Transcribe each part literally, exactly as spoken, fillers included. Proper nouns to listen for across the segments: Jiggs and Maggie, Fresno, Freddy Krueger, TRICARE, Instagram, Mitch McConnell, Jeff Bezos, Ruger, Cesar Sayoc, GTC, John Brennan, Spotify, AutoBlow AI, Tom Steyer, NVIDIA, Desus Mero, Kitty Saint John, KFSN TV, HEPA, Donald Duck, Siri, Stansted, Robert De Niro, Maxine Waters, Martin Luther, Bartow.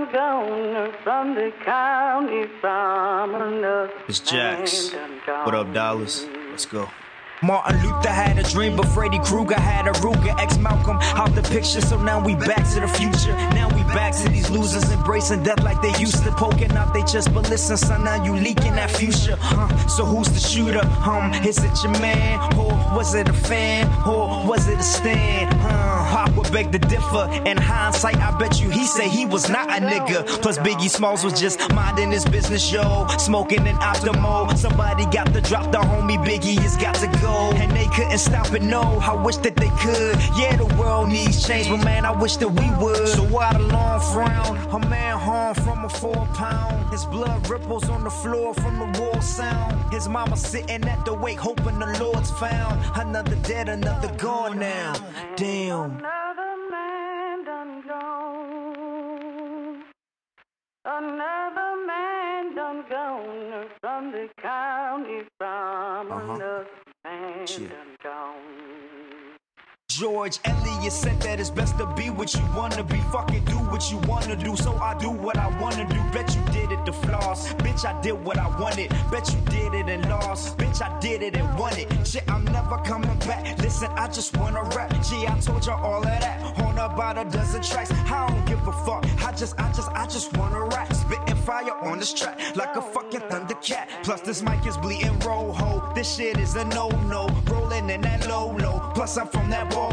I'm gone from the county from another. It's Jax. What up, Dallas? Let's go. Martin Luther had a dream, but Freddy Krueger had a Ruger. Ex-Malcolm out the picture, so now we back to the future. Now we back to these losers embracing death like they used to. Poking out they chest, but listen, son, now you leaking that future. Huh? So who's the shooter? Um, is it your man? Or was it a fan? Or was it a stand? Huh? I would beg to differ. In hindsight, I bet you he said he was not a nigga. Plus Biggie Smalls was just minding his business, yo. Smoking an Optimo. Somebody got to drop the homie Biggie has got to go. And they couldn't stop it, no, I wish that they could. Yeah, the world needs change, but man, I wish that we would. So why the long frown? A man hung from a four pound. His blood ripples on the floor from the war sound. His mama sitting at the wake, hoping the Lord's found. Another dead, another gone now. Damn. Another man done gone. Another man done gone from the county from uh-huh. another. Shit. George Eliot said that it's best to be what you wanna be. Fucking do what you wanna do, so I do what I wanna do. Bet you did it to floss. Bitch, I did what I wanted. Bet you did it and lost. Bitch, I did it and won it. Shit, I'm never coming back. Listen, I just wanna rap. Gee, I told y'all all of that. On about a dozen tracks. I don't give a fuck. I just, I just, I just wanna rap. Spitting fire on this track like a fucking thundercat. Plus this mic is bleeding roll ho. This shit is a no-no. Rolling in that low-low. Plus I'm from that ball.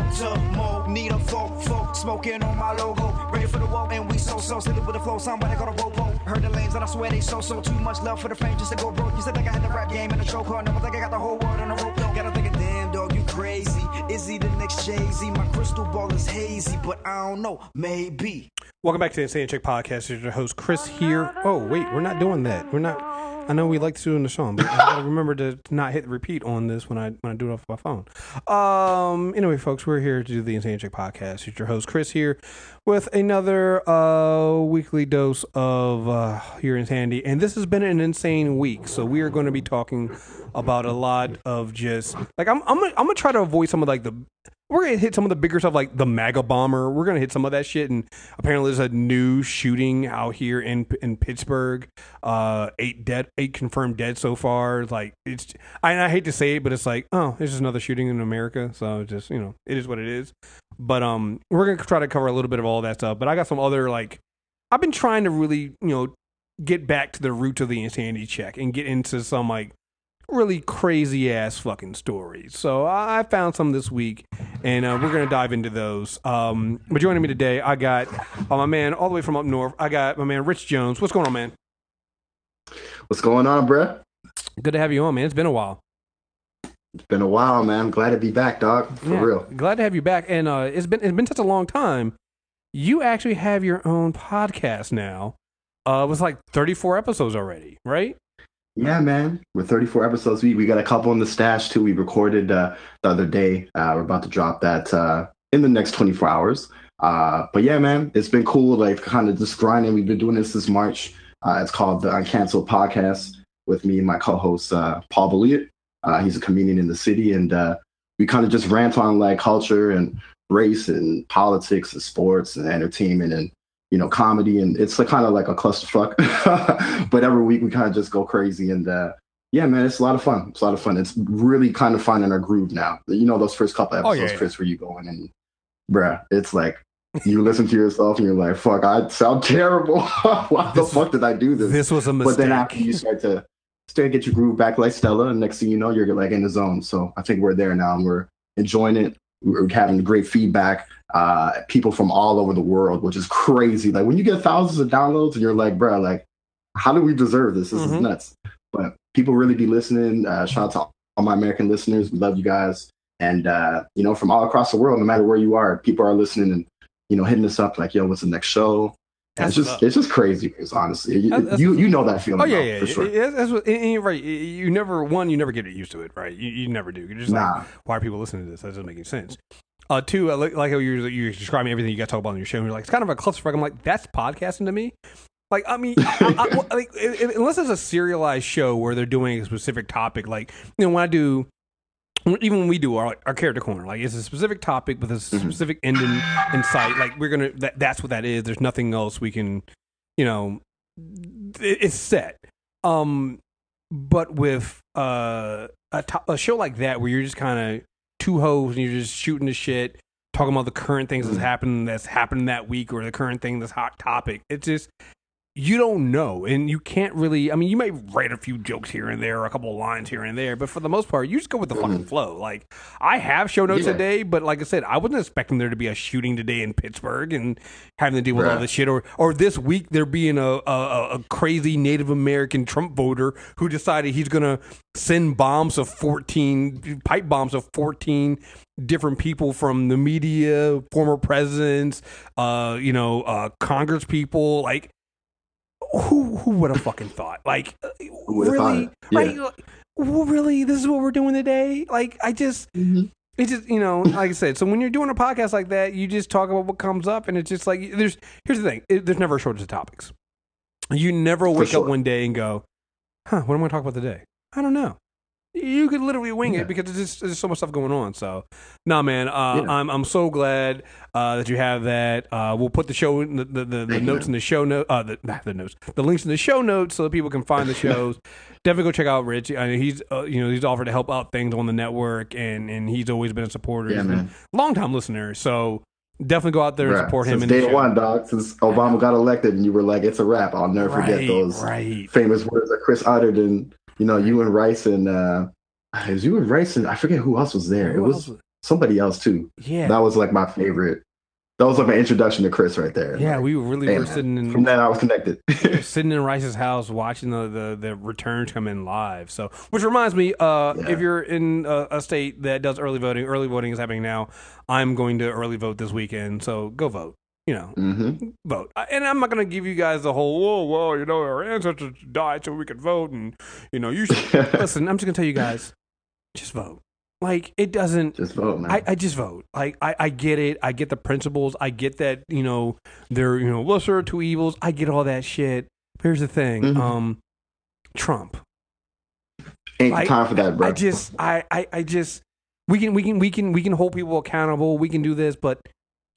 Mo, need a folk, folk, smoking on my logo. Ready for the woe, and we so-so, silly with the flow. Somebody got a robo. Heard the lanes, and I swear they so-so. Too much love for the fame just to go broke. You said like I had the rap game in the choke hard. Never think I got the whole world in a rope, though. Gotta think of damn, dog, you crazy. Is he the next Jay-Z? My crystal ball is hazy, but I don't know, maybe. Welcome back to the Insane Check Podcast. Here's your host, Chris here. Oh, wait, we're not doing that. We're not. I know we like to do in the show, but I gotta remember to not hit repeat on this when I when I do it off my phone. Um, anyway, folks, we're here to do the Insane Check Podcast. It's your host Chris here with another uh, weekly dose of uh, your insanity, and this has been an insane week. So we are going to be talking about a lot of just like I'm I'm gonna, I'm gonna try to avoid some of like the. We're going to hit some of the bigger stuff like the MAGA bomber. We're going to hit some of that shit. And apparently there's a new shooting out here in in Pittsburgh. Uh, eight dead, eight confirmed dead so far. Like it's, I, I hate to say it, but it's like, oh, it's just another shooting in America. So just, you know, it is what it is. But um, we're going to try to cover a little bit of all that stuff. But I got some other, like, I've been trying to really, you know, get back to the root of the insanity check and get into some, like, really crazy ass fucking stories. So I found some this week, and uh, we're gonna dive into those. Um, but joining me today, I got uh, my man all the way from up north. I got my man Rich Jones. What's going on, man? What's going on, bruh? Good to have you on, man. It's been a while. It's been a while, man. I'm glad to be back, dog. For yeah, real. Glad to have you back. And uh, it's been it's been such a long time. You actually have your own podcast now. Uh, it was like thirty-four episodes already, right? Yeah, man. We're thirty-four episodes. We we got a couple in the stash, too. We recorded uh, the other day. Uh, we're about to drop that uh, in the next twenty-four hours. Uh, but yeah, man, it's been cool, like, kind of just grinding. We've been doing this since March. Uh, it's called the Uncanceled Podcast with me and my co-host, uh, Paul Belliot. Uh He's a comedian in the city, and uh, we kind of just rant on, like, culture and race and politics and sports and entertainment and you know, comedy, and it's like, kind of like a clusterfuck. But every week we kind of just go crazy, and uh, yeah, man, it's a lot of fun. It's a lot of fun. It's really kind of finding our groove now. You know, those first couple episodes, oh, yeah, yeah. Chris, where you go in and, bruh, it's like you listen to yourself and you're like, "Fuck, I sound terrible. Why this, the fuck did I do this?" This was a mistake. But then after you start to start to get your groove back, like Stella, and next thing you know, you're like in the zone. So I think we're there now, and we're enjoying it. We're having great feedback. Uh, people from all over the world, which is crazy. Like when you get thousands of downloads and you're like, bro, like, how do we deserve this? This mm-hmm. is nuts. But people really be listening. Uh, shout out to all my American listeners. We love you guys. And, uh, you know, from all across the world, no matter where you are, people are listening and, you know, hitting us up like, yo, what's the next show? That's it's just, up. It's just crazy. It's honestly, you, that's, that's, you, you know that feeling. Oh yeah, though, yeah, for sure. Yeah, that's what, and you're right. You never, one, you never get used to it, right? You, you never do. You're just nah. like, why are people listening to this? That doesn't make any sense. Uh, two, uh, like how you're, you're describing everything you got to talk about on your show, and you're like, it's kind of a clusterfuck. I'm like, that's podcasting to me. Like, I mean, I, I, well, like, it, it, unless it's a serialized show where they're doing a specific topic, like, you know, when I do, even when we do our, our character corner, like, it's a specific topic with a specific ending in sight. Like, we're going to, that, that's what that is. There's nothing else we can you know, it, it's set. Um, but with uh, a, to- a show like that where you're just kind of two hoes and you're just shooting the shit, talking about the current things that's happening, that's happened that week, or the current thing that's hot topic. It's just, you don't know, and you can't really, I mean, you may write a few jokes here and there, or a couple of lines here and there, but for the most part, you just go with the mm. fucking flow. Like, I have show notes yeah. today, but like I said, I wasn't expecting there to be a shooting today in Pittsburgh and having to deal with right. all this shit, or or this week there being a, a, a crazy Native American Trump voter who decided he's going to send bombs of fourteen, pipe bombs of fourteen different people from the media, former presidents, uh, you know, uh, Congress people, like, Who who would have fucking thought? Like, really? Yeah. Right? Well, really? This is what we're doing today? Like, I just, mm-hmm. it just, you know, like I said, so when you're doing a podcast like that, you just talk about what comes up, and it's just like, there's, here's the thing, it, there's never a shortage of topics. You never wake sure. up one day and go, huh, what am I going to talk about today? I don't know. You could literally wing yeah. it because there's just, there's so much stuff going on. So, nah, man, uh, yeah. I'm I'm so glad uh, that you have that. Uh, we'll put the show in the, the, the, the notes in the show note, uh, the, not the notes, the links in the show notes so that people can find the shows. Definitely go check out Rich. I mean, he's uh, you know he's offered to help out things on the network, and, and he's always been a supporter, yeah, man. Long time listener. So definitely go out there right. and support Since him. Day in the one, show. Dog. Since Obama got elected, and you were like, "It's a wrap." I'll never right, forget those right. famous words that Chris uttered and. You know, you and Rice and uh, it was you and Rice and I forget who else was there. Who it was, was somebody else too. Yeah, that was like my favorite. That was like my introduction to Chris right there. Yeah, like, we really were sitting in. From then I was connected. we sitting in Rice's house watching the, the the returns come in live. So, which reminds me, uh, yeah. if you're in a, a state that does early voting, early voting is happening now. I'm going to early vote this weekend, so go vote. You know, mm-hmm. vote. And I'm not going to give you guys the whole, whoa, whoa, you know, our ancestors died so we could vote. And, you know, you should listen. I'm just going to tell you guys, just vote. Like, it doesn't. Just vote, man. I, I just vote. Like, I, I get it. I get the principles. I get that, you know, they're, you know, lesser of two evils. I get all that shit. Here's the thing. Mm-hmm. Um, Trump. Ain't like, time for that, bro. I just, I, I, I just, we can, we can, we can, we can hold people accountable. We can do this, but.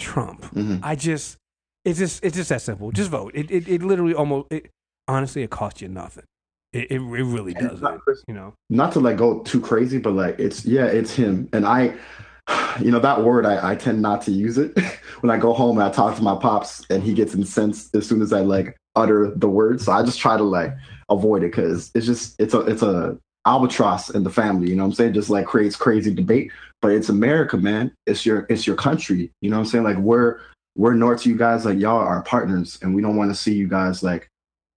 Trump. Mm-hmm. I just, it's just, it's just that simple. Just vote. It, it, it literally almost, it, honestly, it costs you nothing. It, it, it really does. Not, it, you know, not to like go too crazy, but like it's, yeah, it's him. And I, you know, that word, I, I tend not to use it when I go home and I talk to my pops, and he gets incensed as soon as I like utter the word. So I just try to like avoid it because it's just, it's a, it's a albatross in the family. You know what I'm saying? Just like creates crazy debate. But it's America, man. It's your it's your country. You know what I'm saying? Like we're we're north to you guys. Like y'all are partners, and we don't want to see you guys like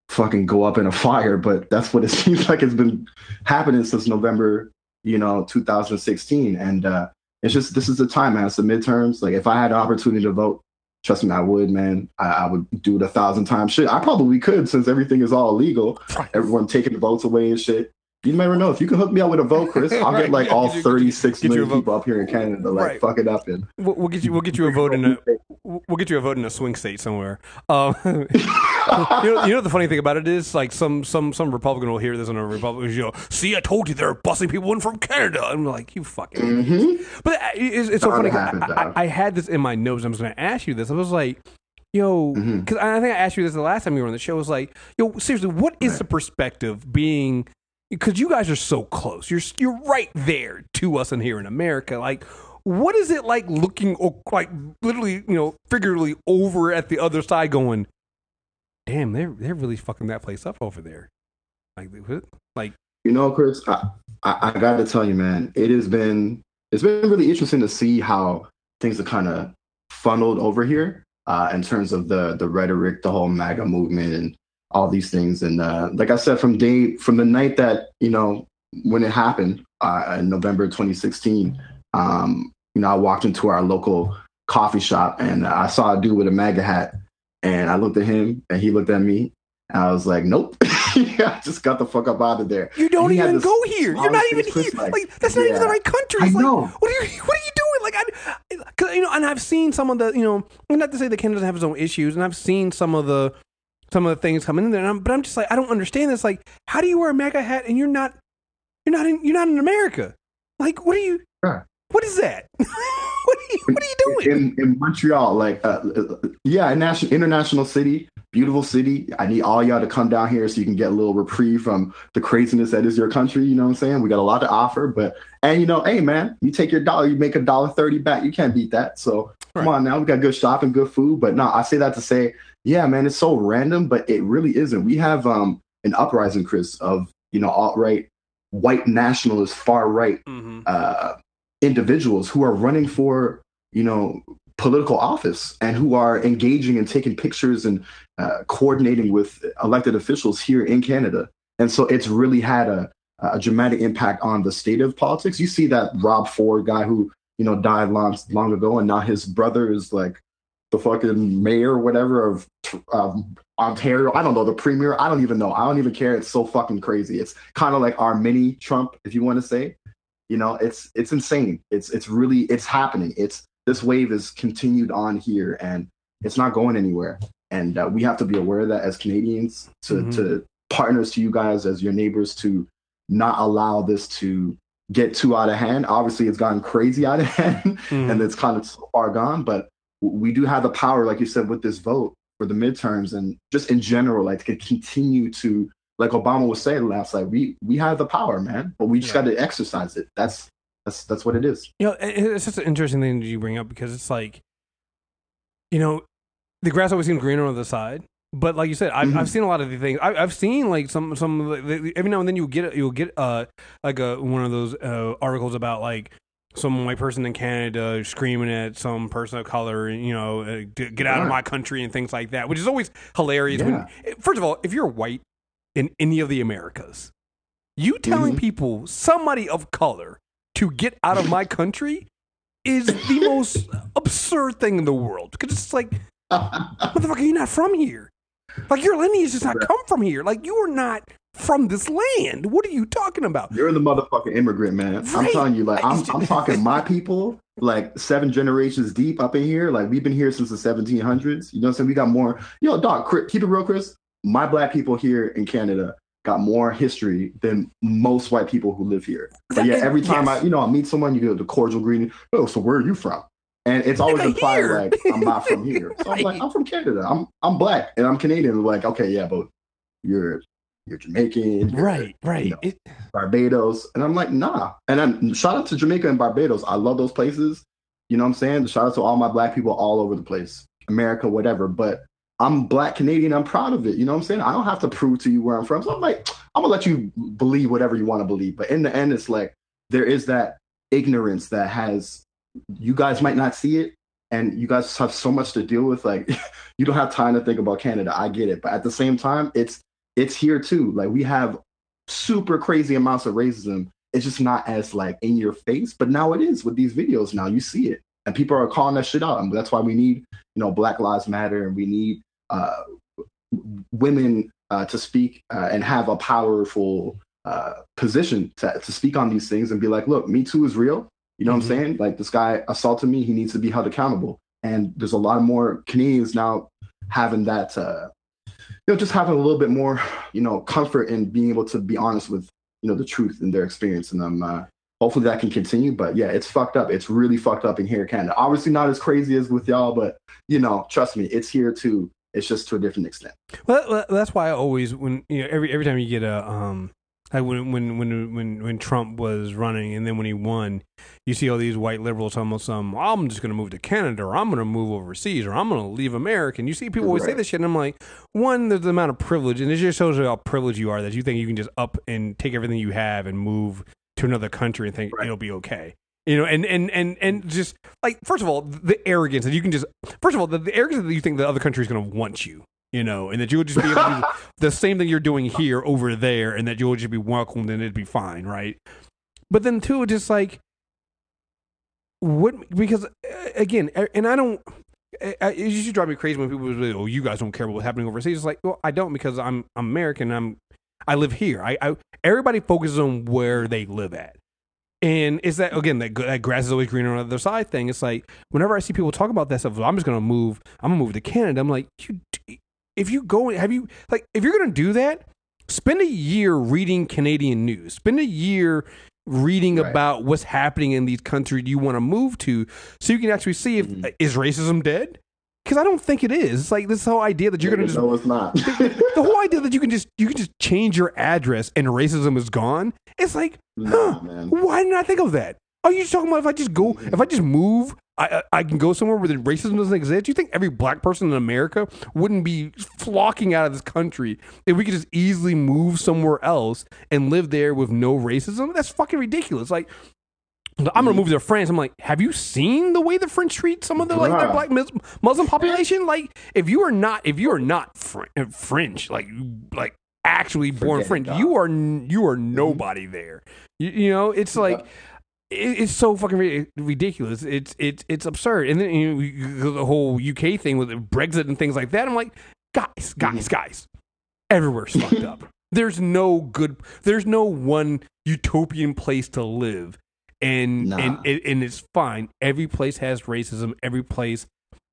fucking go up in a fire. But that's what it seems like it's been happening since November, you know, two thousand sixteen. And uh, it's just this is the time, man. It's the midterms. Like if I had the opportunity to vote, trust me, I would, man. I, I would do it a thousand times. Shit, I probably could since everything is all illegal. Everyone taking the votes away and shit. You never know. If you can hook me up with a vote, Chris, I'll right, get like yeah, all you, thirty-six million people up here in Canada to like right. fuck it up in. We'll, we'll get you. We'll get you a vote in a. We'll get you a vote in a swing state somewhere. Um, you know, you know the funny thing about it is like some some some Republican will hear this on a Republican show. See, I told you they're busting people in from Canada. I'm like, you fucking. Mm-hmm. But it's, it's so funny. Happen, I, I, I had this in my notes. I was going to ask you this. I was like. Yo, because mm-hmm. I think I asked you this the last time you were on the show. I was like, yo, seriously, what is right. the perspective being? Because you guys are so close, you're you're right there to us, and here in America, like, what is it like looking, like, literally, you know, figuratively over at the other side, going, damn, they're they're really fucking that place up over there, like, like, you know, Chris, I I, I got to tell you, man, it has been it's been really interesting to see how things are kind of funneled over here uh, in terms of the the rhetoric, the whole MAGA movement, and. All these things. And uh, like I said, from day from the night that, you know, when it happened uh, in November twenty sixteen, um, you know, I walked into our local coffee shop and I saw a dude with a MAGA hat, and I looked at him and he looked at me and I was like, nope. Yeah, I just got the fuck up out of there. You don't even go here. You're not even here. Like, like that's not yeah. even the right country. It's I like, know. What are you? What are you doing? Like, I, cause, you know, and I've seen some of the, you know, not to say that Canada doesn't have its own issues, and I've seen some of the. Some of the things coming in there, and I'm, but I'm just like, I don't understand this. Like, how do you wear a MAGA hat and you're not, you're not in, you're not in America? Like, what are you? Sure. What is that? what, are you, what are you doing in, in Montreal? Like, uh, yeah, a national international city. beautiful city. I need all y'all to come down here so you can get a little reprieve from the craziness that is your country. You know what I'm saying? We got a lot to offer, but, and you know, hey man, you take your dollar, you make a dollar thirty back. You can't beat that. So right. Come on now, we got good shopping, good food. But no, I say that to say, yeah, man, it's so random, but it really isn't. We have um, an uprising, Chris, of, you know, alt-right, white nationalist, far-right mm-hmm. uh, individuals who are running for, you know, political office and who are engaging and taking pictures and uh, coordinating with elected officials here in Canada. And so it's really had a, a dramatic impact on the state of politics. You see that Rob Ford guy who, you know, died long, long ago, and now his brother is like the fucking mayor or whatever of um, Ontario. I don't know, the premier. I don't even know. I don't even care. It's so fucking crazy. It's kind of like our mini Trump, if you want to say. You know, it's it's insane. It's it's really it's happening. It's this wave is continued on here, and it's not going anywhere. And uh, we have to be aware of that as Canadians, to, mm-hmm. to partners to you guys as your neighbors, to not allow this to get too out of hand. Obviously, it's gotten crazy out of hand, mm-hmm. and it's kind of so far gone. But we do have the power, like you said, with this vote for the midterms, and just in general, like to continue to, like Obama was saying last night, we we have the power, man, but we just yeah. got to exercise it. That's. That's that's what it is. You know, it's just an interesting thing that you bring up, because it's like, you know, the grass always seems greener on the side. But like you said, I've, mm-hmm. I've seen a lot of the things. I, I've seen like some some like, every now and then you get you'll get uh like a one of those uh, articles about like some white person in Canada screaming at some person of color, you know, uh, get out yeah. of my country and things like that, which is always hilarious. Yeah. When, first of all, if you're white in any of the Americas, you telling mm-hmm. people somebody of color to get out of my country is the most absurd thing in the world. Because it's like, motherfucker, you're not from here. Like, your lineage does not come from here. Like, you are not from this land. What are you talking about? You're the motherfucking immigrant, man. Right. I'm telling you, like, I'm, I'm talking my people, like, seven generations deep up in here. Like, we've been here since the seventeen hundreds. You know what I'm saying? We got more. Yo, dog, keep it real, Chris. My black people here in Canada got more history than most white people who live here. But yeah, every time yes. I, you know, I meet someone, you get the cordial greeting. Oh, so where are you from? And it's always implied like, I'm not from here. So I'm like, I'm from Canada. I'm I'm black and I'm Canadian. Like, okay, yeah, but you're you're Jamaican. You're, right, right. You know, it... Barbados. And I'm like, nah. And I'm shout out to Jamaica and Barbados. I love those places. You know what I'm saying? Shout out to all my black people all over the place. America, whatever. But I'm black Canadian. I'm proud of it. You know what I'm saying? I don't have to prove to you where I'm from. So I'm like, I'm gonna let you believe whatever you want to believe. But in the end, it's like, there is that ignorance that has, you guys might not see it. And you guys have so much to deal with. Like, you don't have time to think about Canada. I get it. But at the same time, it's, it's here too. Like, we have super crazy amounts of racism. It's just not as like in your face, but now it is with these videos. Now you see it and people are calling that shit out. And that's why we need, you know, Black Lives Matter, and we need, Uh, women uh, to speak uh, and have a powerful uh, position to, to speak on these things and be like, look, Me Too is real. You know mm-hmm. what I'm saying? Like, this guy assaulted me. He needs to be held accountable. And there's a lot more Canadians now having that, uh, you know, just having a little bit more, you know, comfort in being able to be honest with, you know, the truth in their experience. And I'm uh, hopefully that can continue. But yeah, it's fucked up. It's really fucked up in here in Canada. Obviously not as crazy as with y'all, but, you know, trust me, it's here too. It's just to a different extent. Well, that's why I always, when you know, every every time you get a um, like when when when when when Trump was running, and then when he won, you see all these white liberals almost um, I'm just gonna move to Canada, or I'm gonna move overseas, or I'm gonna leave America. And you see people always right. say this shit, and I'm like, one, there's the amount of privilege, and it just shows how privileged you are that you think you can just up and take everything you have and move to another country and think right. it'll be okay. You know, and, and, and, and just, like, first of all, the arrogance that you can just, first of all, the, the arrogance that you think the other country is going to want you, you know, and that you'll just be able to do the same thing you're doing here over there, and that you'll just be welcomed and it'd be fine, right? But then, too, just, like, what, because, again, and I don't, it used to drive me crazy when people would say, oh, you guys don't care about what's happening overseas. It's like, well, I don't, because I'm, I'm American, I'm, I live here. I, I everybody focuses on where they live at. And it's that, again, that, that grass is always greener on the other side thing. It's like, whenever I see people talk about that stuff, I'm just going to move, I'm going to move to Canada. I'm like, you, if you go, have you, like, if you're going to do that, spend a year reading Canadian news. Spend a year reading right. about what's happening in these countries you want to move to, so you can actually see if, mm-hmm. is racism dead? Because I don't think it is. It's like this whole idea that you're going to just... No, it's not. the, the whole idea that you can just you can just change your address and racism is gone. It's like, nah, huh, man. Why didn't I think of that? Are you talking about if I just go, if I just move, I I can go somewhere where the racism doesn't exist? You think every black person in America wouldn't be flocking out of this country if we could just easily move somewhere else and live there with no racism? That's fucking ridiculous. Like, I'm gonna move to France. I'm like, have you seen the way the French treat some of the like their black Muslim population? Like, if you are not, if you are not Fr- French, like, like actually born French, you are you are nobody there. You, you know, it's like it, it's so fucking ridiculous. It's it's it's absurd. And then you know, the whole U K thing with Brexit and things like that. I'm like, guys, guys, guys, everywhere's fucked up. There's no good. There's no one utopian place to live. And, nah. and and it's fine. Every place has racism. Every place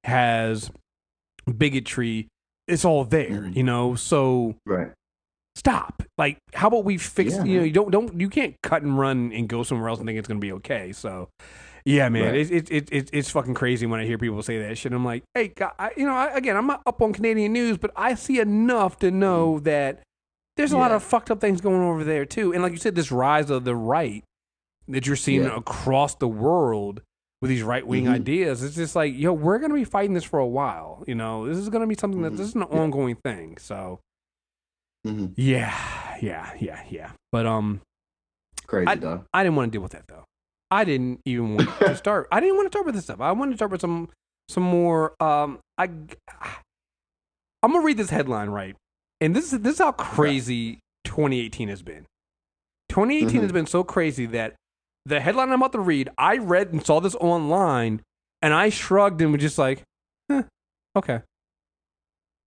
has bigotry. It's all there, mm. you know. So right. stop. Like, how about we fix? Yeah, you know, man. you don't don't you can't cut and run and go somewhere else and think it's gonna be okay. So yeah, man, right. it's it's it, it's fucking crazy when I hear people say that shit. I'm like, hey, God, I, you know, I, again, I'm not up on Canadian news, but I see enough to know that there's a yeah. lot of fucked up things going on over there too. And like you said, this rise of the right. That you're seeing yeah. across the world with these right-wing mm-hmm. ideas. It's just like, yo, we're going to be fighting this for a while. You know, this is going to be something that mm-hmm. this is an yeah. ongoing thing. So, mm-hmm. yeah, yeah, yeah, yeah. But um, crazy I, though. I didn't want to deal with that though. I didn't even want to start. I didn't want to start with this stuff. I wanted to start with some some more. Um, I I'm gonna read this headline right, and this is this is how crazy yeah. twenty eighteen has been. twenty eighteen mm-hmm. has been so crazy that. The headline I'm about to read, I read and saw this online, and I shrugged and was just like, eh, okay.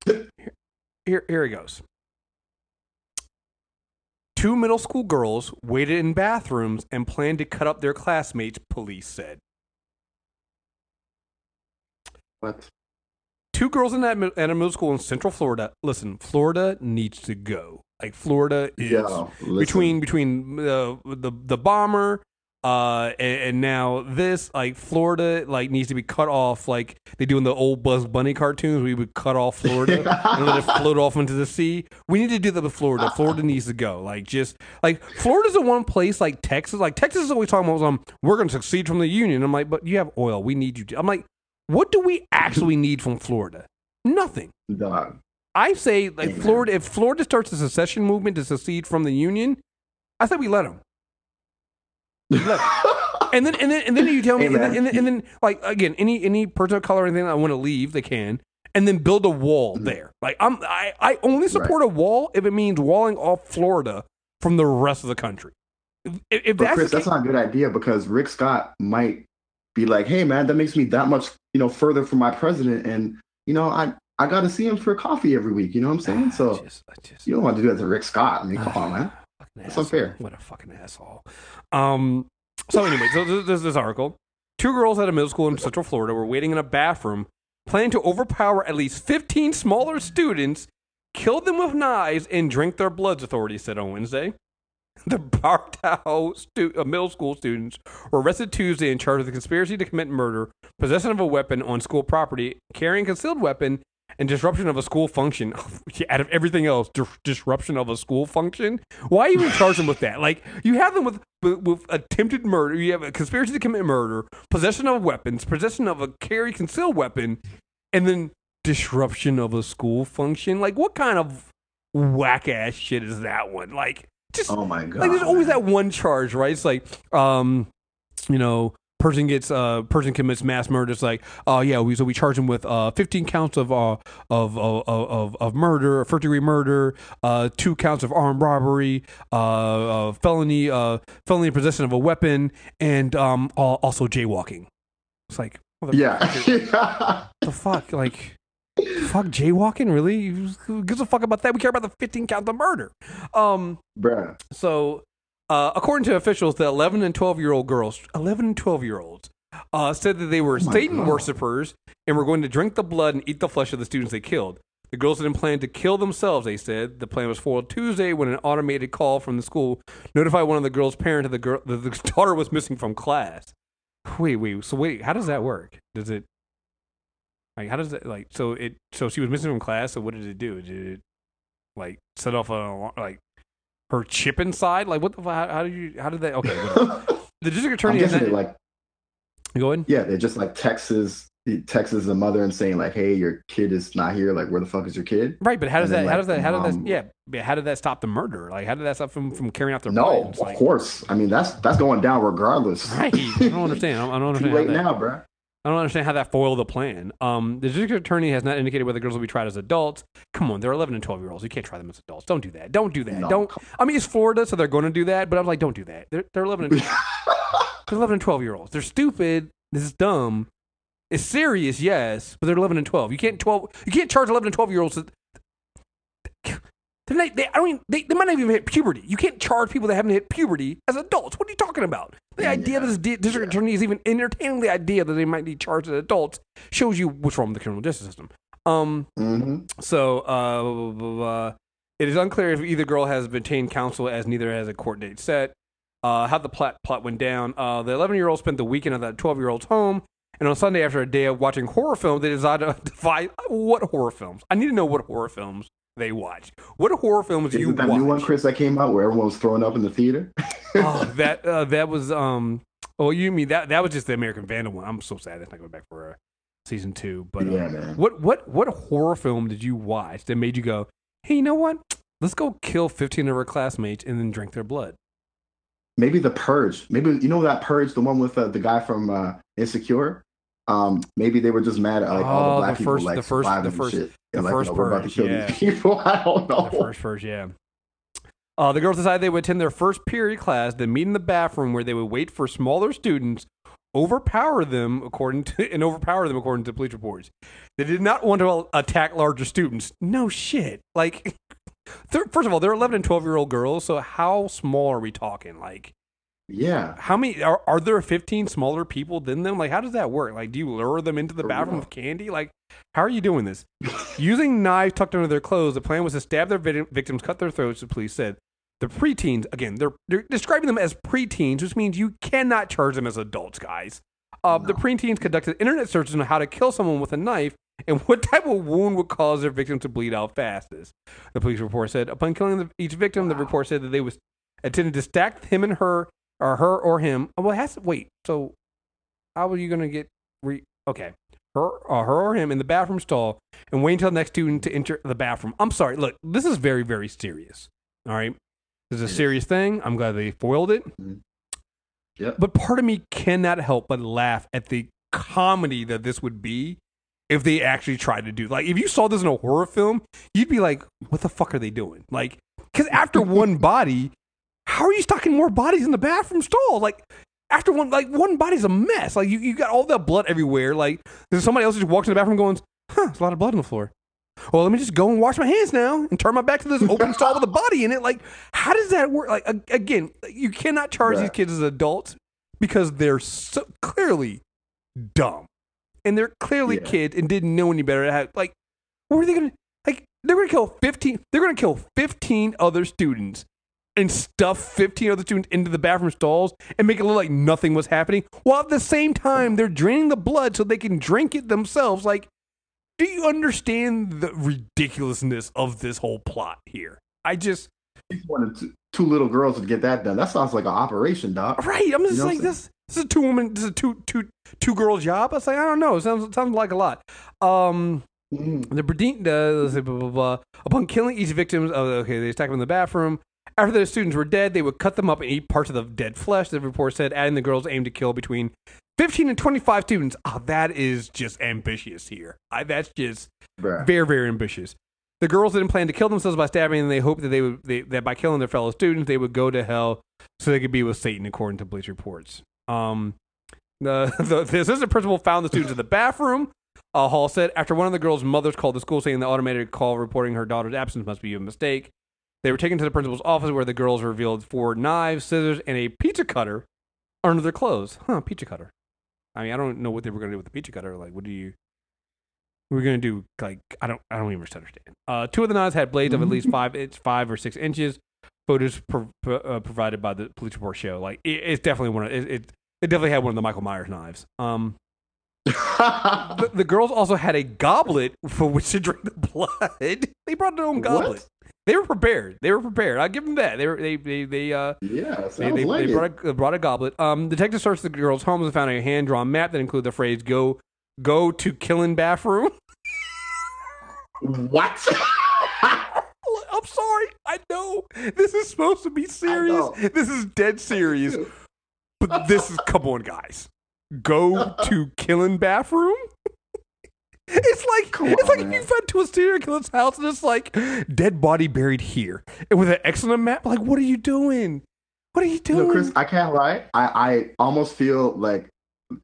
Here, here, here it goes. Two middle school girls waited in bathrooms and planned to cut up their classmates, police said. What? Two girls in that at a middle school in Central Florida. Listen, Florida needs to go. Like, Florida is yeah, between, between uh, the, the bomber... Uh, and, and now this, like, Florida, like, needs to be cut off, like they do in the old Bugs Bunny cartoons. We would cut off Florida and let it float off into the sea. We need to do that with Florida. Florida needs to go. Like, just like Florida's the one place, like Texas. Like Texas is always talking about, um, we're going to succeed from the union. I'm like, but you have oil. We need you. To. I'm like, what do we actually need from Florida? Nothing. Dog. I say, like Amen. Florida. If Florida starts a secession movement to secede from the union, I say we let them. Look, and then and then and then you tell me, and then, and then and then like again, any any person of color, anything I want to leave, they can, and then build a wall mm-hmm. there. Like I'm, I, I only support right. a wall if it means walling off Florida from the rest of the country. If, if but that's Chris, that's not a good idea because Rick Scott might be like, "Hey, man, that makes me that much, you know, further from my president, and you know, I." I got to see him for coffee every week. You know what I'm saying? So I just, I just, you don't want to do that to Rick Scott. I mean, come on, man. That's unfair. What a fucking asshole. Um, so anyway, so there's this, this article. Two girls at a middle school in Central Florida were waiting in a bathroom, planning to overpower at least fifteen smaller students, kill them with knives, and drink their bloods, authorities said on Wednesday. The Bartow stu- uh, middle school students were arrested Tuesday in charge of the conspiracy to commit murder, possession of a weapon on school property, carrying a concealed weapon, and disruption of a school function. Out of everything else, dis- disruption of a school function? Why even charge them with that? Like, you have them with, with with attempted murder, you have a conspiracy to commit murder, possession of weapons, possession of a carry concealed weapon, and then disruption of a school function? Like, what kind of whack-ass shit is that one? Like, just... Oh, my God. Like, there's always that one charge, right? It's like, um, you know... Person gets uh person commits mass murder. It's like, oh yeah, we so we charge him with uh fifteen counts of uh of of of, of murder, first degree murder, uh two counts of armed robbery, uh, uh felony uh felony possession of a weapon, and um also jaywalking. It's like, what the yeah, fuck? the fuck like. Fuck jaywalking, really? Who gives a fuck about that? We care about the fifteen counts of murder. Um, bruh. So. Uh, according to officials, the eleven and twelve-year-old girls, eleven and twelve-year-olds, uh, said that they were oh Satan worshippers and were going to drink the blood and eat the flesh of the students they killed. The girls didn't plan to kill themselves, they said. The plan was foiled Tuesday when an automated call from the school notified one of the girls' parents that the girl, that the daughter was missing from class. Wait, wait, so wait, how does that work? Does it... Like, how does that, like, so it, so she was missing from class, so what did it do? Did it, like, set off a, like, her chip inside? Like, what the, how, how did you, how did they, okay. The district attorney, is that, like, go ahead. Yeah, they just, like, Texas, Texas the mother and saying, like, hey, your kid is not here. Like, where the fuck is your kid? Right, but how does that, how does that, how does that, yeah, how did that stop the murder? Like, how did that stop from, from carrying out their No, crimes? Of like, course. I mean, that's, that's going down regardless. Right. I don't understand. I don't understand. Too late now, bro. I don't understand how that foiled the plan. Um, the district attorney has not indicated whether girls will be tried as adults. Come on, they're eleven and twelve-year-olds. You can't try them as adults. Don't do that. Don't do that. No. Don't. I mean, it's Florida, so they're going to do that, but I was like, don't do that. They're, they're eleven and twelve. They're eleven and twelve-year-olds. They're stupid. This is dumb. It's serious, yes, but they're eleven and twelve. You can't twelve. You can't charge eleven and twelve-year-olds. They're not, they, I mean, they, they might not even hit puberty. You can't charge people that haven't hit puberty as adults. What are you talking about? The yeah. idea that this di- district yeah. attorney is even entertaining the idea that they might be charged as adults shows you what's wrong with the criminal justice system. Um, mm-hmm. So uh, blah, blah, blah, blah. It is unclear if either girl has obtained counsel, as neither has a court date set. Uh, how the plot, plot went down. Uh, the eleven-year-old spent the weekend at the twelve-year-old's home, and on Sunday, after a day of watching horror films, they decided to defy what horror films. I need to know what horror films they watch. What horror films do you watch? That new one, Chris, that came out where everyone was throwing up in the theater? oh, that uh, that was, um, oh, you mean, that that was just the American Vandal one. I'm so sad that's not going back for uh, season two. But uh, yeah, man. What, what, what horror film did you watch that made you go, hey, you know what? Let's go kill fifteen of our classmates and then drink their blood? Maybe The Purge. Maybe, you know that Purge, the one with uh, the guy from uh, Insecure? Um, maybe they were just mad at like oh, all the black the first, people, like the first, the first, shit. The like, first you know, we're about to kill yeah. these people. I don't know. The first purge, yeah. Uh, the girls decided they would attend their first period class, then meet in the bathroom where they would wait for smaller students, overpower them according to, and overpower them according to police reports. They did not want to attack larger students. No shit. Like, first of all, they're eleven and twelve year old girls, so how small are we talking? Like. Yeah. How many are, are there fifteen smaller people than them? Like, how does that work? Like, do you lure them into the bathroom with candy? Like, how are you doing this? Using knives tucked under their clothes, the plan was to stab their victims, cut their throats, the police said. The preteens, again, they're, they're describing them as preteens, which means you cannot charge them as adults, guys. Uh, no. The preteens conducted internet searches on how to kill someone with a knife and what type of wound would cause their victim to bleed out fastest. The police report said, upon killing the, each victim, wow. the report said that they was intended to stack him and her Or her or him. Well, it has to wait. So, how are you going to get? Re- okay, her or her or him in the bathroom stall, and wait until the next student to enter the bathroom. I'm sorry. Look, this is very, very serious. All right, this is a serious thing. I'm glad they foiled it. Mm-hmm. Yeah. But part of me cannot help but laugh at the comedy that this would be if they actually tried to do. Like, if you saw this in a horror film, you'd be like, "What the fuck are they doing?" Like, because after one body. How are you stocking more bodies in the bathroom stall? Like, after one, like, one body's a mess. Like, you, you got all that blood everywhere. Like, there's somebody else who just walks in the bathroom going, huh, there's a lot of blood on the floor. Well, let me just go and wash my hands now and turn my back to this open stall with a body in it. Like, how does that work? Like, again, you cannot charge right. these kids as adults because they're so clearly dumb. And they're clearly yeah. kids and didn't know any better. How, like, what were they going to, like, they're going to kill fifteen, they're going to kill fifteen other students. And stuff fifteen other students into the bathroom stalls and make it look like nothing was happening, while at the same time they're draining the blood so they can drink it themselves. Like, do you understand the ridiculousness of this whole plot here? I just wanted two, two little girls to get that done. That sounds like an operation, doc. Right? I'm just you know like this. This is a two woman. This is a two two two girl job. I was like, I don't know. It sounds it sounds like a lot. Um. Mm-hmm. The Berdine does blah, blah, blah, blah. Upon killing each victim. Oh, okay, they attack them in the bathroom. After the students were dead, they would cut them up and eat parts of the dead flesh, the report said, adding the girls aimed to kill between fifteen and twenty-five students. Oh, that is just ambitious here. I, that's just Bruh. very, very ambitious. The girls didn't plan to kill themselves by stabbing, and they hoped that they would they, that by killing their fellow students, they would go to hell so they could be with Satan, according to police reports. Um, the, the, the assistant principal found the students in the bathroom. Uh, Hall said, after one of the girls' mothers called the school saying the automated call reporting her daughter's absence must be a mistake. They were taken to the principal's office where the girls revealed four knives, scissors, and a pizza cutter under their clothes. Huh, pizza cutter. I mean, I don't know what they were going to do with the pizza cutter. Like, what do you... We were going to do, like... I don't I don't even understand. Uh, two of the knives had blades of at least five, inch, five or six inches. Photos pro, uh, provided by the police report show. Like, it, it's definitely one of... It, it, it definitely had one of the Michael Myers knives. Um, the, the girls also had a goblet for which to drink the blood. They brought their own goblet. What? They were prepared. They were prepared. I'll give them that. They were, they they they uh yeah, they, they, like they brought a, brought a goblet. Um, detectives searched the girls' homes and found a hand drawn map that included the phrase "Go go to killing bathroom." What? I'm sorry. I know this is supposed to be serious. This is dead serious. But this is come on, guys. Go to killing bathroom. It's like Come it's on, like man. If you went to a serial killer's house and it's like dead body buried here, and with an X on the map. Like, what are you doing? What are you doing? You know, Chris, I can't lie. I, I almost feel like,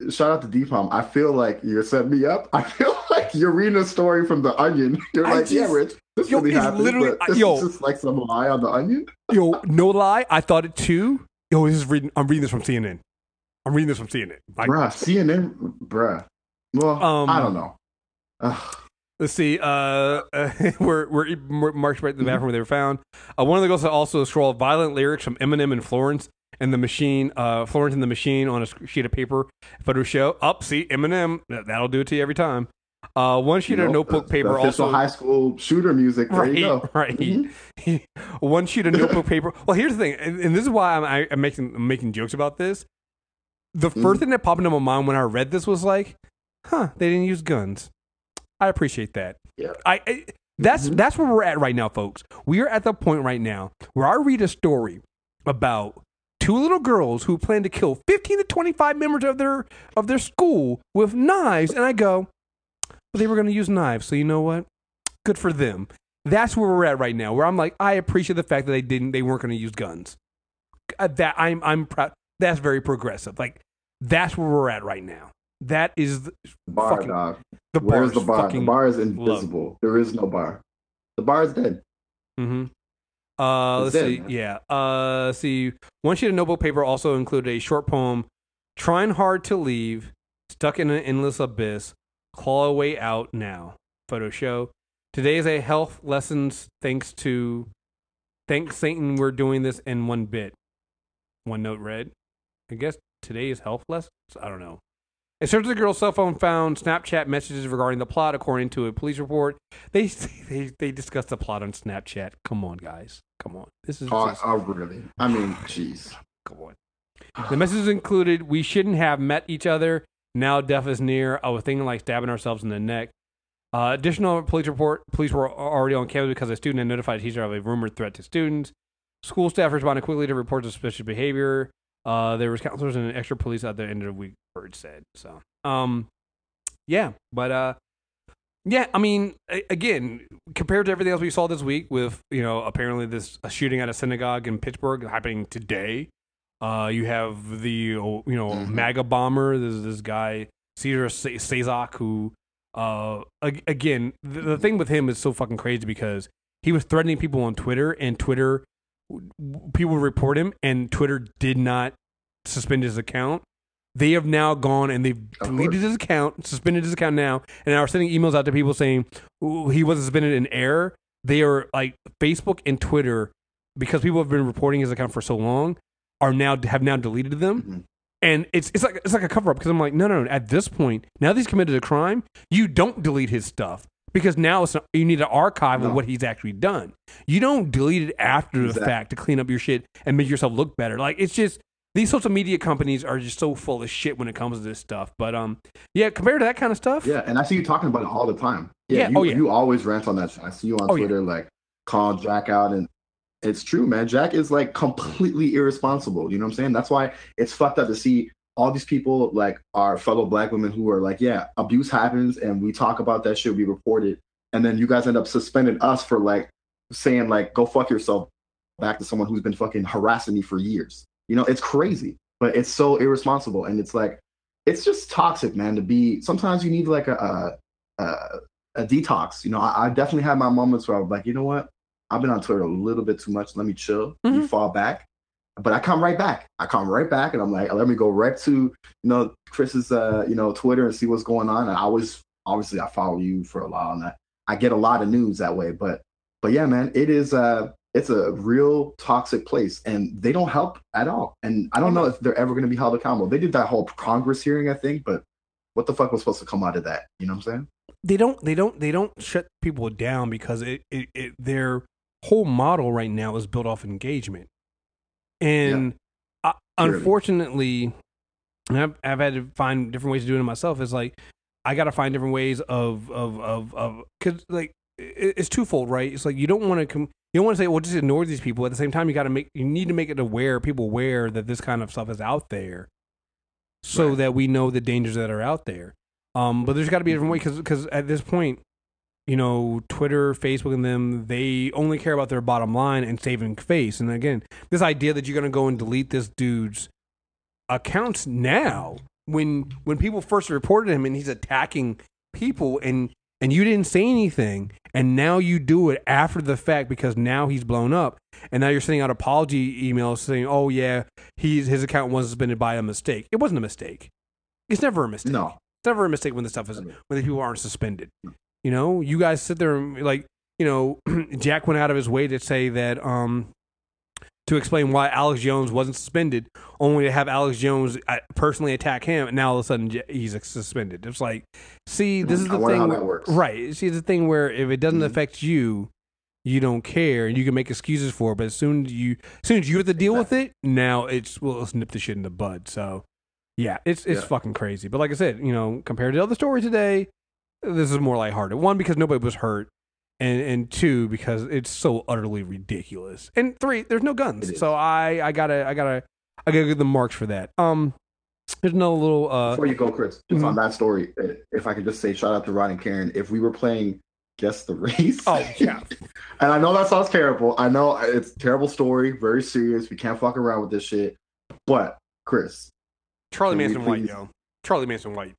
shout out to Deepon. I feel like you're setting me up. I feel like you're reading a story from The Onion. You're I like, just, yeah, Rich. This yo, really happened. Literally, this yo, is just like some lie on The Onion. Yo, no lie. I thought it too. Yo, this is reading. I'm reading this from C N N. I'm reading this from C N N. Like, bruh, C N N, bruh. Well, um, I don't know. Ugh. Let's see. Uh, uh, we're we're marked right in the bathroom where they were found. Uh, one of the girls also scrawled violent lyrics from Eminem and Florence and the Machine. Uh, Florence and the Machine on a sheet of paper. Photo show up. See Eminem. That'll do it to you every time. Uh, one sheet you know, of notebook the, paper. The also high school shooter music. There right, you go. Right. Mm-hmm. One sheet of notebook paper. Well, here's the thing, and, and this is why I'm, I, I'm making I'm making jokes about this. The mm. first thing that popped into my mind when I read this was like, "Huh, they didn't use guns." I appreciate that. Yeah. I, I that's mm-hmm. that's where we're at right now, folks. We are at the point right now where I read a story about two little girls who plan to kill fifteen to twenty-five members of their of their school with knives, and I go, "Well, they were going to use knives, so you know what? Good for them." That's where we're at right now, where I'm like, I appreciate the fact that they didn't, they weren't going to use guns. That I'm I'm proud. That's very progressive. Like that's where we're at right now. That is the bar, fucking, dog. The bar Where's is the bar? The bar is invisible. Love. There is no bar. The bar is dead. Mm-hmm. Uh, let's dead, see. Man. Yeah. Uh, see. One sheet of notebook paper also included a short poem, "Trying hard to leave, stuck in an endless abyss, claw a way out now." Photo show. Today is a health lessons. Thanks to, thanks Satan, we're doing this in one bit. One note read. I guess today is health lessons. I don't know. A search of the girl's cell phone found Snapchat messages regarding the plot, according to a police report. They they they discussed the plot on Snapchat. Come on, guys. Come on. This is. Oh, oh really? I mean, jeez. Come on. The messages included: "We shouldn't have met each other. Now death is near. I was thinking like stabbing ourselves in the neck." Uh, additional police report: police were already on campus because a student had notified a teacher of a rumored threat to students. School staff responded quickly to reports of suspicious behavior. Uh, there was counselors and extra police at the end of the week, Bird said. So, um, yeah, but, uh, yeah, I mean, a- again, compared to everything else we saw this week with, you know, apparently this a shooting at a synagogue in Pittsburgh happening today. Uh, you have the, you know, mm-hmm. MAGA bomber. There's this guy, Cesar Sayoc, who, uh, a- again, the, the thing with him is so fucking crazy because he was threatening people on Twitter and Twitter. People report him, and Twitter did not suspend his account. They have now gone and they've deleted his account, suspended his account now, and are sending emails out to people saying he wasn't suspended in error. They are like Facebook and Twitter, because people have been reporting his account for so long, are now have now deleted them, mm-hmm. and it's it's like it's like a cover up because I'm like no, no no at this point now that he's committed a crime, you don't delete his stuff. Because now it's not, you need an archive no. of what he's actually done. You don't delete it after exactly. the fact to clean up your shit and make yourself look better. Like, it's just, these social media companies are just so full of shit when it comes to this stuff. But, um, yeah, compared to that kind of stuff. Yeah, and I see you talking about it all the time. Yeah, yeah. You, oh, yeah. you always rant on that shit. I see you on oh, Twitter, yeah. like, call Jack out. And it's true, man. Jack is, like, completely irresponsible. You know what I'm saying? That's why it's fucked up to see all these people, like our fellow black women who are like, yeah, abuse happens and we talk about that shit, we report it. And then you guys end up suspending us for like saying like, go fuck yourself back to someone who's been fucking harassing me for years. You know, it's crazy, but it's so irresponsible. And it's like, it's just toxic, man, to be, sometimes you need like a a, a, a detox. You know, I, I definitely had my moments where I was like, you know what? I've been on Twitter a little bit too much. Let me chill. Mm-hmm. You fall back. But I come right back. I come right back, and I'm like, let me go right to, you know, Chris's, uh, you know, Twitter and see what's going on. And I always, obviously, I follow you for a while, and I, I get a lot of news that way. But, but yeah, man, it is, uh, it's a real toxic place, and they don't help at all. And I don't know if they're ever going to be held accountable. They did that whole Congress hearing, I think, but what the fuck was supposed to come out of that? You know what I'm saying? They don't, they don't, they don't shut people down because it, it, it their whole model right now is built off engagement. And yeah. I, unfortunately, and I've, I've had to find different ways of doing it myself. It's like, I got to find different ways of, of, of, of, cause like it, it's twofold, right? It's like, you don't want to come, you don't want to say, well, just ignore these people. At the same time, you got to make, you need to make it aware, people aware that this kind of stuff is out there so right. that we know the dangers that are out there. Um, but there's got to be a different way, because because at this point, you know, Twitter, Facebook, and them, they only care about their bottom line and saving face. And again, this idea that you're going to go and delete this dude's accounts now, when when people first reported him and he's attacking people and and you didn't say anything, and now you do it after the fact because now he's blown up, and now you're sending out apology emails saying, "Oh yeah, he's his account was suspended by a mistake." It wasn't a mistake. It's never a mistake. No. Never a mistake when the stuff is when the people aren't suspended. You know, you guys sit there and like, you know, Jack went out of his way to say that um to explain why Alex Jones wasn't suspended, only to have Alex Jones personally attack him, and now all of a sudden he's suspended. It's like, see, this is the I thing, where, right? See, the thing where if it doesn't mm-hmm. affect you, you don't care, and you can make excuses for it. But as soon as you, as soon as you have to deal exactly. with it, now it's well, let's nip the shit in the bud. So. Yeah, it's it's yeah. fucking crazy. But like I said, you know, compared to other stories today, this is more lighthearted. One, because nobody was hurt, and and two, because it's so utterly ridiculous. And three, there's no guns, so I, I gotta I gotta I gotta give them marks for that. Um, there's no little uh. Before you go, Chris, just mm-hmm. on that story, if I could just say shout out to Ron and Karen. If we were playing Guess the Race, oh yeah, and I know that sounds terrible. I know it's a terrible story, very serious. We can't fuck around with this shit. But Chris. Charlie Can Manson White, yo. Charlie Manson White.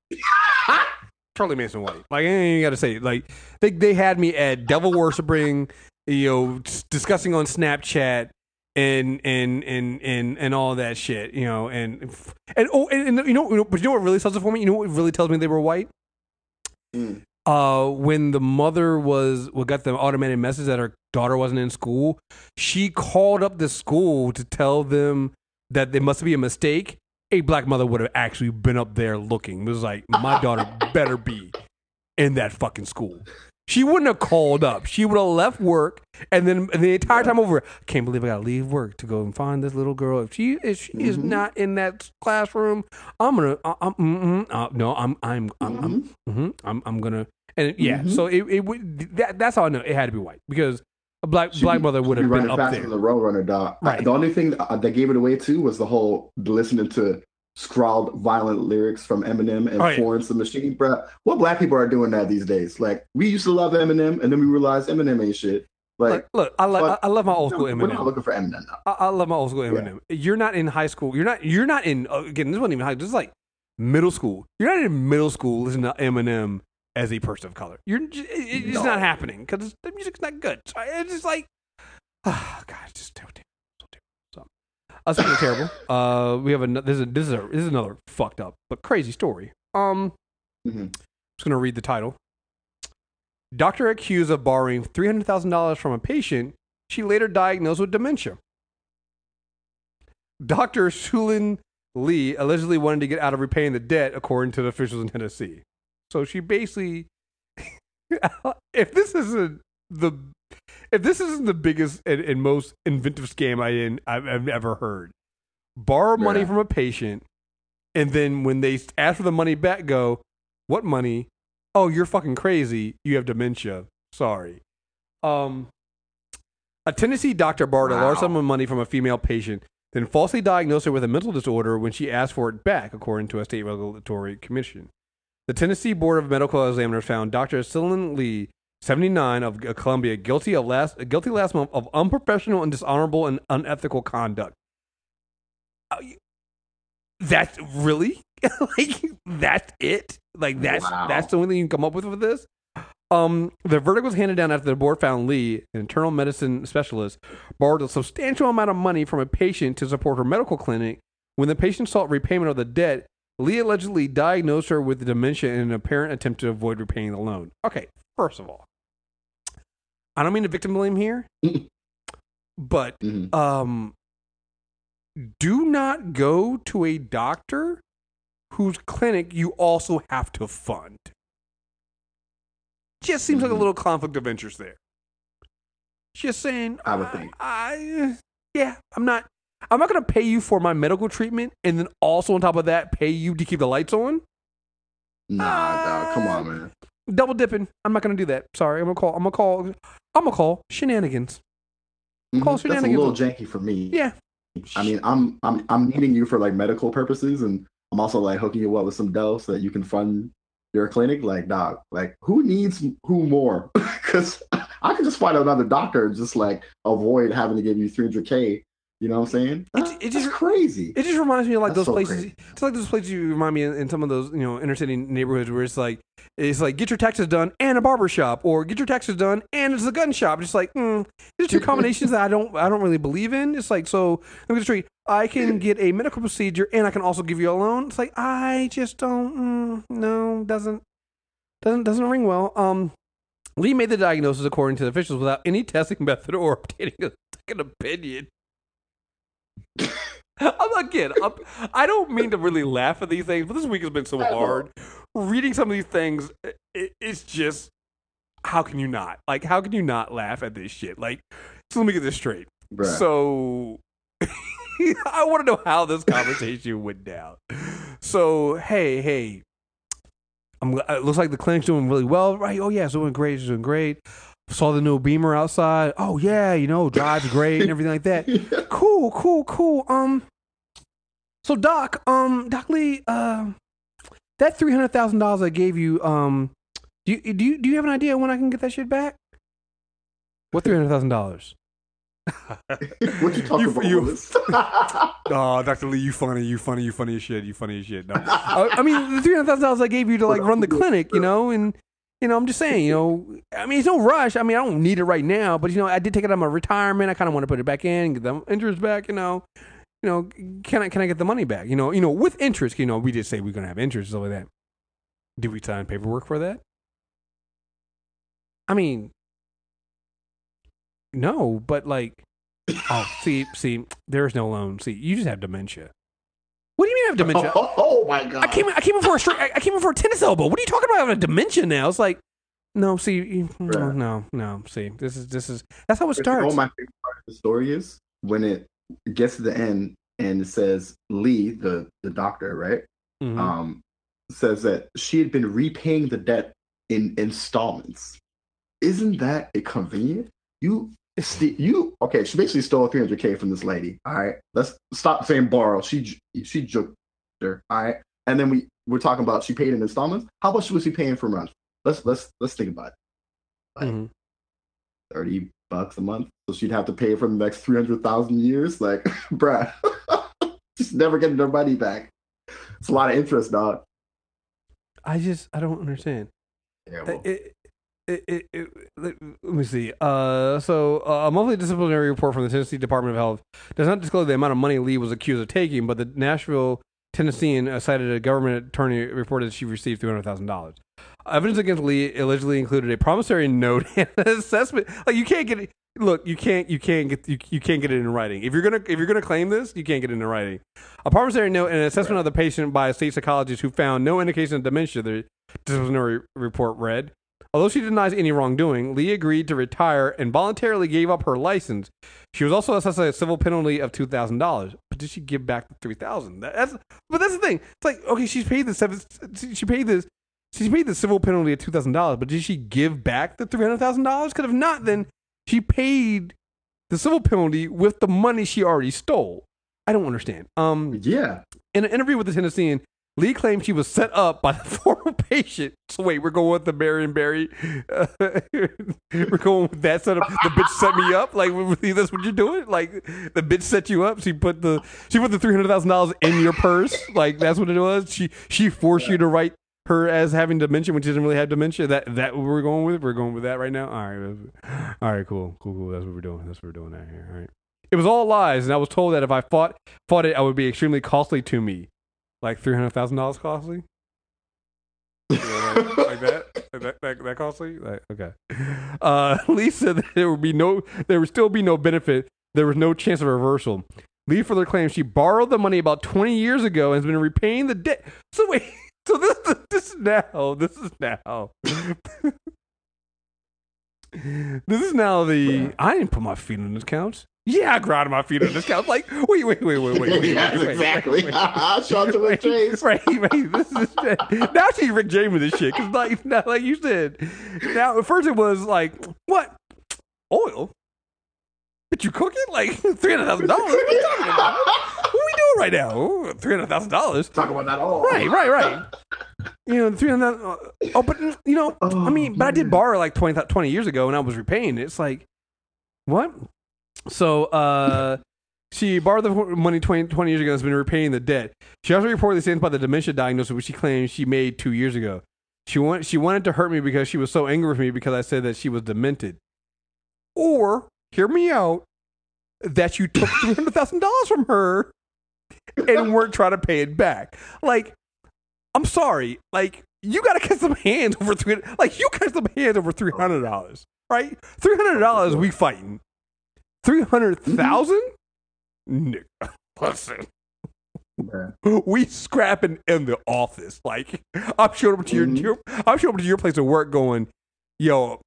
Charlie Manson White. Like, I ain't got to say it. Like, they, they had me at devil worshiping, you know, discussing on Snapchat and and and and and all that shit, you know. And and oh, and, and you know, but you know what really tells it for me? You know what really tells me they were white? Mm. Uh, when the mother was, well, got the automated message that her daughter wasn't in school, she called up the school to tell them that there must be a mistake. A black mother would have actually been up there looking. It was like, my daughter better be in that fucking school. She wouldn't have called up. She would have left work, and then the entire time over, I can't believe I gotta leave work to go and find this little girl. If she if she mm-hmm. is not in that classroom, I'm gonna. I'm, mm-mm, uh, no, I'm I'm I'm mm-hmm. I'm, mm-hmm, I'm I'm gonna. And yeah, mm-hmm. so it it would. That, that's how I know it had to be white, because a black she'd black be, mother would have been up there. The Roadrunner, dog. Right. The only thing that, that gave it away too was the whole listening to scrawled violent lyrics from Eminem and oh, Florence yeah. the Machine, bro. What black people are doing that these days? Like, we used to love Eminem, and then we realized Eminem ain't shit. Like, look, look I like I, I love my old school no, Eminem. We're not looking for Eminem now. I, I love my old school Eminem. Yeah. You're not in high school. You're not. You're not in. Again, this wasn't even high. This is like middle school. You're not in middle school listening to Eminem as a person of color. You're just, it's no. not happening because the music's not good. So it's just like, oh god, it's just terrible. So, uh, speaking of terrible, uh, we have another. This is a, this is, a, this is another fucked up but crazy story. Um, mm-hmm. I'm just gonna read the title. Doctor accused of borrowing three hundred thousand dollars from a patient she later diagnosed with dementia. Doctor Sulin Lee allegedly wanted to get out of repaying the debt, according to the officials in Tennessee. So she basically, if this isn't the, if this isn't the biggest and, and most inventive scam I in I've, I've ever heard, borrow yeah. money from a patient, and then when they ask for the money back, go, "What money? Oh, you're fucking crazy. You have dementia. Sorry." Um, a Tennessee doctor borrowed wow. a large sum of money from a female patient, then falsely diagnosed her with a mental disorder when she asked for it back, according to a state regulatory commission. The Tennessee Board of Medical Examiners found Doctor Celine Lee, seventy-nine, of Columbia, guilty of last guilty last month of unprofessional and dishonorable and unethical conduct. That's really like that's it. Like that's wow. that's the only thing you can come up with for this. Um, the verdict was handed down after the board found Lee, an internal medicine specialist, borrowed a substantial amount of money from a patient to support her medical clinic. When the patient sought repayment of the debt, Lee allegedly diagnosed her with dementia in an apparent attempt to avoid repaying the loan. Okay, first of all, I don't mean to victim blame here, but mm-hmm. um, do not go to a doctor whose clinic you also have to fund. Just seems mm-hmm. like a little conflict of interest there. Just saying. I would think. I, I yeah, I'm not. I'm not going to pay you for my medical treatment and then also on top of that pay you to keep the lights on. Nah, uh, nah come on, man. Double dipping. I'm not going to do that. Sorry, I'm gonna call. I'm gonna call. I'm gonna call shenanigans. Mm-hmm. Call shenanigans. That's a little janky for me. Yeah. I mean, I'm I'm I'm needing you for like medical purposes, and I'm also like hooking you up with some dough so that you can fund your clinic. Like, dog, like who needs who more? Because I can just find another doctor and just like avoid having to give you three hundred K. You know what I'm saying? That, it, it just, that's crazy. It just reminds me of like that's those so places. Crazy. It's like those places you remind me in, in some of those, you know, inner city neighborhoods where it's like it's like get your taxes done and a barber shop, or get your taxes done and it's a gun shop. It's like mm, these are two combinations that I don't I don't really believe in. It's like so let me just read. I can get a medical procedure and I can also give you a loan. It's like I just don't mm, no doesn't doesn't doesn't ring well. Um, Lee made the diagnosis according to the officials without any testing method or obtaining a second opinion. I'm again I'm, I don't mean to really laugh at these things, but this week has been so hard reading some of these things. It, it's just how can you not like how can you not laugh at this shit? Like, so let me get this straight. Bruh. So I want to know how this conversation went down. So hey hey I'm, it looks like the clinic's doing really well, right? Oh yeah, it's doing great. It's doing great. Saw the new Beamer outside. Oh yeah, you know, drives great and everything like that. Yeah. Cool, cool, cool. Um, so Doc, um, Doc Lee, um, uh, that three hundred thousand dollars I gave you, um, do you do you do you have an idea when I can get that shit back? What three hundred thousand dollars? What you talking you, about? You, oh, Doctor Lee, you funny, you funny, you funny as shit, you funny as shit. No. I, I mean, the three hundred thousand dollars I gave you to like run the clinic, you know, and. You know, I'm just saying, you know, I mean, it's no rush. I mean, I don't need it right now, but, you know, I did take it out of my retirement. I kind of want to put it back in, get the interest back, you know, you know, can I, can I get the money back? You know, you know, with interest, you know, we did say we we're going to have interest over that. Do we sign paperwork for that? I mean, no, but like, oh, see, see, there's no loan. See, you just have dementia. What do you mean I have dementia? Oh, oh, oh my god! I came, I came in for a straight, I came in for a tennis elbow. What are you talking about? I have a dementia now. It's like, no, see, no, no, no, see, this is, this is, that's how it starts. You know, my favorite part of the story is when it gets to the end and it says Lee, the the doctor, right, mm-hmm. um, says that she had been repaying the debt in installments. Isn't that inconvenient? You. You okay? She basically stole three hundred K from this lady. All right, let's stop saying borrow. She she joked her. All right, and then we we're talking about she paid in installments. How much was she paying for a month? Let's let's let's think about it. Like mm-hmm. thirty bucks a month, so she'd have to pay for the next three hundred thousand years. Like, bruh, just never getting their money back. It's a lot of interest, dog. I just I don't understand. Yeah, well. it, It, it, it, let me see. Uh, so, uh, a monthly disciplinary report from the Tennessee Department of Health does not disclose the amount of money Lee was accused of taking, but the Nashville Tennessean uh, cited a government attorney reported that she received three hundred thousand dollars. Evidence against Lee allegedly included a promissory note and an assessment. Like you can't get it. Look, you can't, you can't get, you, you can't get it in writing. If you're gonna, if you're gonna claim this, you can't get it in writing. A promissory note and an assessment right. of the patient by a state psychologist who found no indication of dementia. The disciplinary report read. Although she denies any wrongdoing, Lee agreed to retire and voluntarily gave up her license. She was also assessed a civil penalty of two thousand dollars. But did she give back the three thousand? That's but that's the thing. It's like okay, she's paid the seven. She paid this. She paid the civil penalty of two thousand dollars. But did she give back the three hundred thousand dollars? Because if not, then she paid the civil penalty with the money she already stole. I don't understand. Um, yeah. In an interview with the Tennessean. Lee claimed she was set up by the former patient. So wait, we're going with the Barry and Barry. Uh, we're going with that setup. The bitch set me up. Like that's what you're doing. Like the bitch set you up. She put the she put the three hundred thousand dollars in your purse. Like that's what it was. She she forced you to write her as having dementia when she didn't really have dementia. That that what we're going with. We're going with that right now. All right, all right, cool, cool, cool. That's what we're doing. That's what we're doing out here. All right. It was all lies, and I was told that if I fought fought it, I would be extremely costly to me. Like three hundred thousand dollars costly? You know, like, like that? Like that, that, that costly? Like, okay. Uh, Lee said that there would be no, there would still be no benefit. There was no chance of reversal. Lee further claims she borrowed the money about twenty years ago and has been repaying the debt. So wait, so this is this, this now. This is now. This is now the, I didn't put my feet on this couch. Yeah, I ground my feet on this couch. Like, wait, wait, wait, wait, wait. Yes, wait, wait, exactly. I'll show to the chase. Right, right. This is, now she's Rick James with this shit. Because like, now, like you said, now at first it was like, what? Oil? But you cook it? Like three hundred thousand dollars? What are you talking about? What are we doing right now? three hundred thousand dollars? Talk about that all. Right, right, right. You know, three hundred thousand dollars. Oh, but, you know, oh, I mean, but I did borrow like twenty, twenty years ago and I was repaying it. It's like, what? So, uh, she borrowed the money twenty, twenty years ago and has been repaying the debt. She also reportedly stands by the dementia diagnosis, which she claims she made two years ago. She, want, she wanted to hurt me because she was so angry with me because I said that she was demented. Or, hear me out, that you took three hundred thousand dollars from her and weren't trying to pay it back. Like, I'm sorry. Like, you got to cut some hands over three hundred dollars. Like, you cut some hands over three hundred dollars, right? three hundred dollars, we fighting. three hundred thousand dollars? Nigga, listen. Yeah. We scrapping in the office. Like, I'm showing up to your, mm-hmm. your I'm showing up to your place of work going, yo,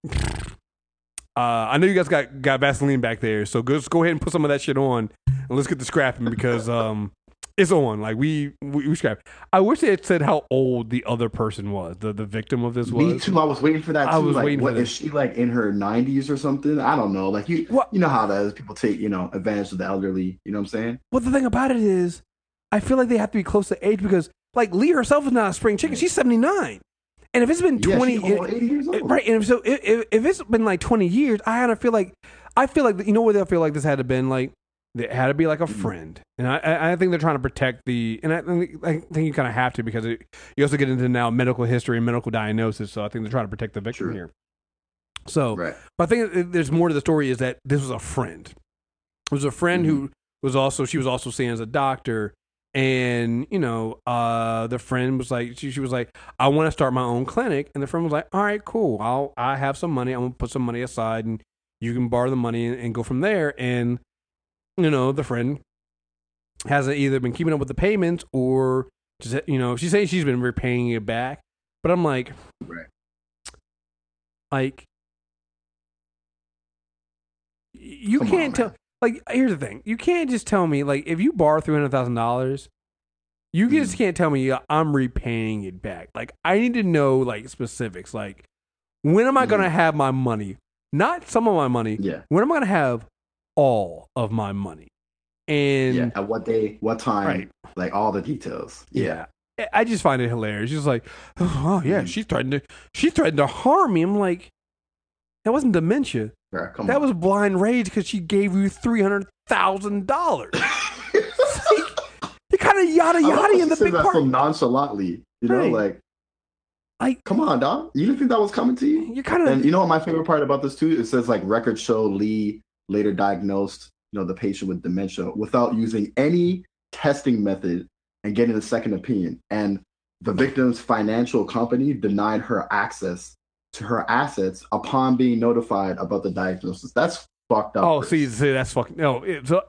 Uh, I know you guys got, got Vaseline back there, so go, just go ahead and put some of that shit on, and let's get to scrapping because um, it's on. Like we we, we scrapped. I wish they had said how old the other person was, the the victim of this was. Me too. I was waiting for that. Too. I was like, waiting. What for is this. She like in her nineties or something? I don't know. Like you, well, you know how that is. People take you know advantage of the elderly. You know what I'm saying? Well, the thing about it is, I feel like they have to be close to age because like Lee herself is not a spring chicken. She's seventy-nine. And if it's been yeah, twenty, years old. Right? And if so, if, if it's been like twenty years, I gotta feel like, I feel like you know what I feel like this had to been like, it had to be like a friend, and I, I think they're trying to protect the, and I think, I think you kind of have to because it, you also get into now medical history and medical diagnosis, so I think they're trying to protect the victim True. Here. So, right. But I think there's more to the story is that this was a friend, it was a friend mm-hmm. who was also she was also seen as a doctor. And, you know, uh, the friend was like, she, she was like, I want to start my own clinic. And the friend was like, all right, cool. I'll, I have some money. I'm going to put some money aside and you can borrow the money and, and go from there. And, you know, the friend hasn't either been keeping up with the payments or, just, you know, she's saying she's been repaying it back. But I'm like, right. like, you Come can't on, tell. Man. Like, here's the thing. You can't just tell me, like, if you borrow three hundred thousand dollars, you mm. just can't tell me I'm repaying it back. Like, I need to know, like, specifics. Like, when am I mm. going to have my money? Not some of my money. Yeah. When am I going to have all of my money? And yeah, at what day, what time, right. like, all the details. Yeah. yeah. I just find it hilarious. She's like, oh, yeah, mm. she threatened to, she threatened to harm me. I'm like, that wasn't dementia. Girl, that on. Was blind rage because she gave you three hundred thousand dollars. Like, you kind of yada yada in the big that part from nonchalantly, you know, right. like, like, come on, dog. You didn't think that was coming to you? You kind of, and you know what? My favorite part about this too, it says like records show Lee later diagnosed, you know, the patient with dementia without using any testing method and getting a second opinion, and the victim's financial company denied her access to her assets upon being notified about the diagnosis. That's fucked up. Oh, see, see that's fucking no. It's uh,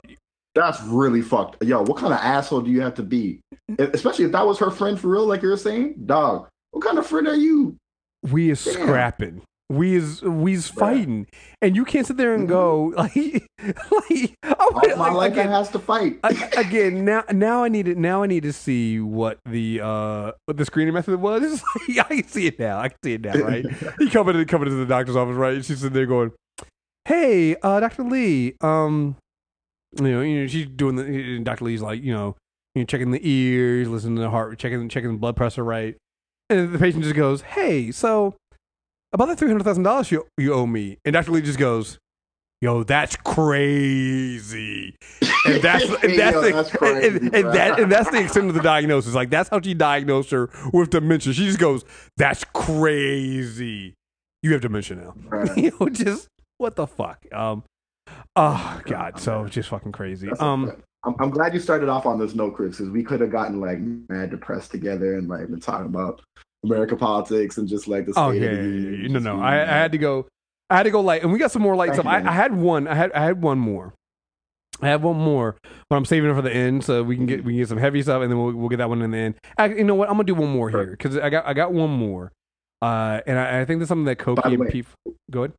that's really fucked. Yo, what kind of asshole do you have to be? Especially if that was her friend for real, like you're saying, dog. What kind of friend are you? We is Damn. Scrapping. We is we's fighting, and you can't sit there and go like, like I my like, again, has to fight I, again. Now, now I need it. Now I need to see what the uh, what the screening method was. Like, I can see it now. I can see it now. Right? You come into coming into the doctor's office, right? And she's sitting there going, "Hey, uh, Doctor Lee, um, you know, you know, she's doing the." And Doctor Lee's like, you know, you know, checking the ears, listening to the heart, checking checking the blood pressure, right? And the patient just goes, "Hey, so." About the three hundred thousand dollars you you owe me, and Doctor Lee just goes, "Yo, that's crazy," and that's and that's, Yo, the, that's crazy, and, and, and that and that's the extent of the diagnosis. Like that's how she diagnosed her with dementia. She just goes, "That's crazy. You have dementia now." Right. You know, just what the fuck? Um, oh God, so just fucking crazy. That's um. Right. I'm, I'm glad you started off on this note, Chris, because we could have gotten like mad depressed together and like been talking about American politics and just like the state oh yeah, of the yeah, yeah. no no I, I had to go I had to go light and we got some more light stuff I, I had one I had I had one more I have one more, but I'm saving it for the end so we can get we can get some heavy stuff, and then we'll we'll get that one in the end. I, you know what? I'm gonna do one more here because I got I got one more, uh, and I, I think that's something that Koki and P. Go ahead.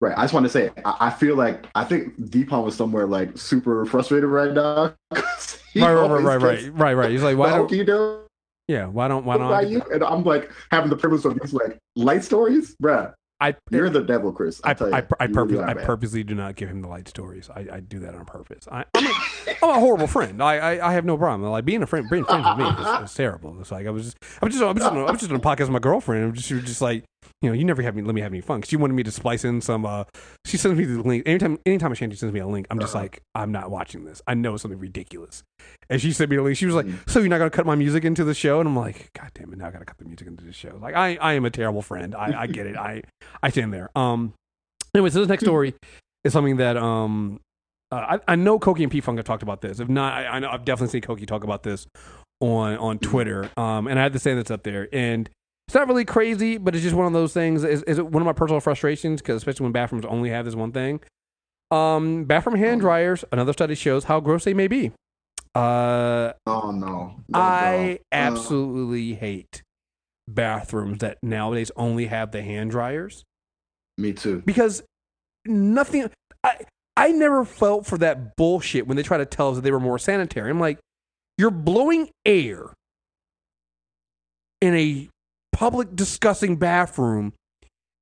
Right, I just want to say I, I feel like I think Deepon was somewhere like super frustrated right now. Right, right, right, right, right, right, right. He's like, why don't you do? Yeah, why don't why don't you? And I'm like having the premise of these like light stories, bruh. I, You're the devil, Chris. I, I, you, I, I, purpose, I purposely do not give him the light stories. I, I do that on purpose. I, I'm, a, I'm a horrible friend. I, I, I have no problem. Like being a friend, being friends with me is, is terrible. It's like I was just, I was just, I was just, I was just on a podcast with my girlfriend. And she was just like, you know, you never have me, let me have any fun. She wanted me to splice in some. Uh, she sends me the link anytime. Anytime Ashanti sends me a link, I'm just uh-huh. like, I'm not watching this. I know it's something ridiculous. And she sent me a link. She was like, mm-hmm. so you're not gonna cut my music into the show? And I'm like, God damn it! Now I gotta cut the music into the show. Like I, I am a terrible friend. I, I get it. I. I stand there. Um, anyway, so this next story is something that um, uh, I, I know Koki and P Funk have talked about this. If not, I, I know I've definitely seen Koki talk about this on on Twitter. Um, and I had to say that's up there, and it's not really crazy, but it's just one of those things. Is is one of my personal frustrations because especially when bathrooms only have this one thing. Um, bathroom hand dryers. Another study shows how gross they may be. Uh, oh no! no I no. absolutely hate bathrooms that nowadays only have the hand dryers. Me too. Because nothing. I I never felt for that bullshit when they try to tell us that they were more sanitary. I'm like, you're blowing air in a public disgusting bathroom,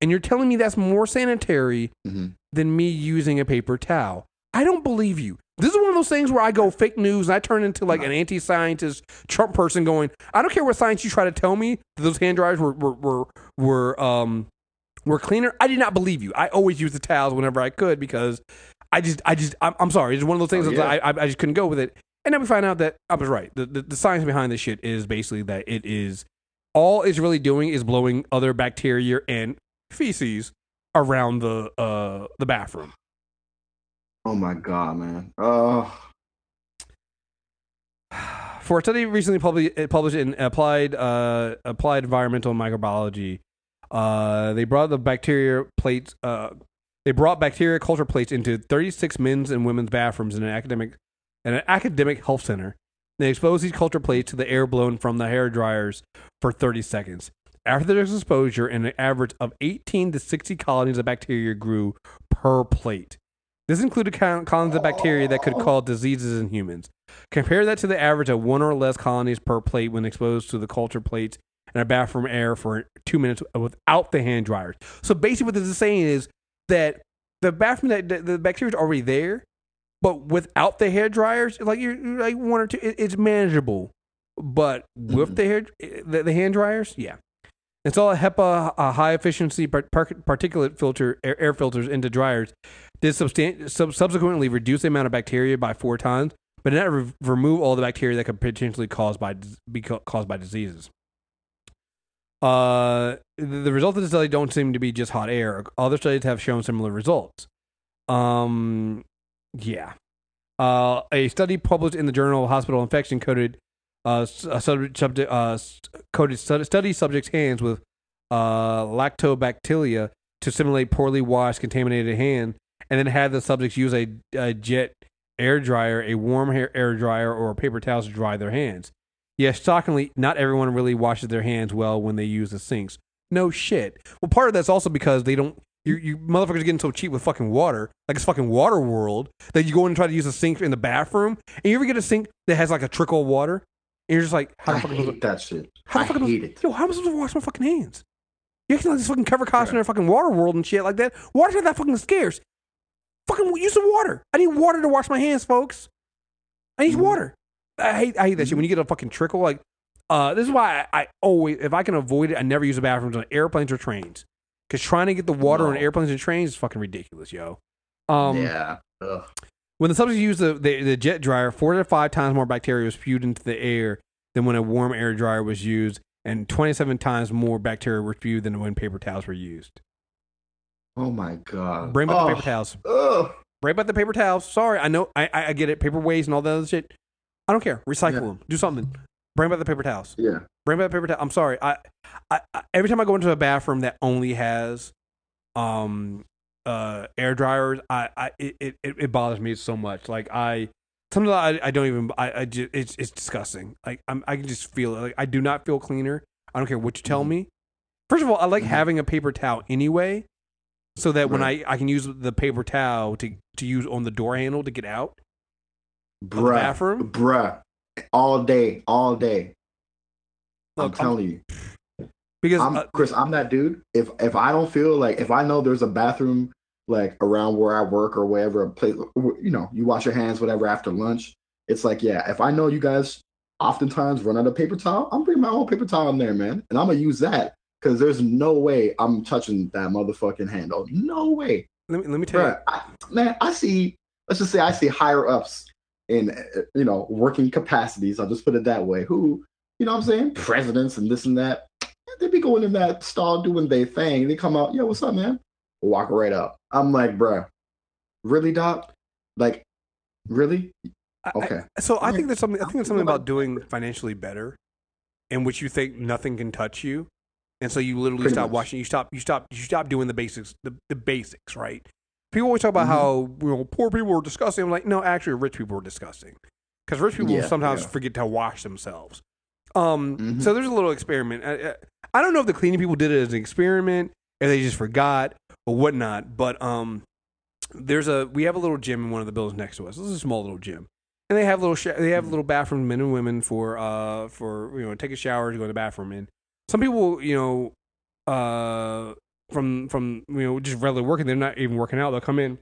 and you're telling me that's more sanitary mm-hmm. than me using a paper towel. I don't believe you. This is one of those things where I go fake news and I turn into like an anti-scientist Trump person going, I don't care what science you try to tell me that those hand dryers were were were were, um, were cleaner. I did not believe you. I always used the towels whenever I could because I just, I just, I'm, I'm sorry. It's one of those things oh, yeah. that I, I I just couldn't go with it. And then we find out that I was right. The, the the science behind this shit is basically that it is, all it's really doing is blowing other bacteria and feces around the uh, the bathroom. Oh my God, man. Oh. For a study recently publi- published in Applied uh, Applied Environmental Microbiology, uh, they brought the bacteria plates. Uh, they brought bacteria culture plates into thirty-six men's and women's bathrooms in an academic, in an academic health center. They exposed these culture plates to the air blown from the hair dryers for thirty seconds. After their exposure, an average of eighteen to sixty colonies of bacteria grew per plate. This included colonies of bacteria that could cause diseases in humans. Compare that to the average of one or less colonies per plate when exposed to the culture plates in a bathroom air for two minutes without the hand dryers. So basically what this is saying is that the bathroom, that the bacteria is already there, but without the hair dryers, like you're like one or two, it, it's manageable. But with mm-hmm. the, hair, the, the hand dryers, yeah. Install a HEPA a high efficiency par- par- particulate filter air, air filters into dryers. This substan- sub- subsequently reduced the amount of bacteria by four times, but did not re- remove all the bacteria that could potentially cause by be co- caused by diseases. Uh, the, the results of the study don't seem to be just hot air. Other studies have shown similar results. Um, yeah, uh, a study published in the Journal of Hospital Infection coded. Uh, sub, sub, uh, coated study subjects' hands with uh, lactobacilli to simulate poorly washed, contaminated hand, and then had the subjects use a, a jet air dryer, a warm hair air dryer, or paper towels to dry their hands. Yes, shockingly, not everyone really washes their hands well when they use the sinks. No shit. Well, part of that's also because they don't. You, you motherfuckers are getting so cheap with fucking water, like it's fucking Water World, that you go in and try to use a sink in the bathroom, and you ever get a sink that has like a trickle of water. And you're just like, how the I fuck hate was, that shit. How the I fuck hate was, it. Yo, how am I supposed to wash my fucking hands? You acting like this fucking cover costume in fucking Water World and shit like that. Water's not that fucking scarce. Fucking use some water. I need water to wash my hands, folks. I need mm-hmm. water. I hate, I hate that mm-hmm. shit. When you get a fucking trickle, like, uh, this is why I, I always, if I can avoid it, I never use the bathrooms on airplanes or trains. Because trying to get the water no. on airplanes and trains is fucking ridiculous, yo. Um, yeah. Ugh. When the subjects used the, the, the jet dryer, four to five times more bacteria was spewed into the air than when a warm air dryer was used, and twenty-seven times more bacteria were spewed than when paper towels were used. Oh my God. Bring back oh. the paper towels. Ugh. Bring back the paper towels. Sorry, I know, I, I get it. Paperweights and all that other shit. I don't care. Recycle yeah. them. Do something. Bring back the paper towels. Yeah. Bring back the paper towels. I'm sorry. I, I, I every time I go into a bathroom that only has, um, uh, air dryers, I, I it, it, it bothers me so much. Like I sometimes I, I don't even I, I just, it's it's disgusting. Like I'm, I can just feel it. Like I do not feel cleaner. I don't care what you tell mm-hmm. me. First of all, I like mm-hmm. having a paper towel anyway, so that right. when I, I can use the paper towel to, to use on the door handle to get out. Bruh, of the bathroom. Bruh. All day, all day. Look, I'm telling I'm, you. Because I'm, uh, Chris, I'm that dude. If if I don't feel like, if I know there's a bathroom like around where I work or wherever, a place, you know, you wash your hands, whatever, after lunch. It's like, yeah, if I know you guys oftentimes run out of paper towel, I'm bringing my own paper towel in there, man. And I'm going to use that. Because there's no way I'm touching that motherfucking handle. No way. Let me let me tell Bruh, you. I, man, I see, let's just say I see higher ups in, you know, working capacities. I'll just put it that way. Who, you know what I'm saying? Presidents and this and that. They be going in that stall doing their thing. They come out, yo, what's up, man? Walk right up. I'm like, bruh, really, Doc? Like, really? Okay. I, I, so I think there's something, I think there's something about doing financially better in which you think nothing can touch you. And so you literally Pretty stop much. watching. You stop. You stop. You stop doing the basics. The, the basics, right? People always talk about mm-hmm. how you know, poor people were disgusting. I'm like, no, actually, rich people are disgusting because rich people yeah, sometimes yeah. forget to wash themselves. Um, mm-hmm. So there's a little experiment. I, I don't know if the cleaning people did it as an experiment, if they just forgot or whatnot. But um, there's a we have a little gym in one of the buildings next to us. This is a small little gym, and they have little sh- they have mm-hmm. little bathroom men and women for uh for you know take a shower to go to the bathroom in. Some people, you know, uh, from from you know just regularly working, they're not even working out. They'll come in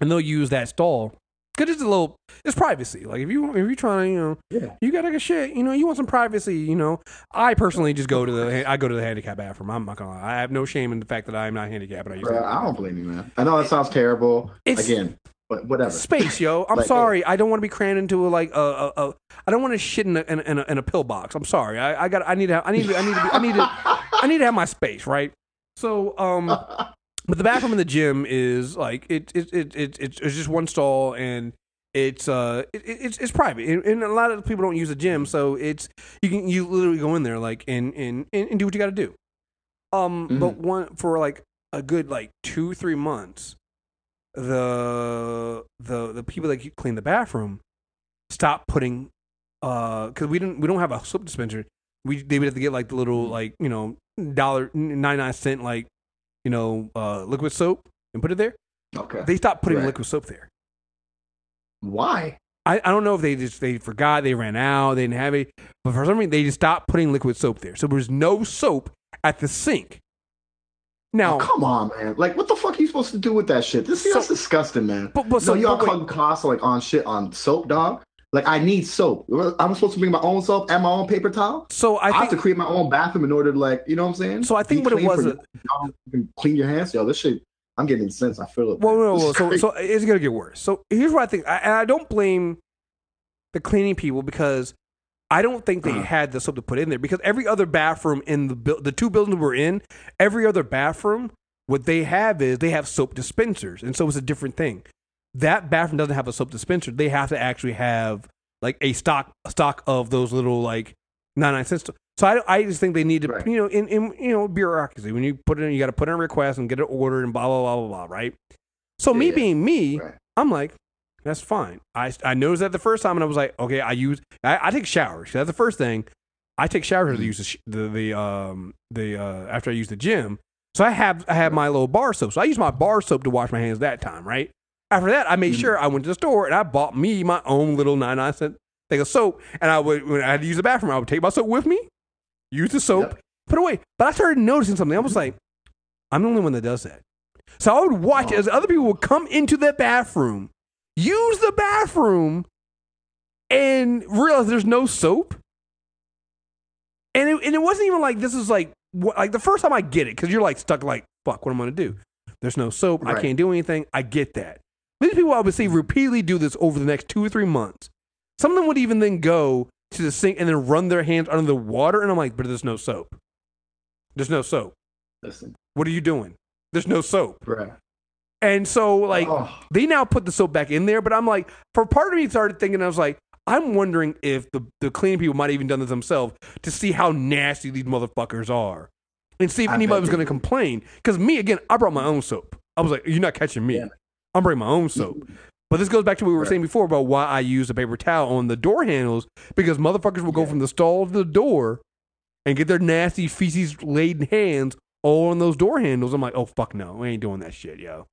and they'll use that stall because it's a little, it's privacy. Like if you if you're trying, you know, yeah. you got like a shit, you know, you want some privacy, you know. I personally just go to the I go to the handicap bathroom. I'm not gonna lie, I have no shame in the fact that I am not handicapped. I, use Bro, I don't blame you, man. I know it sounds terrible. It's, Again, but whatever. Space, yo. I'm like, sorry. Yeah. I don't want to be crammed into a, like a, a, a. I don't want to shit in a in a, in a pillbox. I'm sorry. I, I got. I need to. Have, I need. To, I need to. Be, I need to. I need to have my space, right? So, um, but the bathroom in the gym is like it. It. It. It. It's just one stall, and it's uh. It, it's it's private, and, and a lot of people don't use the gym, so it's you can you literally go in there like and and and do what you got to do. Um, mm-hmm. but one for like a good like two three months. The the the people that clean the bathroom stop putting uh because we didn't we don't have a soap dispenser. We they would have to get like the little like you know dollar ninety nine cent like you know uh liquid soap and put it there. Okay. They stopped putting right. liquid soap there. Why? I, I don't know if they just they forgot they ran out they didn't have it but for some reason they just stopped putting liquid soap there. So there was no soap at the sink. Now, oh, come on, man! Like, what the fuck are you supposed to do with that shit? This sounds so, disgusting, man. But, but so no, y'all cutting costs like on shit on soap, dog. Like, I need soap. I'm supposed to bring my own soap and my own paper towel. So I, I think, have to create my own bathroom in order to, like, you know what I'm saying? So I think Be what it was, for, uh, you clean your hands, yo. This shit, I'm getting incensed. I feel it. Well, no, well, so so it's gonna get worse. So here's what I think, I, and I don't blame the cleaning people because I don't think they uh-huh. had the soap to put in there because every other bathroom in the bu- the two buildings we're in, every other bathroom, what they have is they have soap dispensers. And so it's a different thing. That bathroom doesn't have a soap dispenser. They have to actually have like a stock a stock of those little like ninety-nine cents. So I, I just think they need to, right. you know, in, in you know bureaucracy, when you put it in, you got to put in a request and get it ordered and blah, blah, blah, blah, blah, right? So yeah, me yeah. being me, right. I'm like, that's fine. I, I noticed that the first time, and I was like, okay, I use I, I take showers. That's the first thing. I take showers to use the sh- the, the um the uh after I use the gym. So I have I have my little bar soap. So I use my bar soap to wash my hands that time, right? After that, I made mm-hmm. sure I went to the store and I bought me my own little ninety-nine cent thing of soap. And I would when I had to use the bathroom, I would take my soap with me, use the soap, yep. put it away. But I started noticing something. I was like, I'm the only one that does that. So I would watch oh. as other people would come into the bathroom. Use the bathroom and realize there's no soap. And it, and it wasn't even like this is like what, like the first time I get it because you're like stuck like fuck what am I gonna do? There's no soap. Right. I can't do anything. I get that. These people I would see repeatedly do this over the next two or three months. Some of them would even then go to the sink and then run their hands under the water. And I'm like, but there's no soap. There's no soap. Listen. What are you doing? There's no soap. Right. And so, like, oh. they now put the soap back in there. But I'm like, for part of me started thinking, I was like, I'm wondering if the, the cleaning people might have even done this themselves to see how nasty these motherfuckers are and see if I anybody was going to complain. Because me, again, I brought my own soap. I was like, you're not catching me. Yeah. I'm bringing my own soap. But this goes back to what we were right. saying before about why I used a paper towel on the door handles, because motherfuckers will yeah. go from the stall to the door and get their nasty feces-laden hands all on those door handles. I'm like, oh, fuck no. We ain't doing that shit, yo.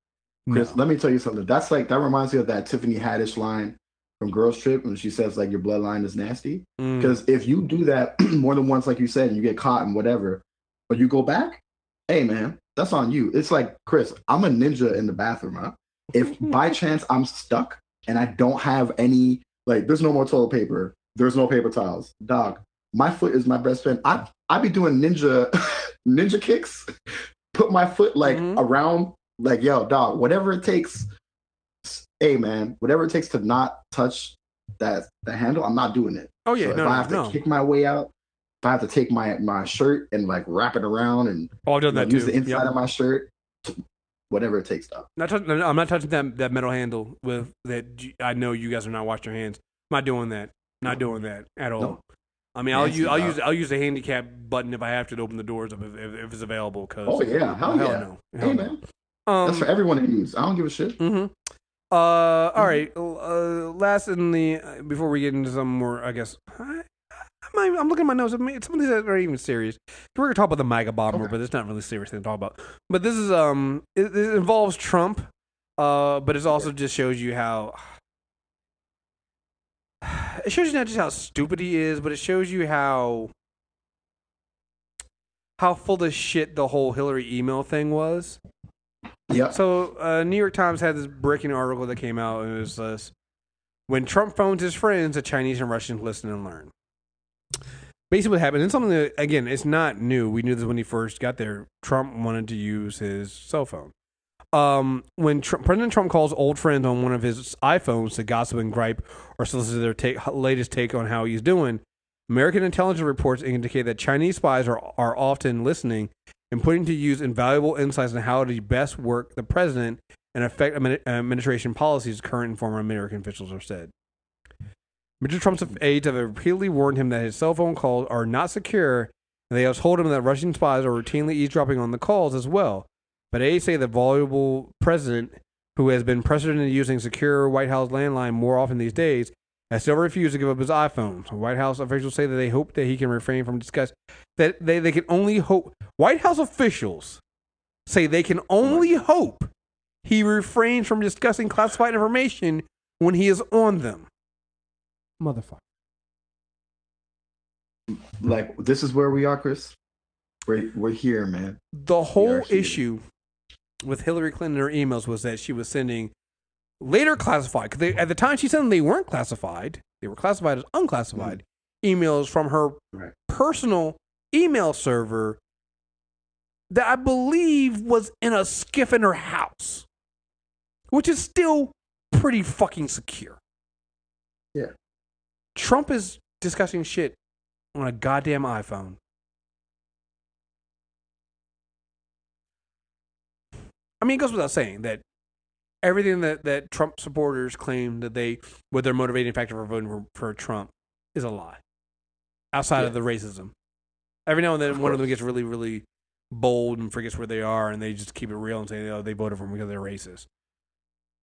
No. Chris, let me tell you something. That's like, that reminds me of that Tiffany Haddish line from Girls Trip when she says, like, your bloodline is nasty. Because mm. if you do that more than once, like you said, and you get caught and whatever, but you go back, hey, man, that's on you. It's like, Chris, I'm a ninja in the bathroom, huh? If by chance I'm stuck and I don't have any, like, there's no more toilet paper, there's no paper towels, dog, my foot is my best friend. I I be doing ninja ninja kicks, put my foot like mm-hmm. around, like, yo, dog, whatever it takes. Hey, man, whatever it takes to not touch that the handle, I'm not doing it. Oh yeah, so no, if I have no, to no. kick my way out, if I have to take my my shirt and like wrap it around and oh, done that know, use the inside yep. of my shirt. Whatever it takes, though. Not touch, I'm not touching that, that metal handle with that. I know you guys are not washing your hands. I'm not doing that. Not doing that at all. No. I mean, I'll use I'll, use I'll use the handicap button if I have to, to open the doors if, if, if it's available. Cause oh yeah, hell, hell yeah. No. Hell hey man, no. um, that's for everyone to use. I don't give a shit. Mm-hmm. Uh, mm-hmm. All right. Uh, last in the uh, before we get into some more, I guess. I, I'm, I'm looking at my notes. I mean, some of these aren't even serious. We're gonna talk about the MAGA bomber, okay. but it's not really a serious thing to talk about. But this is um, it, it involves Trump, uh, but it also yeah. just shows you how it shows you not just how stupid he is, but it shows you how how full of shit the whole Hillary email thing was. Yeah. So, uh, New York Times had this breaking article that came out, and it was this: when Trump phones his friends, the Chinese and Russians listen and learn. Basically what happened, and something that, again, it's not new. We knew this when he first got there. Trump wanted to use his cell phone. Um, when Trump, President Trump calls old friends on one of his iPhones to gossip and gripe or solicit their take, latest take on how he's doing, American intelligence reports indicate that Chinese spies are, are often listening and putting to use invaluable insights on how to best work the president and affect administration policies, current and former American officials have said. Mister Trump's aides have repeatedly warned him that his cell phone calls are not secure, and they have told him that Russian spies are routinely eavesdropping on the calls as well. But aides say the voluble president, who has been precedented using secure White House landline more often these days, has still refused to give up his iPhone. So White House officials say that they hope that he can refrain from discussing that they, they can only hope. White House officials say they can only hope he refrains from discussing classified information when he is on them. Motherfucker. Like, this is where we are, Chris. We're, we're here, man. The whole issue with Hillary Clinton and her emails was that she was sending later classified, because at the time she sent them, they weren't classified. They were classified as unclassified mm-hmm. emails from her right. personal email server that I believe was in a skiff in her house, which is still pretty fucking secure. Yeah. Trump is discussing shit on a goddamn iPhone. I mean, it goes without saying that everything that, that Trump supporters claim that they, what their motivating factor for voting for, for Trump is a lie. Outside yeah. of the racism. Every now and then, of one course. of them gets really, really bold and forgets where they are, and they just keep it real and say, oh, they voted for him because they're racist.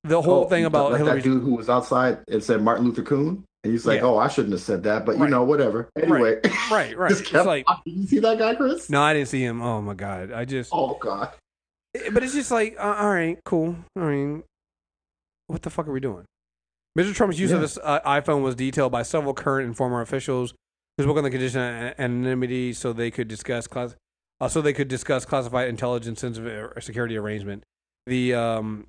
The whole oh, thing about like Hillary, that dude who was outside and said Martin Luther Coon. And he's like, yeah. oh, I shouldn't have said that, but, you right. know, whatever. Anyway. Right, right. right. Just kept, it's like, did you see that guy, Chris? No, I didn't see him. Oh, my God. I just... Oh, God. It, but it's just like, uh, all right, cool. I mean, what the fuck are we doing? Mister Trump's use yeah. of his uh, iPhone was detailed by several current and former officials who spoke on the condition of anonymity so they could discuss class, uh, so they could discuss classified intelligence sensitive security arrangement. The, um,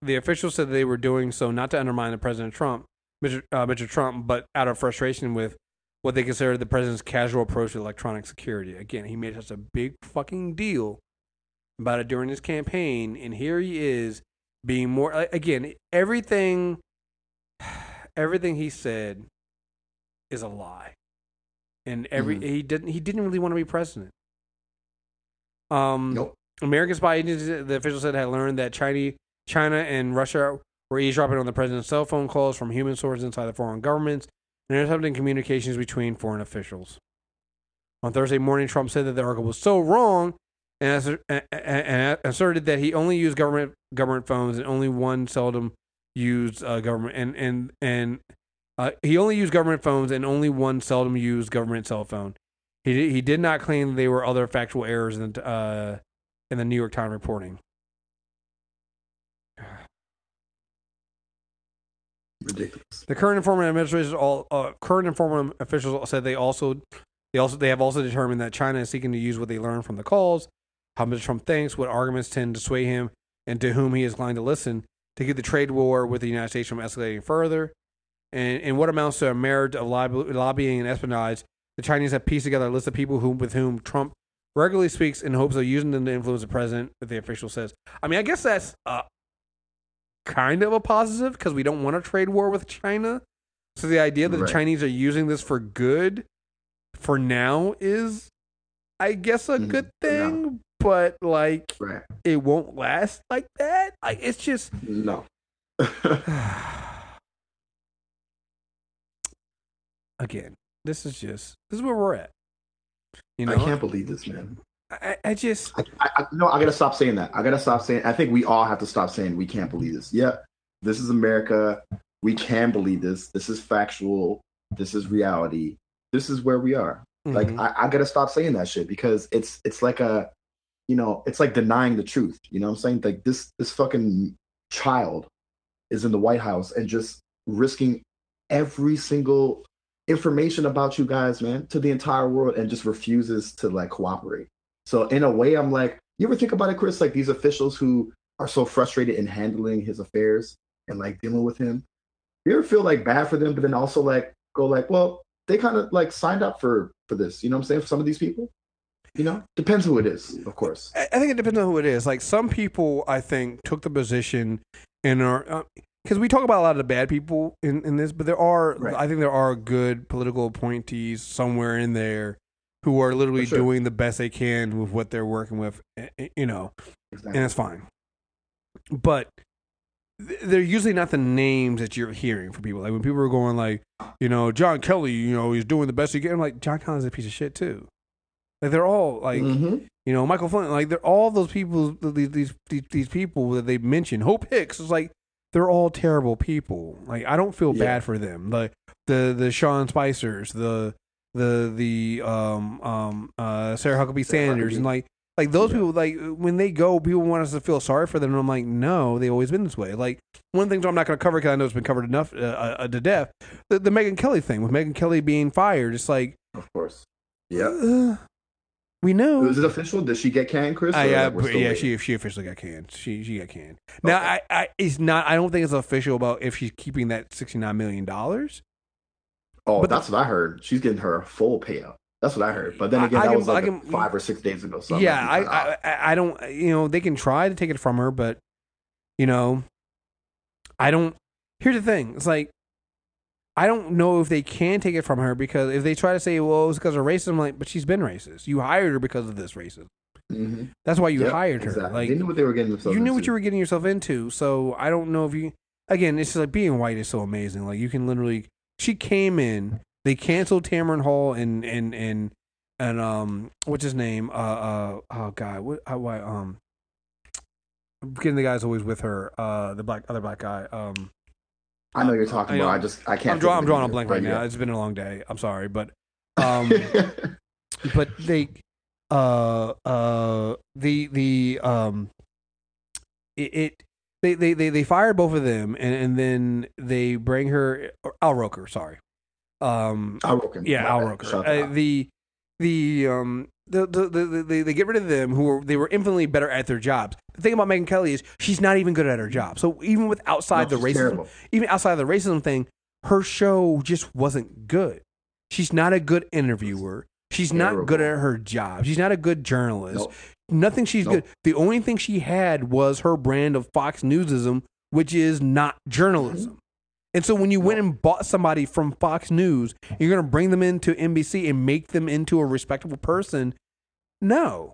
the officials said they were doing so not to undermine the President Trump, Mister Uh, Mister Trump, but out of frustration with what they consider the president's casual approach to electronic security. Again, he made such a big fucking deal about it during his campaign, and here he is being more. Again, everything, everything he said is a lie, and every mm-hmm. he didn't he didn't really want to be president. Um, nope. American spy agents, the official said, had learned that China, China and Russia were eavesdropping on the president's cell phone calls from human sources inside the foreign governments and intercepting communications between foreign officials. On Thursday morning, Trump said that the article was so wrong and asserted that he only used government government phones and only one seldom used uh, government and and and uh, he only used government phones and only one seldom used government cell phone. He he did not claim there were other factual errors in the, uh, in the New York Times reporting. Ridiculous. The current and former administrators all uh, current and former officials said they also they also they have also determined that China is seeking to use what they learned from the calls, how much Trump thinks, what arguments tend to sway him, and to whom he is inclined to listen, to keep the trade war with the United States from escalating further. And in what amounts to a marriage of lobbying and espionage, the Chinese have pieced together a list of people who, with whom Trump regularly speaks in hopes of using them to influence the president, the official says. I mean, I guess that's uh, kind of a positive because we don't want a trade war with China. So the idea that right. the Chinese are using this for good for now is, I guess, a mm-hmm. good thing. No. But, like, right. it won't last like that. Like, it's just... No. Again, this is just... This is where we're at. You know? I can't believe this, man. I, I just... I, I, no, I got to stop saying that. I got to stop saying... I think we all have to stop saying we can't believe this. Yeah, this is America. We can believe this. This is factual. This is reality. This is where we are. Mm-hmm. Like, I, I got to stop saying that shit because it's it's like a... You know, it's like denying the truth. You know what I'm saying? Like this this fucking child is in the White House and just risking every single information about you guys, man, to the entire world and just refuses to like cooperate. So in a way, I'm like, you ever think about it, Chris? Like these officials who are so frustrated in handling his affairs and like dealing with him. You ever feel like bad for them, but then also like go like, well, they kind of like signed up for for this. You know what I'm saying? For some of these people. You know, depends who it is, of course. I think it depends on who it is. Like some people, I think, took the position and are because uh, we talk about a lot of the bad people in, in this, but there are, right. I think, there are good political appointees somewhere in there who are literally sure. doing the best they can with what they're working with, you know, exactly. and it's fine. But they're usually not the names that you're hearing from people. Like when people are going, like, you know, John Kelly, you know, he's doing the best he can. I'm like, John Kelly's a piece of shit too. Like they're all like, mm-hmm. you know, Michael Flynn, like they're all those people, these, these, these people that they mentioned. Hope Hicks is like, they're all terrible people. Like, I don't feel yeah. bad for them. Like the, the Sean Spicers, the, the, the, um, um, uh, Sarah Huckabee Sanders. Huckabee. And like, like those yeah. people, like when they go, people want us to feel sorry for them. And I'm like, no, they've always been this way. Like one of the things I'm not going to cover, cause I know it's been covered enough uh, uh, to death. The, the Megyn Kelly thing with Megyn Kelly being fired. It's like, of course. Yeah. Uh, We know. Was it official? Did she get canned, Chris? I, uh, yeah, waiting? she she officially got canned. She she got canned. Okay. Now I, I it's not. I don't think it's official about if she's keeping that sixty-nine million dollars. Oh, but that's the, what I heard. She's getting her full payout. That's what I heard. But then again, I, I that can, was like can, five or six days ago. So yeah, I, I, I I don't. You know, they can try to take it from her, but you know, I don't. Here's the thing. It's like. I don't know if they can take it from her because if they try to say, well, it's because of racism, I'm like, but she's been racist. You hired her because of this racism. Mm-hmm. That's why you yep, hired her. Exactly. Like, they knew what they were getting themselves into. You knew what you were getting yourself into. So I don't know if you, again, it's just like being white is so amazing. Like you can literally, she came in, they canceled Tamron Hall and, and, and, and, um, what's his name? Uh, uh, oh God, what, uh, why, um, I'm getting the guys always with her, uh, the black, other black guy, um, I know you're talking I about. Know. I just I can't. I'm, draw, I'm drawing a blank right now. It's been a long day. I'm sorry, but um, but they uh uh the the um it, it they, they they they fire both of them and, and then they bring her Al Roker. Sorry, um Al Roker. Yeah, Al Roker. Uh, the the um the the, the the the they get rid of them who were they were infinitely better at their jobs. The thing about Megyn Kelly is she's not even good at her job. So even with outside no, the racism, terrible. even outside the racism thing, her show just wasn't good. She's not a good interviewer. She's terrible. Not good at her job. She's not a good journalist. Nope. Nothing she's nope. good. The only thing she had was her brand of Fox Newsism, which is not journalism. Mm-hmm. And so when you nope. went and bought somebody from Fox News, you're going to bring them into N B C and make them into a respectable person. No.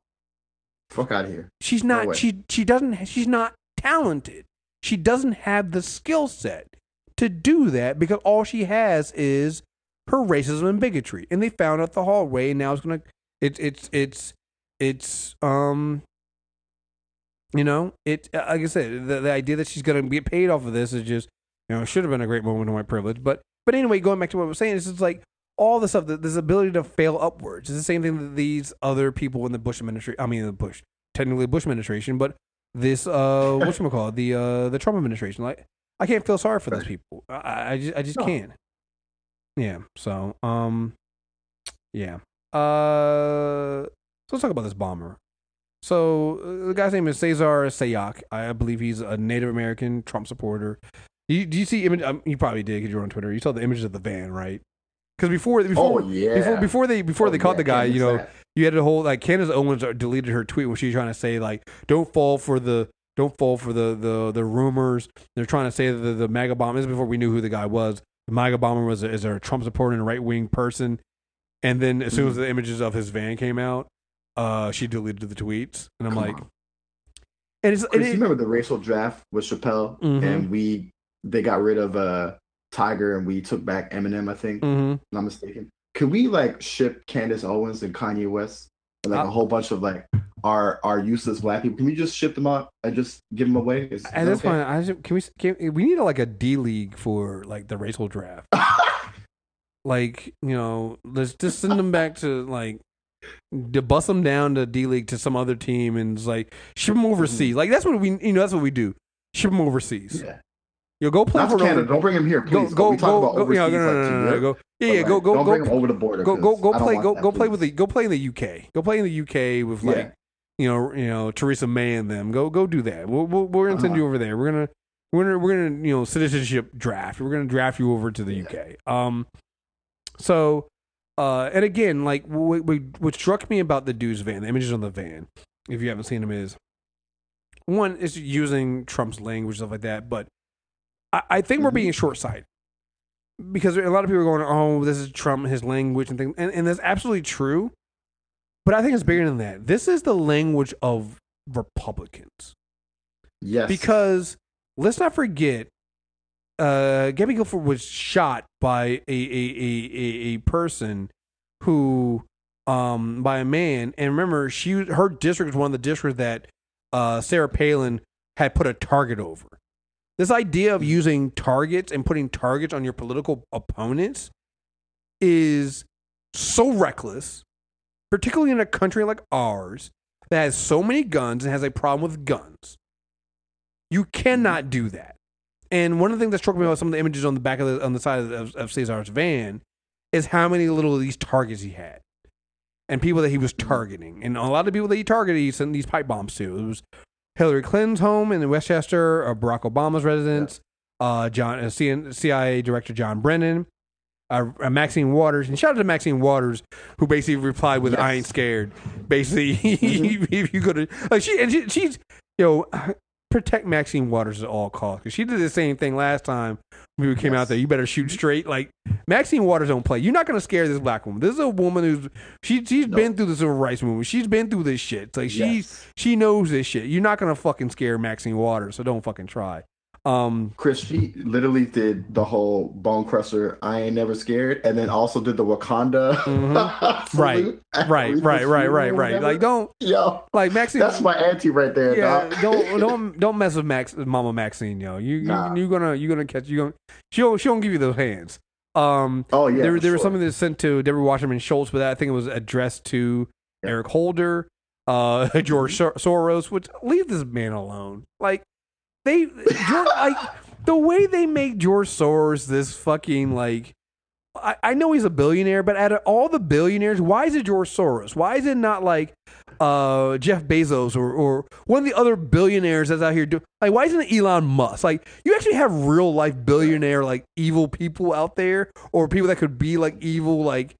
Fuck out of here. She's not. No she she doesn't. She's not talented. She doesn't have the skill set to do that because all she has is her racism and bigotry. And they found out the hallway. And now it's gonna. It's it's it's it's, um, you know, it, like I said, the, the idea that she's going to get paid off of this is just, you know, it should have been a great moment of my privilege. But, but anyway, going back to what I was saying, it's just like all the stuff, this ability to fail upwards is the same thing that these other people in the Bush administration, I mean, the Bush, technically Bush administration, but this, uh, whatchamacallit, the, uh, the Trump administration, like, I can't feel sorry for those people. I, I just, I just no. can't. Yeah. So, um, yeah. Uh, so let's talk about this bomber. So uh, the guy's name is Cesar Sayoc. I believe he's a Native American Trump supporter. You, do you see image? Um, you probably did because you were on Twitter. You saw the images of the van, right? Because before, before, oh, yeah. before, before they, before oh, they caught yeah, the guy, Candace, you know, that. you had a whole like Candace Owens deleted her tweet when she was trying to say like, "Don't fall for the." Don't fall for the, the, the rumors. They're trying to say that the, the MAGA bomber, this is before we knew who the guy was. The MAGA bomber was a, is a Trump supporter and a right-wing person. And then as soon as the images of his van came out, uh, she deleted the tweets. And I'm Come like... On. And it's, Chris, it, you remember the racial draft with Chappelle? Mm-hmm. And we they got rid of uh, Tiger and we took back Eminem, I think. Mm-hmm. If I'm mistaken. Could we like ship Candace Owens and Kanye West? Like I, a whole bunch of like... Are are useless black people? Can we just ship them up and just give them away? Is, is At this point, okay? I just, can we can, we need a, like a D league for like the racial draft. Like you know, let's just send them back to like to bust them down to D league to some other team and just, like ship them overseas. Like that's what we you know that's what we do. Ship them overseas. Yeah. Yo, go play Not for Canada. Over, don't bring him here, please. Go, go, go, go, go. Yeah, no, no, no, no, no, go. Yeah, yeah, go, like, go, don't go. Bring him over the border. Go, go, go play. Go, that, go play please. with the. Go play in the U K. Go play in the U K with like. Yeah. You know, you know, Theresa May and them. Go, go, do that. We'll, we'll, we're gonna send uh-huh. you over there. We're gonna, we're gonna, we're gonna, you know, citizenship draft. We're gonna draft you over to the yeah. U K. Um, so, uh, and again, like, what, what struck me about the dude's van, the images on the van, if you haven't seen them, is one is using Trump's language stuff like that. But I, I think mm-hmm. we're being short sighted because a lot of people are going, "Oh, this is Trump, his language and things," and, and that's absolutely true. But I think it's bigger than that. This is the language of Republicans. Yes. Because let's not forget, uh, Gabby Guilford was shot by a a, a, a person who, um, by a man. And remember, she her district was one of the districts that uh, Sarah Palin had put a target over. This idea of using targets and putting targets on your political opponents is so reckless. Particularly in a country like ours that has so many guns and has a problem with guns. You cannot do that. And one of the things that struck me about some of the images on the back of the, on the side of, of, of Cesar's van is how many little of these targets he had and people that he was targeting. And a lot of people that he targeted, he sent these pipe bombs to. It was Hillary Clinton's home in Westchester, or Barack Obama's residence, uh, John, uh, C I A Director John Brennan, Uh, Maxine Waters, and shout out to Maxine Waters, who basically replied with yes. "I ain't scared." Basically, mm-hmm. if you go to like she and she, she's you know protect Maxine Waters at all costs because she did the same thing last time when we came yes. out there. You better shoot straight. Like Maxine Waters don't play. You're not gonna scare this black woman. This is a woman who's she she's nope. been through the civil rights movement. She's been through this shit. It's like yes. she she knows this shit. You're not gonna fucking scare Maxine Waters. So don't fucking try. Um, Chris, she literally did the whole bone crusher, I ain't never scared, and then also did the Wakanda. Mm-hmm. right, right, right, right, right, right. Like don't, yo, like Maxine. That's my auntie right there. Yeah, dog. don't, don't, don't mess with Max, Mama Maxine, yo. You, nah. you, you're gonna, you're gonna catch. You gonna, she'll, she won't give you those hands. Um, oh yeah. There, there sure. was something that sent to Deborah Wasserman Schultz, but that I think it was addressed to yeah. Eric Holder, uh, George Sor- Soros. Which leave this man alone, like. They George, like the way they make George Soros this fucking like I, I know he's a billionaire, but out of all the billionaires, why is it George Soros? Why is it not like uh, Jeff Bezos or, or one of the other billionaires that's out here doing like why isn't it Elon Musk? Like you actually have real life billionaire like evil people out there or people that could be like evil like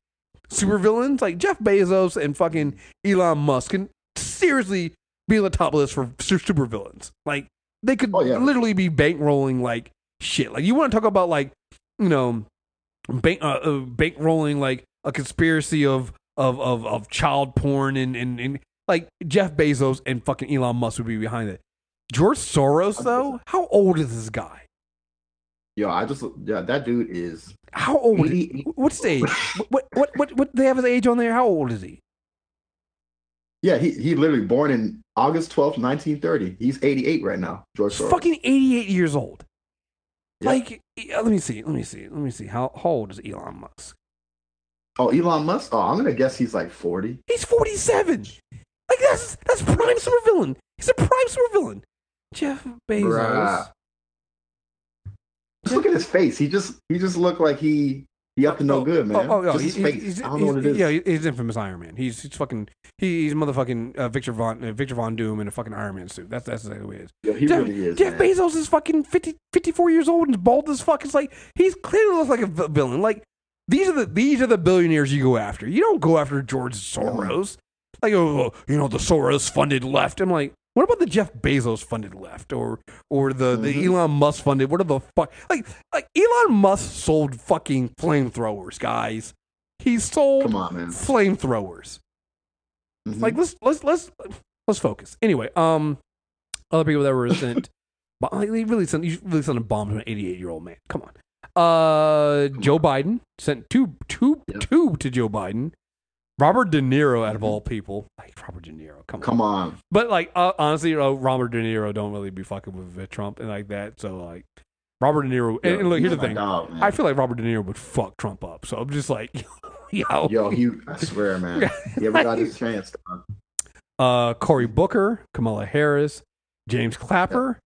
supervillains like Jeff Bezos and fucking Elon Musk can seriously be on the top list for supervillains. Like They could oh, yeah. literally be bankrolling like shit. Like you want to talk about like you know bank uh, uh, bankrolling like a conspiracy of of of, of child porn and, and and like Jeff Bezos and fucking Elon Musk would be behind it. George Soros though, how old is this guy? Yo, I just yeah, that dude is how old? Is, what's his age? what, what what what what they have his age on there? How old is he? Yeah, he he literally born in August twelfth, nineteen thirty. He's eighty-eight right now. George Soros. Fucking eighty-eight years old. Yep. Like, let me see, let me see, let me see. How, how old is Elon Musk? Oh, Elon Musk? Oh, I'm gonna guess he's like forty. He's forty-seven. Like that's that's prime supervillain. He's a prime supervillain. Jeff Bezos. Bruh. Just look at his face. He just he just looked like he he up to no oh, good, man. Oh, oh, oh just he, his face. He's, I don't know what it is. Yeah, he's infamous Iron Man. He's he's fucking he's motherfucking uh, Victor Von uh, Victor Von Doom in a fucking Iron Man suit. That's that's exactly what he is. Yeah, he Jeff, really is. Jeff man. Bezos is fucking fifty, fifty-four years old and bald as fuck. It's like he's clearly looks like a villain. Like these are the these are the billionaires you go after. You don't go after George Soros. Like oh, you know the Soros funded left. I'm like. What about the Jeff Bezos funded left or or the, mm-hmm. the Elon Musk funded? What the fuck? Like, like Elon Musk sold fucking flamethrowers, guys. He sold Come on, man. flamethrowers. Mm-hmm. Like let's let's let's let's focus. Anyway, um, other people that were sent, but like, they really sent you really sent a bomb to an eighty-eight year old man. Come on. Uh, Come Joe on. Biden sent two two yep. two to Joe Biden. Robert De Niro, out of all people, like Robert De Niro, come on, come on. But like uh, honestly, uh, Robert De Niro don't really be fucking with uh, Trump and like that. So like Robert De Niro, and, yo, and look here's the thing, dog, I feel like Robert De Niro would fuck Trump up. So I'm just like, yo, yo, he, I swear, man, he ever got his chance. Dog. Uh, Cory Booker, Kamala Harris, James Clapper,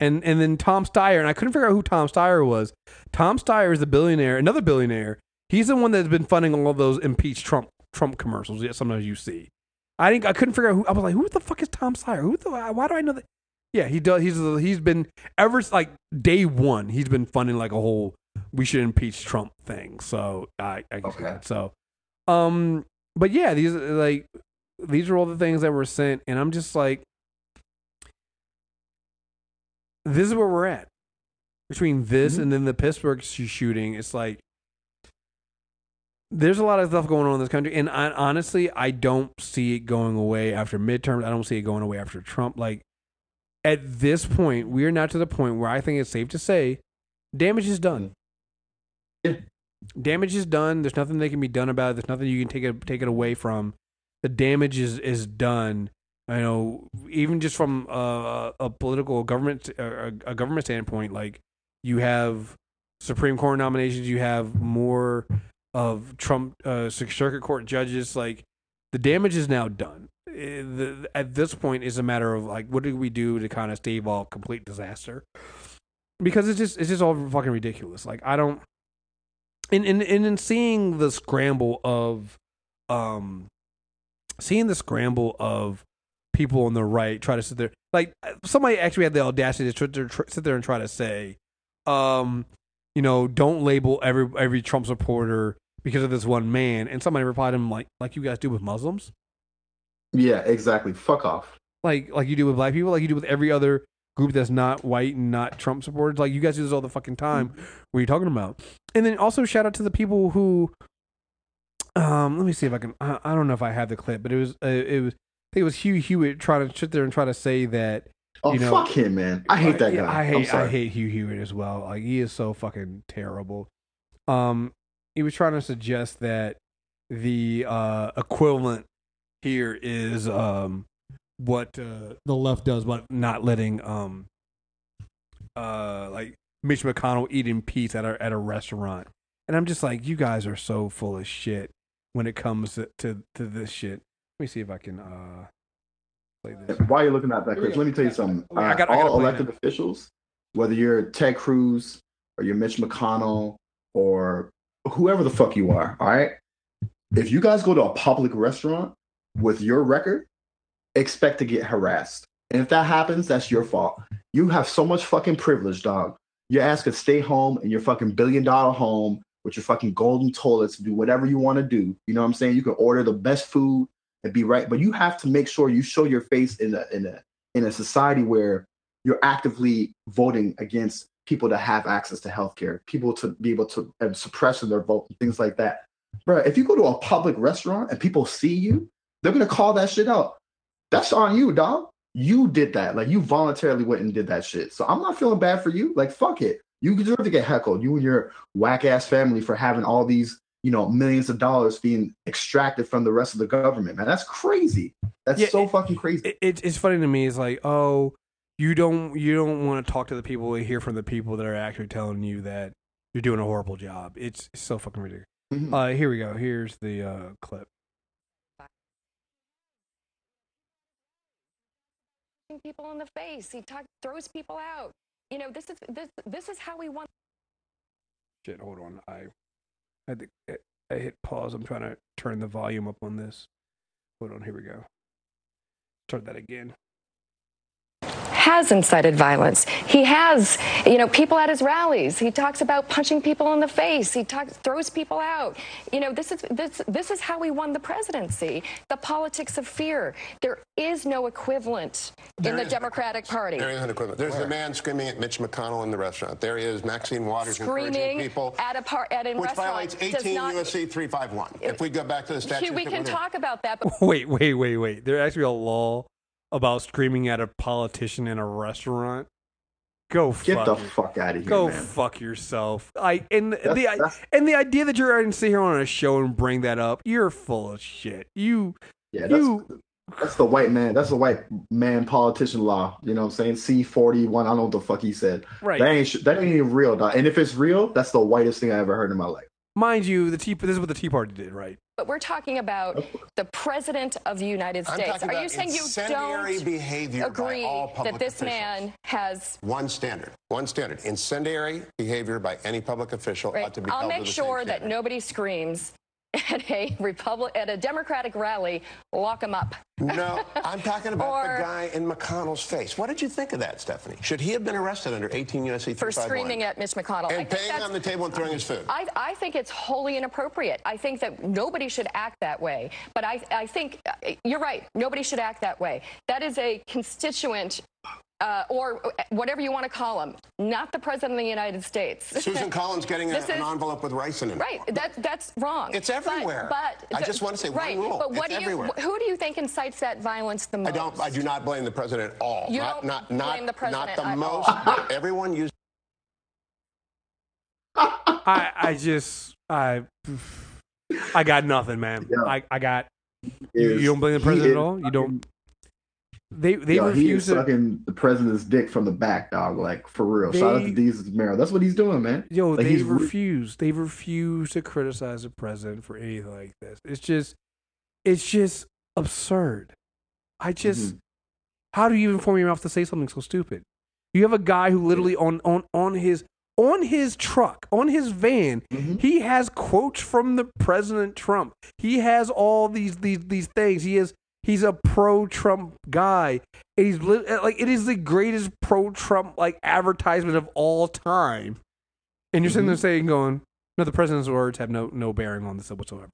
yeah. and and then Tom Steyer, and I couldn't figure out who Tom Steyer was. Tom Steyer is a billionaire, another billionaire. He's the one that's been funding all of those impeach Trump. Trump commercials that sometimes you see. I think I couldn't figure out who I was like. Who the fuck is Tom Steyer? Who the? Why do I know that? Yeah, he does. He's he's been ever like day one. He's been funding like a whole we should impeach Trump thing. So I, I okay. That. So, um, but yeah, these like these are all the things that were sent, and I'm just like, this is where we're at between this mm-hmm. and then the Pittsburgh shooting. It's like. There's a lot of stuff going on in this country, and I, honestly, I don't see it going away after midterms. I don't see it going away after Trump. Like, at this point, we are not to the point where I think it's safe to say damage is done. Yeah. Damage is done. There's nothing that can be done about it. There's nothing you can take it, take it away from. The damage is, is done. I know, even just from a, a political government, a, a government standpoint, like, you have Supreme Court nominations, you have more... of Trump uh, circuit court judges, like the damage is now done. It, the, at this point, it's a matter of like, what do we do to kind of stave off complete disaster? Because it's just it's just all fucking ridiculous. Like I don't, and and and in seeing the scramble of, um, seeing the scramble of people on the right try to sit there. Like somebody actually had the audacity to tr- tr- sit there and try to say, um. you know, don't label every every Trump supporter because of this one man. And somebody replied to him like, like you guys do with Muslims. Yeah, exactly. Fuck off. Like like you do with black people, like you do with every other group that's not white and not Trump supporters. Like you guys do this all the fucking time. Mm-hmm. What are you talking about? And then also shout out to the people who, um, let me see if I can. I, I don't know if I have the clip, but it was uh, it was I think it was Hugh Hewitt trying to sit there and try to say that. Oh, you know, fuck him, man. I hate that guy. I, I hate I hate Hugh Hewitt as well. Like he is so fucking terrible. Um he was trying to suggest that the uh equivalent here is um what uh, the left does by not letting um uh like Mitch McConnell eat in peace at a at a restaurant. And I'm just like, you guys are so full of shit when it comes to to, to this shit. Let me see if I can uh Why are you looking at that, Chris? Let me tell you something. Uh, I gotta, I gotta all elected now. Officials, whether you're Ted Cruz or you're Mitch McConnell or whoever the fuck you are, all right? If you guys go to a public restaurant with your record, expect to get harassed. And if that happens, that's your fault. You have so much fucking privilege, dog. You're asked to stay home in your fucking billion dollar home with your fucking golden toilets, do whatever you want to do. You know what I'm saying? You can order the best food. And be right, but you have to make sure you show your face in a in a in a society where you're actively voting against people that have access to healthcare, people to be able to um, suppress their vote and things like that. Bro, if you go to a public restaurant and people see you, they're gonna call that shit out. That's on you, dog. You did that. Like you voluntarily went and did that shit. So I'm not feeling bad for you. Like fuck it. You deserve to get heckled. You and your whack ass family for having all these you know, millions of dollars being extracted from the rest of the government, man. That's crazy. That's yeah, so it, fucking crazy. It, it, it's funny to me. It's like, oh, you don't you don't want to talk to the people and hear from the people that are actually telling you that you're doing a horrible job. It's, it's so fucking ridiculous. Mm-hmm. Uh, here we go. Here's the uh, clip. People in the face. He talk, throws people out. You know, this is this this is how we want. Shit, hold on. I, I think I hit pause. I'm trying to turn the volume up on this. Hold on. Here we go. Start that again. Has incited violence. He has, you know, people at his rallies. He talks about punching people in the face. He talks, throws people out. You know, this is this this is how we won the presidency. The politics of fear. There is no equivalent there in the Democratic Party. There is an equivalent. There's Where? the man screaming at Mitch McConnell in the restaurant. There is Maxine Waters screaming people at a par- at a which restaurant. Which violates eighteen not, U S C three fifty-one. If we go back to the statute, we can talk about that. But- wait, wait, wait, wait. There's actually a law about screaming at a politician in a restaurant. Go fuck Get the you. fuck out of here, Go man. fuck yourself. I and that's, the that's, and the idea that you're going to sit here on a show and bring that up, you're full of shit. You Yeah, that's, you, that's the white man. That's the white man politician law, you know what I'm saying? C forty-one, I don't know what the fuck he said. Right. That ain't that ain't even real, dog. And if it's real, that's the whitest thing I ever heard in my life. Mind you, the tea, this is what the Tea Party did, right? But we're talking about the President of the United States. Are you saying you don't behavior agree by all public that this officials? Man has one standard? One standard: incendiary behavior by any public official right. ought to be. I'll held make to the sure that nobody screams at a Republic at a Democratic rally. Lock him up. No, I'm talking about or, the guy in McConnell's face. What did you think of that, Stephanie? Should he have been arrested under eighteen U S C three fifty-one? For screaming at Mitch McConnell. And banging on the table and throwing his food. I, I think it's wholly inappropriate. I think that nobody should act that way. But I, I think, you're right, nobody should act that way. That is a constituent, uh, or whatever you want to call him, not the President of the United States. Susan Collins getting a, is, an envelope with rice in it. Right, that, that's wrong. It's everywhere. But, but I just want to say right, one rule, but what do you, who do you think incites that violence the most? I don't. I do not blame the president at all. You not, don't not, not, blame the president. Not the most. But everyone used. I I just I I got nothing, man. Yeah. I I got. You, you don't blame the president at all. Fucking, you don't. They they yo, refuse he is sucking to, the president's dick from the back, dog. Like for real. They, Shout out to Desus Mero. That's what he's doing, man. Yo, like, they refuse. Re- they refuse to criticize the president for anything like this. It's just, it's just. absurd. I just mm-hmm. How do you even form your mouth to say something so stupid? You have a guy who literally on on on his on his truck, on his van, mm-hmm. he has quotes from the President Trump. He has all these these these things. He is he's a pro-Trump guy. And he's like it is the greatest pro-Trump like advertisement of all time. And you're mm-hmm. sitting there saying going, no, the president's words have no no bearing on this whatsoever.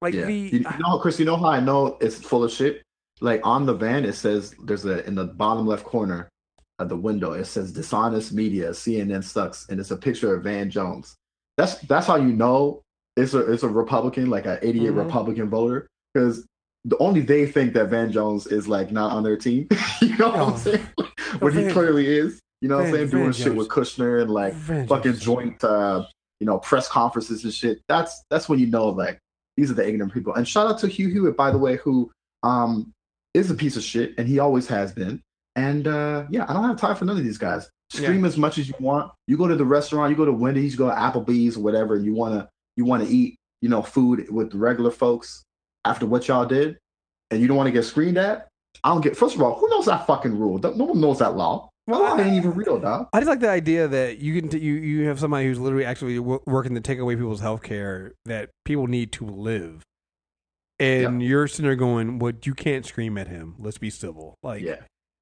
Like yeah. the, you know, Chris, you know how I know it's full of shit? Like on the van, it says there's a in the bottom left corner of the window, it says dishonest media, C N N sucks, and it's a picture of Van Jones. That's that's how you know it's a it's a Republican, like an idiot mm-hmm. Republican voter, because the only they think that Van Jones is like not on their team. you know oh. what I'm saying? when Van, he clearly is. You know Van, what I'm saying? Van Doing Jones. shit with Kushner and like Van fucking Jones. joint, uh, you know, press conferences and shit. That's that's when you know like. These are the ignorant people. And shout out to Hugh Hewitt, by the way, who um, is a piece of shit, and he always has been. And, uh, yeah, I don't have time for none of these guys. Scream yeah. as much as you want. You go to the restaurant, you go to Wendy's, you go to Applebee's, or whatever, and you want to you want to eat, you know, food with regular folks after what y'all did, and you don't want to get screamed at? I don't get... First of all, who knows that fucking rule? No one knows that law. Well, that ain't even real, dog. I just like the idea that you can t- you you have somebody who's literally actually w- working to take away people's health care that people need to live, and yep. you're sitting there going, "What? Well, you can't scream at him. Let's be civil." Like, yeah.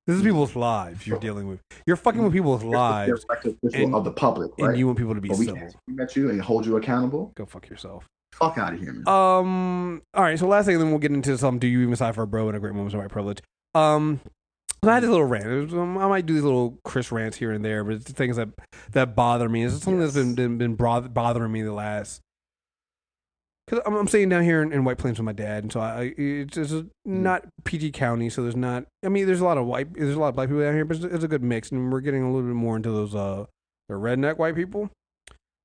this is people's lives you're dealing with. You're fucking with people's you're lives and, of the public, right? And you want people to be but we civil. Can't scream at you and hold you accountable. Go fuck yourself. Fuck out of here, man. Um. All right. So last thing, then we'll get into some. Do you even sign for a bro and a great moment of my privilege? Um. I had a little rant. I might do these little Chris rants here and there, but it's the things that, that bother me. It's something yes. that's been been bothering me the last. Because I'm, I'm staying down here in, in White Plains with my dad, and so I it's, it's not P G County, so there's not. I mean, there's a lot of white, there's a lot of black people down here, but it's, it's a good mix, and we're getting a little bit more into those uh the redneck white people.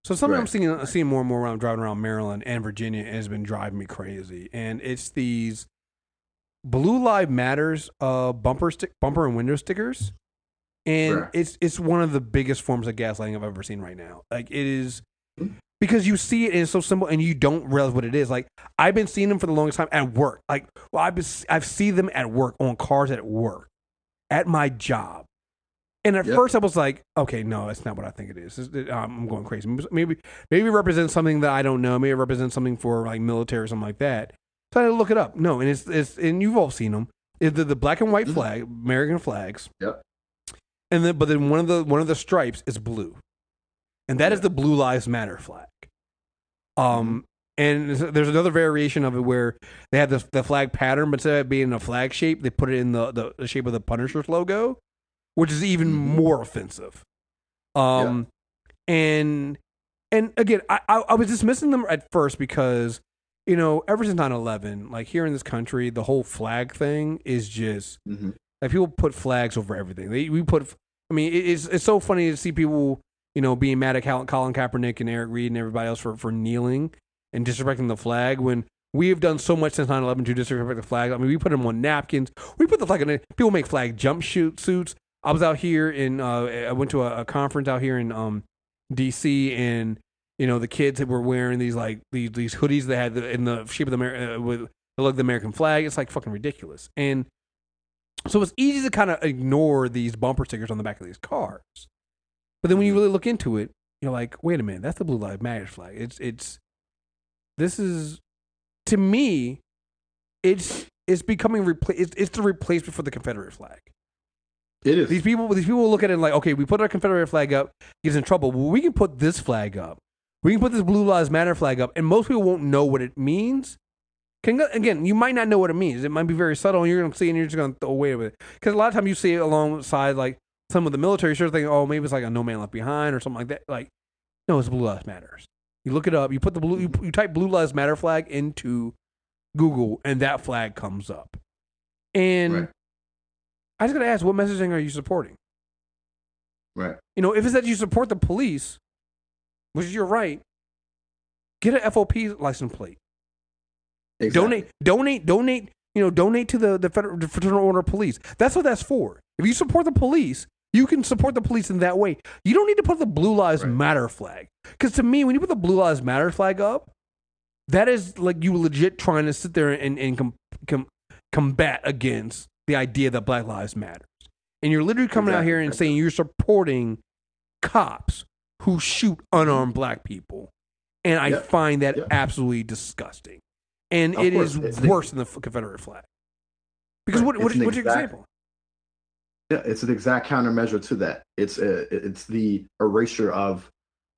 So something right. I'm seeing, seeing more and more when I'm driving around Maryland and Virginia has been driving me crazy. And it's these Blue Lives Matters uh, bumper stick, bumper and window stickers. And right. it's it's one of the biggest forms of gaslighting I've ever seen right now. Like, it is, because you see it and it's so simple and you don't realize what it is. Like, I've been seeing them for the longest time at work. Like, well, I've been, I've seen them at work, on cars at work, at my job. And at yep. first I was like, okay, no, that's not what I think it is. It's, it, I'm going crazy. Maybe maybe it represents something that I don't know. Maybe it represents something for, like, military or something like that. So I had to look it up. No, and it's it's and you've all seen them. It's the, the black and white flag, American flags. Yep. And then but then one of the one of the stripes is blue. And that yeah. is the Blue Lives Matter flag. Um and there's another variation of it where they have the the flag pattern, but instead of being a flag shape, they put it in the, the, the shape of the Punisher's logo, which is even more offensive. Um, yeah. And and again, I, I, I was dismissing them at first because, you know, ever since nine eleven, like, here in this country, the whole flag thing is just, mm-hmm. like, people put flags over everything. They, we put, I mean, it, it's it's so funny to see people, you know, being mad at Colin Kaepernick and Eric Reed and everybody else for, for kneeling and disrespecting the flag when we have done so much since nine eleven to disrespect the flag. I mean, we put them on napkins. We put the flag on it. People make flag jumpsuits. I was out here in, uh, I went to a, a conference out here in um, D C, and, you know, the kids that were wearing these, like, these, these hoodies that had the, in the shape of the, Amer- uh, with the look of the American flag. It's, like, fucking ridiculous. And so it's easy to kind of ignore these bumper stickers on the back of these cars. But then when you really look into it, you're like, wait a minute, that's the Blue Lives Matter flag. It's, it's, this is, to me, it's, it's becoming, repla- it's, it's the replacement for the Confederate flag. It is. These people, these people look at it and like, okay, we put our Confederate flag up, he's in trouble. Well, we can put this flag up. We can put this Blue Lives Matter flag up, and most people won't know what it means. Can, again, you might not know what it means. It might be very subtle, and you're going to see, and you're just going to throw away with it. Because a lot of times you see it alongside, like, some of the military shirts, thinking, oh, maybe it's like a No Man Left Behind or something like that. Like, no, it's Blue Lives Matters. You look it up. You put the blue. You, you type Blue Lives Matter flag into Google, and that flag comes up. And. Right. I just got to ask, what messaging are you supporting? Right. You know, if it's that you support the police, which is your right, get an F O P license plate. Exactly. Donate, donate, donate, you know, donate to the, the Federal Fraternal Order of Police. That's what that's for. If you support the police, you can support the police in that way. You don't need to put the Blue Lives right. Matter flag. Because to me, when you put the Blue Lives Matter flag up, that is like you legit trying to sit there and, and com- com- combat against the idea that Black Lives Matter. And you're literally coming exactly. out here and saying you're supporting cops who shoot unarmed black people. And I yep. find that yep. absolutely disgusting. And of it course. Is it's worse the, than the Confederate flag. Because what, what, an what's an exact, your example? Yeah, it's an exact countermeasure to that. It's a, it's the erasure of,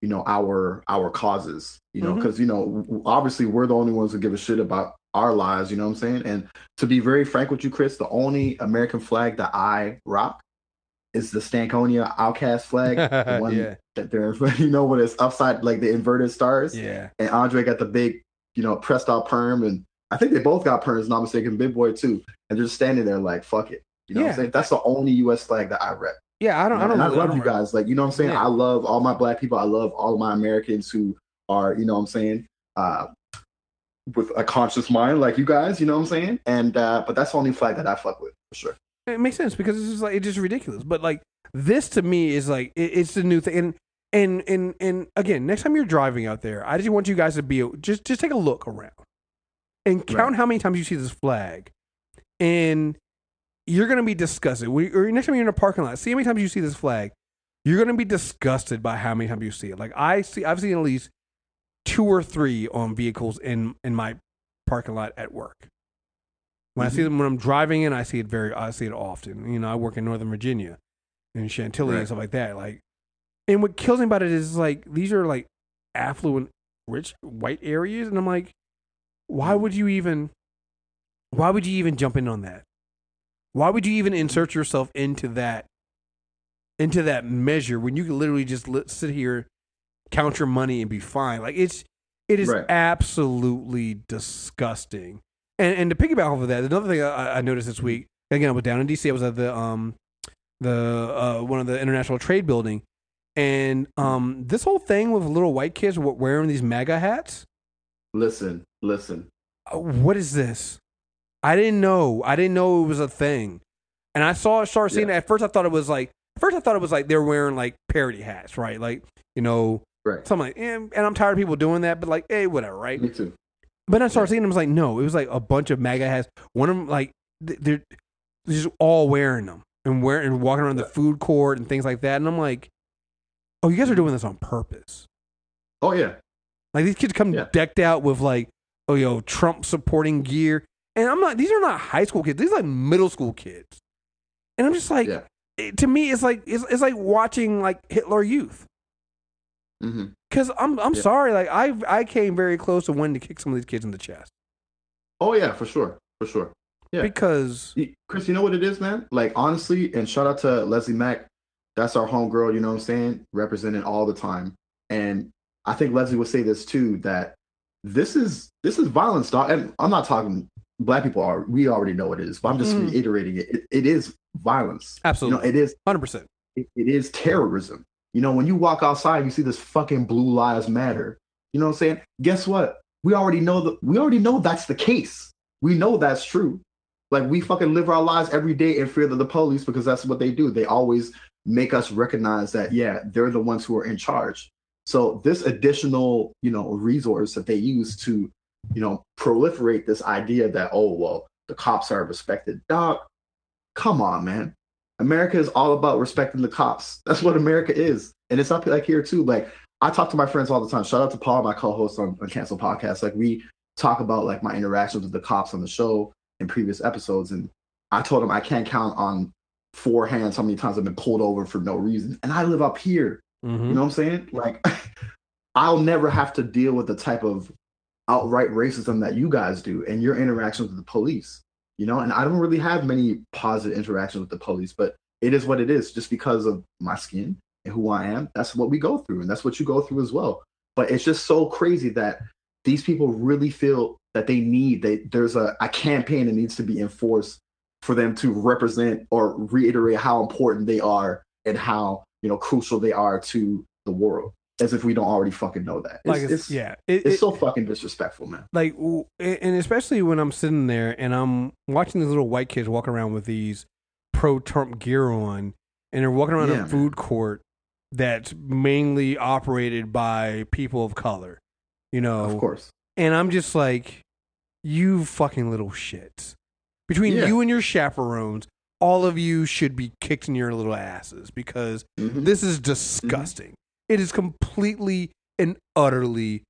you know, our our causes, you know, because, mm-hmm. you know, obviously we're the only ones who give a shit about our lives, you know what I'm saying? And to be very frank with you, Chris, the only American flag that I rock is the Stankonia Outcast flag. The one yeah. that they're, you know, when it's upside, like the inverted stars. Yeah. And Andre got the big, you know, pressed out perm. And I think they both got perms, not mistaken, big boy too. And they're just standing there like, fuck it. You know yeah. what I'm saying? That's the only U S flag that I rep. Yeah, I don't, you know? I don't, and I love I don't you guys. Like, you know what I'm saying? Yeah. I love all my black people. I love all my Americans who are, you know what I'm saying? Uh, with a conscious mind like you guys, you know what I'm saying? And uh but that's the only flag that I fuck with for sure. It makes sense because it's just like it's just ridiculous. But like this to me is like it, it's the new thing. And and and and again, next time you're driving out there, I just want you guys to be just just take a look around and count right. how many times you see this flag. And you're gonna be disgusted. We, or next time you're in a parking lot, see how many times you see this flag. You're gonna be disgusted by how many times you see it. Like I see, I've seen at least two or three on vehicles in, in my parking lot at work. When mm-hmm. I see them, when I'm driving in, I see it very, I see it often. You know, I work in Northern Virginia and Chantilly right. and stuff like that. Like, and what kills me about it is like, these are like affluent, rich, white areas. And I'm like, why would you even, why would you even jump in on that? Why would you even insert yourself into that, into that measure when you can literally just li- sit here, count your money and be fine. Like it's, it is right. absolutely disgusting. And and to piggyback off of that, another thing I, I noticed this week. Again, I was down in D C. I was at the um the uh, one of the International Trade Building, And um, this whole thing with little white kids wearing these MAGA hats. Listen, listen. What is this? I didn't know. I didn't know it was a thing. And I saw, started seeing yeah. it. At first, I thought it was like, at first I thought it was like they're wearing like parody hats, right? Like, you know, right. something like, eh, and I'm tired of people doing that, but like, hey, whatever, right? Me too. But I started yeah. seeing them, I was like, no, it was like a bunch of MAGA hats. One of them, like, they're just all wearing them and wearing and walking around yeah. the food court and things like that. And I'm like, oh, you guys are doing this on purpose. Oh, yeah. Like, these kids come yeah. decked out with, like, oh, yo, Trump supporting gear. And I'm not, these are not high school kids. These are, like, middle school kids. And I'm just like, yeah. it, to me, it's like, it's, it's like watching, like, Hitler Youth. Mm-hmm. Because I'm I'm yeah. sorry, like, I I came very close to wanting to kick some of these kids in the chest. Oh, yeah, for sure. For sure. Yeah. Because. Chris, you know what it is, man? Like, honestly, and shout out to Leslie Mack. That's our homegirl, you know what I'm saying? Represented all the time. And I think Leslie would say this too, that this is this is violence, dog. And I'm not talking black people are, we already know what it is, but I'm just mm. reiterating it. it. It is violence. Absolutely. You know, it is one hundred percent. It, it is terrorism. You know, when you walk outside and you see this fucking Blue Lives Matter, you know what I'm saying? Guess what? We already know the, we already know that's the case. We know that's true. Like, we fucking live our lives every day in fear of the police because that's what they do. They always make us recognize that, yeah, they're the ones who are in charge. So this additional, you know, resource that they use to, you know, proliferate this idea that, oh, well, the cops are respected. Dog, come on, man. America is all about respecting the cops. That's what America is. And it's not like here, too. Like, I talk to my friends all the time. Shout out to Paul, my co-host on Uncanceled Podcast. Like, we talk about, like, my interactions with the cops on the show in previous episodes. And I told him I can't count on four hands how many times I've been pulled over for no reason. And I live up here. Mm-hmm. You know what I'm saying? Like, I'll never have to deal with the type of outright racism that you guys do and your interactions with the police. You know, and I don't really have many positive interactions with the police, but it is what it is just because of my skin and who I am. That's what we go through. And that's what you go through as well. But it's just so crazy that these people really feel that they need, they, there's a, a campaign that needs to be enforced for them to represent or reiterate how important they are and how, you know, crucial they are to the world, as if we don't already fucking know that. It's, like it's, it's yeah, it, it's it, so fucking disrespectful, man. Like, and especially when I'm sitting there and I'm watching these little white kids walk around with these pro-Trump gear on, and they're walking around yeah, a food court that's mainly operated by people of color, you know, of course. And I'm just like, you fucking little shits. Between yeah. you and your chaperones, all of you should be kicked in your little asses because mm-hmm. this is disgusting. Mm-hmm. It is completely and utterly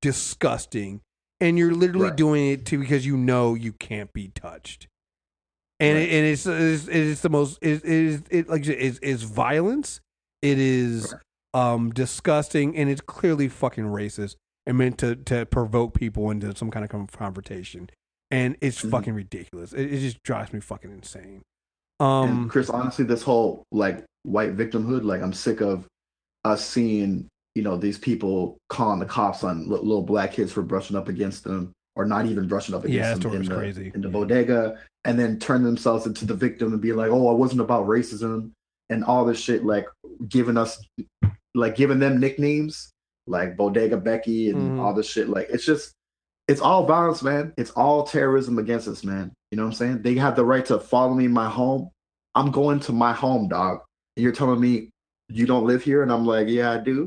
disgusting. And you're literally right. doing it to because you know you can't be touched. And right. it, and it's, it's it's the most it, it is it like it's, it's violence. It is right. um, disgusting, and it's clearly fucking racist and meant to to provoke people into some kind of confrontation. And it's mm-hmm. fucking ridiculous. It, it just drives me fucking insane. Um, and Chris, honestly, this whole like white victimhood, like I'm sick of us seeing, you know, these people calling the cops on l- little black kids for brushing up against them or not even brushing up against yeah, them in the, crazy. in the bodega and then turn themselves into the victim and be like, oh, I wasn't about racism and all this shit, like giving us, like giving them nicknames like Bodega Becky and mm-hmm. all this shit. Like, it's just, it's all violence, man. It's all terrorism against us, man. You know what I'm saying? They have the right to follow me in my home. I'm going to my home, dog. And you're telling me you don't live here? And I'm like, yeah, I do.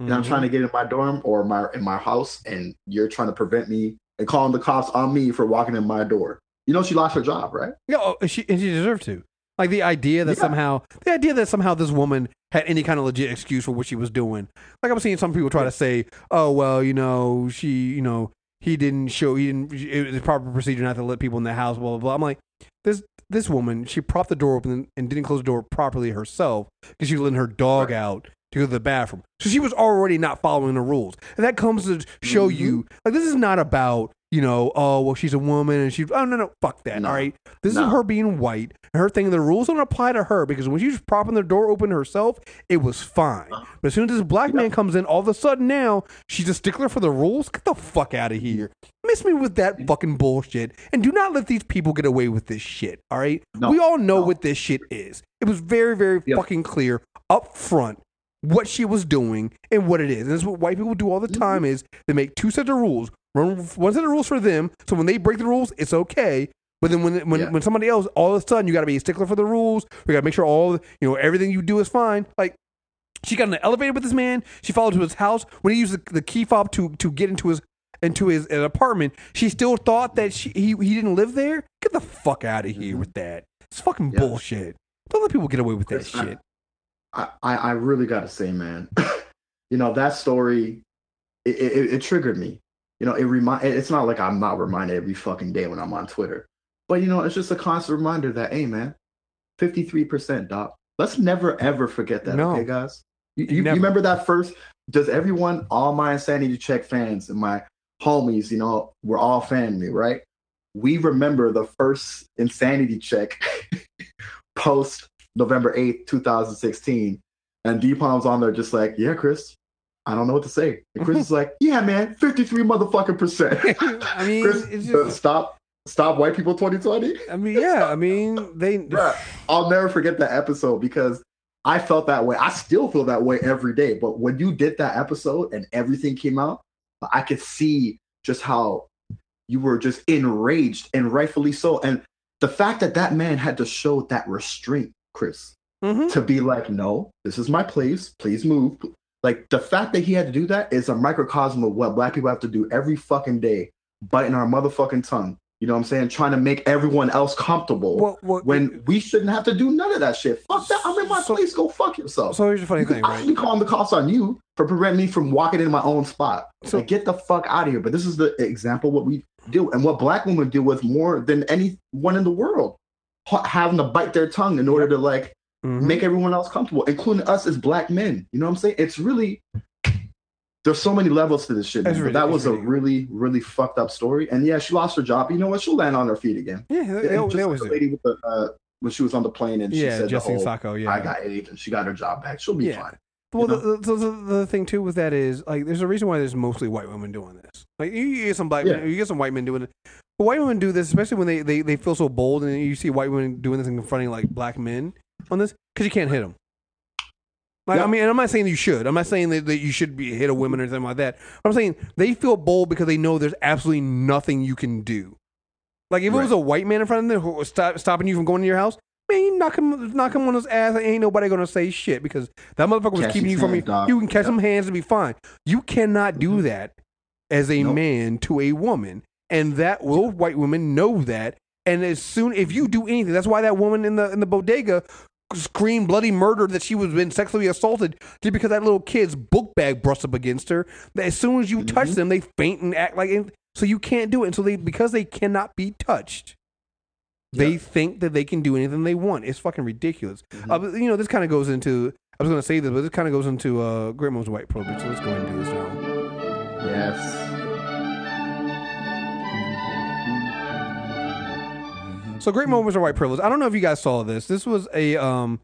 Mm-hmm. And I'm trying to get in my dorm or my in my house, and you're trying to prevent me and calling the cops on me for walking in my door. You know she lost her job, right? Yeah, oh, she, and she deserved to. Like the idea that yeah. somehow, the idea that somehow this woman had any kind of legit excuse for what she was doing. Like I'm seeing some people try to say, oh, well, you know, she, you know, He didn't show, he didn't, it was proper procedure not to let people in the house, blah, blah, blah. I'm like, this this woman, she propped the door open and didn't close the door properly herself because she was letting her dog right. out to go to the bathroom. So she was already not following the rules. And that comes to show mm-hmm. you, like, this is not about, you know, oh, well, she's a woman and she, oh, no, no, fuck that, no. all right? This no. is her being white and her thing, the rules don't apply to her because when she was propping the door open herself, it was fine. But as soon as this black yeah. man comes in, all of a sudden now, she's a stickler for the rules? Get the fuck out of here. Miss me with that fucking bullshit and do not let these people get away with this shit, all right? No. We all know no. what this shit is. It was very, very yep. fucking clear up front what she was doing and what it is. And this is what white people do all the time, is they make two sets of rules. One set of rules for them, so when they break the rules, it's okay. But then when when, yeah. when somebody else, all of a sudden, you got to be a stickler for the rules. We got to make sure all, you know, everything you do is fine. Like, she got in the elevator with this man. She followed to his house. When he used the, the key fob to to get into his into his an apartment, she still thought that she he, he didn't live there. Get the fuck out of here mm-hmm. with that. It's fucking yeah. bullshit. Don't let people get away with that I, shit. I, I, I really got to say, man, you know, that story, it, it, it triggered me. You know, it remind. It's not like I'm not reminded every fucking day when I'm on Twitter. But, you know, it's just a constant reminder that, hey, man, fifty-three percent, Doc. Let's never, ever forget that, no. okay, guys? You, you, you remember that first? Does everyone, all my Insanity Check fans and my homies, you know, we're all family, right? We remember the first Insanity Check post November eighth, twenty sixteen. And Deepon's on there just like, yeah, Chris, I don't know what to say. And Chris is like, yeah, man, fifty-three motherfucking percent. I mean, Chris, it's just... uh, stop. Stop white people twenty twenty. I mean, yeah. I mean, they. Bruh, I'll never forget that episode because I felt that way. I still feel that way every day. But when you did that episode and everything came out, I could see just how you were just enraged, and rightfully so. And the fact that that man had to show that restraint, Chris, mm-hmm. to be like, no, this is my place. Please move. Like, the fact that he had to do that is a microcosm of what black people have to do every fucking day, biting our motherfucking tongue. You know what I'm saying? Trying to make everyone else comfortable well, well, when we shouldn't have to do none of that shit. Fuck that. I'm in my so, place. Go fuck yourself. So here's the funny you thing, right? I should be calling the cops on you for preventing me from walking in my own spot. So like, get the fuck out of here. But this is the example of what we do and what black women do with more than anyone in the world. Ha- having to bite their tongue in order to like mm-hmm. make everyone else comfortable, including us as black men. You know what I'm saying? It's really... There's so many levels to this shit. Really, that was really, a really, really fucked up story. And yeah, she lost her job. You know what? She'll land on her feet again. Yeah, they, they always like the lady with the, uh, when she was on the plane and yeah, she said, Jesse Sacco, yeah, I got eight, and she got her job back. She'll be yeah. fine. Well, the, the, the, the thing too with that is like, there's a reason why there's mostly white women doing this. Like, you, you get some black, yeah. men, you get some white men doing it. But white women do this, especially when they, they, they feel so bold, and you see white women doing this and confronting like black men on this because you can't hit them. Like, yep. I mean, and I'm not saying you should. I'm not saying that, that you should be hit a woman or something like that. I'm saying they feel bold because they know there's absolutely nothing you can do. Like, if right. it was a white man in front of them who was stop, stopping you from going to your house, man, you knock him, knock him on his ass. Ain't nobody going to say shit because that motherfucker was keeping you from me. You can catch yep. some hands and be fine. You cannot do mm-hmm. that as a nope. man to a woman. And that will white women know that. And as soon if you do anything, that's why that woman in the in the bodega scream bloody murder that she was been sexually assaulted just because that little kid's book bag brushed up against her. That as soon as you mm-hmm. touch them, they faint and act like it. So you can't do it. And so they because they cannot be touched, yep. they think that they can do anything they want. It's fucking ridiculous. Mm-hmm. Uh, but, you know, this kind of goes into. I was going to say this, but this kind of goes into uh, Great Mom's White Program. So let's go ahead and do this now. Yes. So Great Moments of White Privilege. I don't know if you guys saw this. This was a um,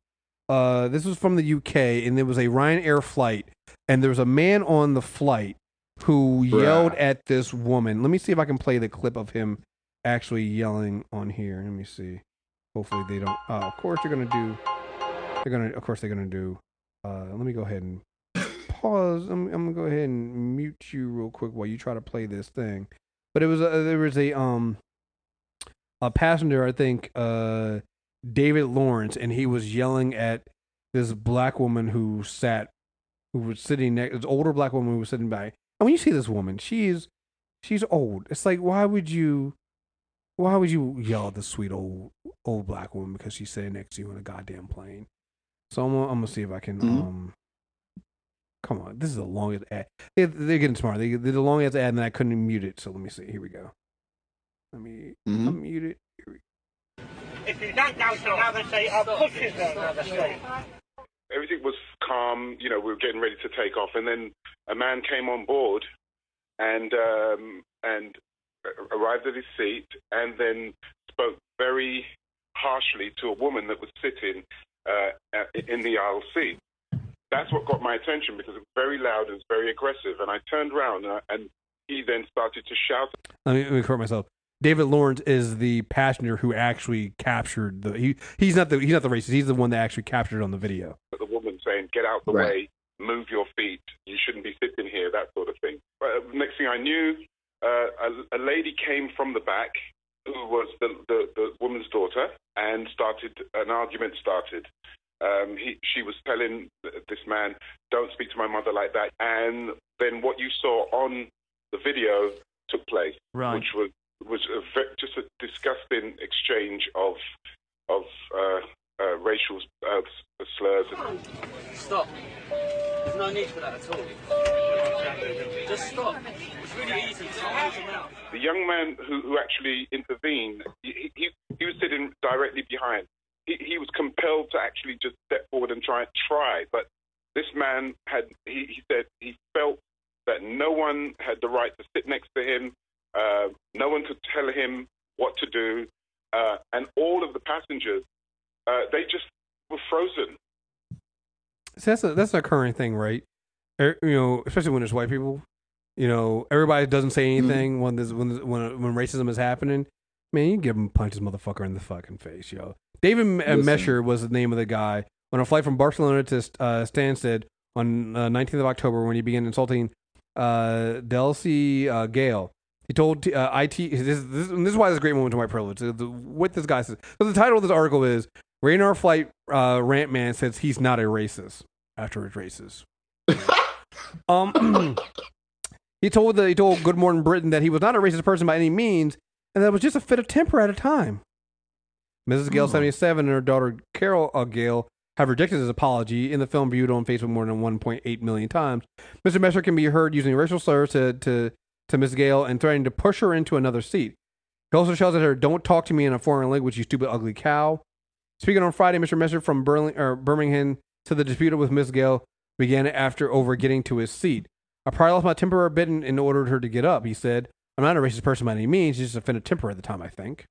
uh, this was from the U K, and there was a Ryanair flight, and there was a man on the flight who Bruh. yelled at this woman. Let me see if I can play the clip of him actually yelling on here. Let me see. Hopefully they don't. Oh, of course they're gonna do. They're gonna. Of course they're gonna do. Uh, let me go ahead and pause. I'm, I'm gonna go ahead and mute you real quick while you try to play this thing. But it was a, there was a um. a passenger, I think, uh, David Lawrence, and he was yelling at this black woman who sat, who was sitting next, this older black woman who was sitting by. And when you see this woman, she's, she's old. It's like, why would you, why would you yell at this sweet old, old black woman because she's sitting next to you on a goddamn plane? So I'm, I'm gonna see if I can, mm-hmm. um, come on, this is the longest ad. They, they're getting smart. They, they're the longest ad, and I couldn't mute it. So let me see. Here we go. Let me mm-hmm. unmute it. If you don't go to another seat, I'll push you to another seat. Everything was calm, you know, we were getting ready to take off, and then a man came on board and um, and arrived at his seat and then spoke very harshly to a woman that was sitting uh, in the aisle seat. That's what got my attention because it was very loud and it was very aggressive, and I turned around and, I, and he then started to shout. Let me, let me correct myself. David Lawrence is the passenger who actually captured the. He he's not the he's not the racist. He's the one that actually captured it on the video. The woman saying, "Get out the right. way! move your feet, you shouldn't be sitting here, that sort of thing. But next thing I knew, uh, a, a lady came from the back who was the, the, the woman's daughter, and started an argument started. Um, he, she was telling this man, don't speak to my mother like that. And then what you saw on the video took place, right. which was was a very, just a disgusting exchange of of uh, uh, racial uh, slurs. Stop. There's no need for that at all. Just stop. It's really easy. The young man who, who actually intervened, he, he, he was sitting directly behind. He, he was compelled to actually just step forward and try and try. But this man had, he, he said he felt that no one had the right to sit next to him, uh, no one could tell him what to do, uh, and all of the passengers, uh, they just were frozen. So that's a, that's a current thing, right? You know, especially when there's white people. You know, everybody doesn't say anything mm-hmm. when this when when when racism is happening. Man, you give him punch this motherfucker in the fucking face, yo. David Listen. Mesher was the name of the guy on a flight from Barcelona to uh, Stansted on uh, nineteenth of October when he began insulting uh, Delcy uh, Gale. He told uh, I T... This, this, this is why this is a great moment to my privilege. What this guy says. So the title of this article is Radar Flight uh, Rant Man says he's not a racist after it's racist. um, he told the, he told Good Morning Britain that he was not a racist person by any means, and that it was just a fit of temper at a time. Missus Gale, seventy-seven, and her daughter Carol uh, Gale have rejected his apology in the film viewed on Facebook more than one point eight million times. Mister Messer can be heard using racial slurs to, to, to Miz Gale and threatening to push her into another seat. He also shouts at her, "Don't talk to me in a foreign language, you stupid, ugly cow." Speaking on Friday, Mister Messer from Burling, or Birmingham said the dispute with Miz Gale began after over getting to his seat. "I probably lost my temper a bit and, and ordered her to get up," he said. "I'm not a racist person by any means, just a fit of temper at the time, I think."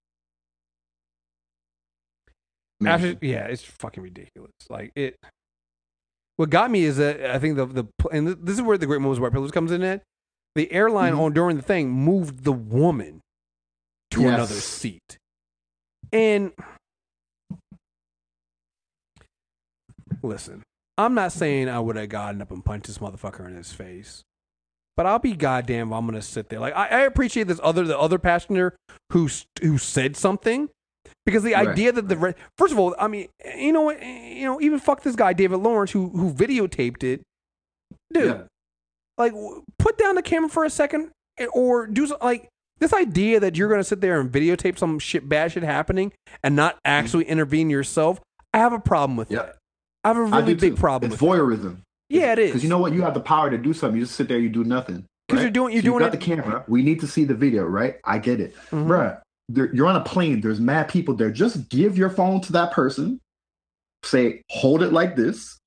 After, yeah, it's fucking ridiculous. Like it. What got me is that I think the the and this is where the great moments white privilege comes in. At the airline mm-hmm. on during the thing moved the woman to yes. another seat, and listen, I'm not saying I would have gotten up and punched this motherfucker in his face, but I'll be goddamn if I'm gonna sit there. Like I, I appreciate this other the other passenger who who said something. Because the right, idea that the right. first of all, I mean, you know what, you know, even fuck this guy David Lawrence who who videotaped it, dude. Yeah. Like, put down the camera for a second, or do some, like this idea that you're gonna sit there and videotape some shit bad shit happening and not actually mm-hmm. intervene yourself. I have a problem with yeah. that. I have a really big too. problem. It's with voyeurism. That. Yeah, it is. Because you know what, you have the power to do something. You just sit there, you do nothing. Because right? you're doing, you're so doing. You got it. The camera. We need to see the video, right? I get it, mm-hmm. bruh. You're on a plane. There's mad people there. Just give your phone to that person. Say, hold it like this.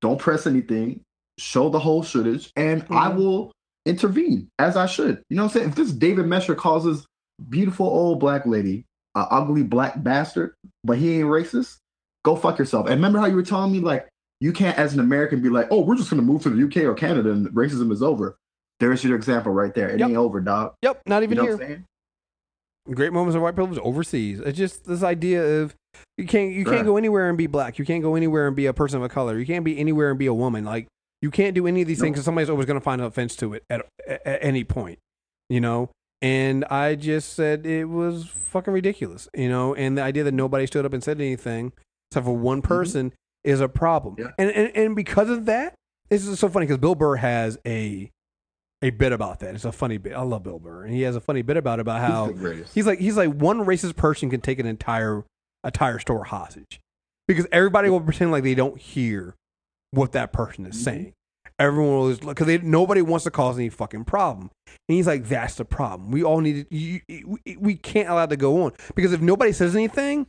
Don't press anything. Show the whole footage, and mm-hmm. I will intervene as I should. You know what I'm saying? If this David Mesher calls this beautiful old black lady an ugly black bastard, but he ain't racist, go fuck yourself. And remember how you were telling me, like, you can't as an American be like, oh, we're just going to move to the U K or Canada and racism is over. There's your example right there. It yep. ain't over, dog. Yep, not even you know here. What I'm saying? Great moments of white privilege overseas. It's just this idea of you can't you can't right. go anywhere and be black. You can't go anywhere and be a person of color. You can't be anywhere and be a woman. Like, you can't do any of these nope. things because somebody's always going to find an offense to it at, at, at any point, you know? And I just said it was fucking ridiculous, you know? And the idea that nobody stood up and said anything except for one person mm-hmm. is a problem. Yeah. And, and and because of that, this is so funny because Bill Burr has a... a bit about that. It's a funny bit. I love Bill Burr, and he has a funny bit about about how he's, he's like he's like one racist person can take an entire entire store hostage because everybody will pretend like they don't hear what that person is mm-hmm. saying. Everyone will because they nobody wants to cause any fucking problem. And he's like, that's the problem. We all need to, you, we, we can't allow it to go on because if nobody says anything,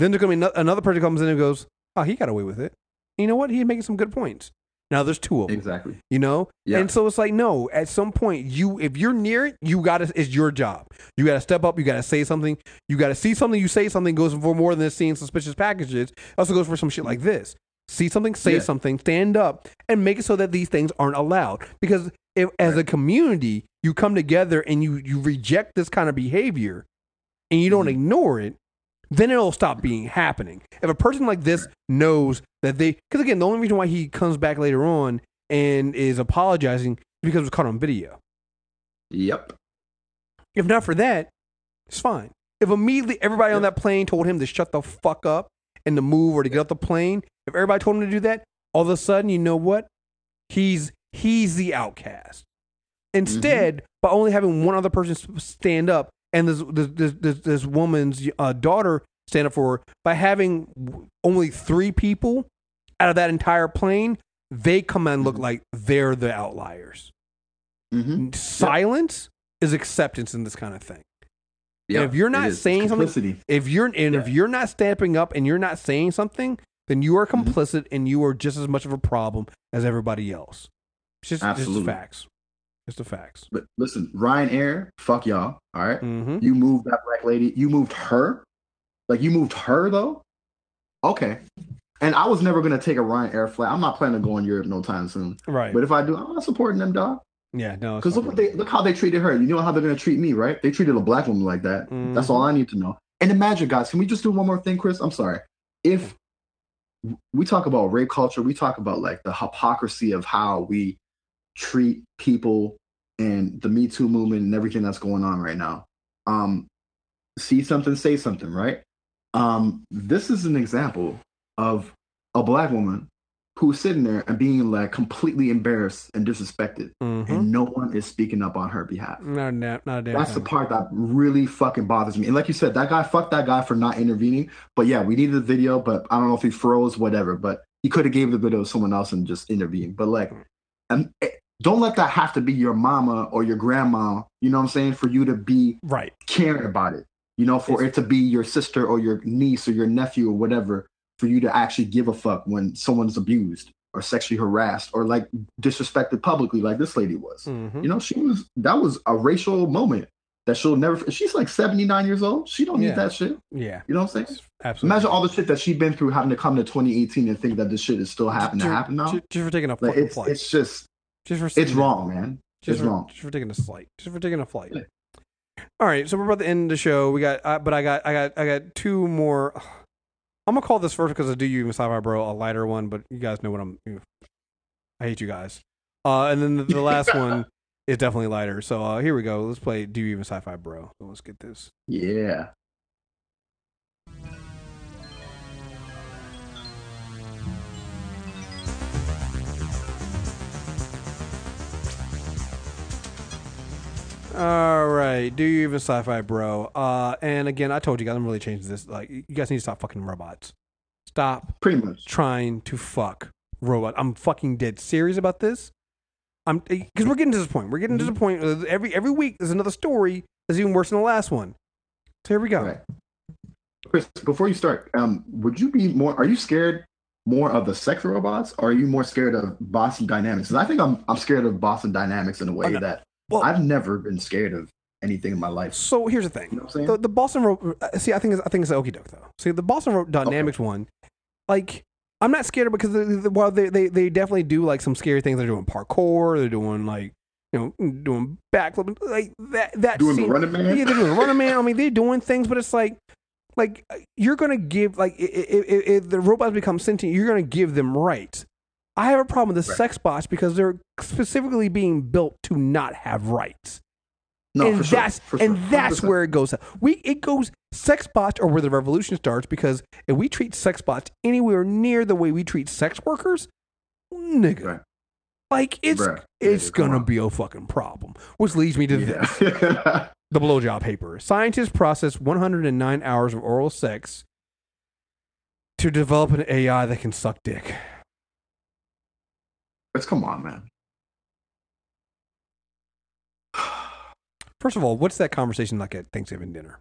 then there's gonna be another person comes in and goes, oh, he got away with it. And you know what? He's making some good points. Now there's two of them, exactly. You know, yeah. and so it's like, no. At some point, you if you're near it, you got to. It's your job. You got to step up. You got to say something. You got to see something. You say something goes for more than seeing suspicious packages. It also goes for some shit like this. See something, say yeah. something, stand up, and make it so that these things aren't allowed. Because if, as a community, you come together and you you reject this kind of behavior, and you don't mm-hmm. ignore it. Then it'll stop being happening. If a person like this knows that they, because again, the only reason why he comes back later on and is apologizing because it was caught on video. Yep. If not for that, it's fine. If immediately everybody yep. on that plane told him to shut the fuck up and to move or to get off the plane, if everybody told him to do that, all of a sudden, you know what? He's he's the outcast. Instead, mm-hmm. by only having one other person stand up and this this this, this woman's uh, daughter stand up for her, by having only three people out of that entire plane, they come out and look mm-hmm. like they're the outliers. Mm-hmm. Silence yep. is acceptance in this kind of thing. Yep. And if you're not saying something, if you're and yeah. if you're not stamping up and you're not saying something, then you are complicit mm-hmm. and you are just as much of a problem as everybody else. It's just, just facts. It's the facts. But listen, Ryanair, fuck y'all. All right. Mm-hmm. You moved that black lady. You moved her. Like you moved her though. Okay. And I was never going to take a Ryanair flight. I'm not planning to go in Europe no time soon. Right. But if I do, I'm not supporting them, dog. Yeah, no. Because look what they look how they treated her. You know how they're going to treat me, right? They treated a black woman like that. Mm-hmm. That's all I need to know. And the magic, guys, can we just do one more thing, Chris? I'm sorry. If we talk about rape culture, we talk about like the hypocrisy of how we treat people and the Me Too movement and everything that's going on right now. Um, see something, say something, right? Um, this is an example of a black woman who's sitting there and being like completely embarrassed and disrespected, mm-hmm. and no one is speaking up on her behalf. No, no, not a damn. That's the part that really fucking bothers me. And like you said, that guy, fuck that guy for not intervening. But yeah, we needed the video, but I don't know if he froze, whatever. But he could have gave the video to someone else and just intervened. But like, and it, don't let that have to be your mama or your grandma. You know what I'm saying? For you to be right caring about it. You know, for it's- it to be your sister or your niece or your nephew or whatever. For you to actually give a fuck when someone's abused or sexually harassed or like disrespected publicly, like this lady was. Mm-hmm. You know, she was, that was a racial moment that she'll never, she's like seventy-nine years old. She don't yeah. need that shit. Yeah. You know what I'm saying? Absolutely. Imagine all the shit that she's been through having to come to twenty eighteen and think that this shit is still happening to happen now. Just, just for taking a like, it's, flight. It's just, just for it's wrong, man. Just it's for, wrong. Just for taking a flight. Just for taking a flight. Yeah. All right. So we're about to end the show. We got, uh, but I got, I got, I got two more. I'm gonna call this first because I do you even sci-fi bro a lighter one, but you guys know what I'm. I hate you guys. Uh, and then the, the last one is definitely lighter. So uh, here we go. Let's play Do You Even Sci-Fi Bro? So let's get this. Yeah. All right, do you even sci-fi, bro? Uh, and again, I told you guys, I'm really changing this. Like, you guys need to stop fucking robots. Stop, pretty much trying to fuck robot. I'm fucking dead serious about this. I'm because we're getting to this point. We're getting to the point every every week. There's another story that's even worse than the last one. So here we go. All right. Chris, before you start, um, would you be more? Are you scared more of the sex robots? Or are you more scared of Boston Dynamics? Because I think I'm I'm scared of Boston Dynamics in a way okay. that. Well, I've never been scared of anything in my life. So here's the thing. You know what I'm saying? The, the Boston Road, see, I think it's, I think it's okie doke though. See, the Boston Road Dynamics okay. one, like, I'm not scared because the, the, while they, they they definitely do like some scary things. They're doing parkour. They're doing like, you know, doing backflip like that. That doing scene, the running man. Yeah, they're doing the running man. I mean, they're doing things, but it's like, like you're gonna give like if, if, if the robots become sentient, you're gonna give them rights. I have a problem with the right. sex bots because they're specifically being built to not have rights. No, and for sure. that's for sure. and that's one hundred percent. Where it goes. We it goes sex bots are where the revolution starts because if we treat sex bots anywhere near the way we treat sex workers, nigga, right. like it's Bruh. it's yeah, gonna on. be a fucking problem. Which leads me to yeah. this: the blowjob paper. Scientists process one hundred nine hours of oral sex to develop an A I that can suck dick. Let's come on, man. First of all, what's that conversation like at Thanksgiving dinner?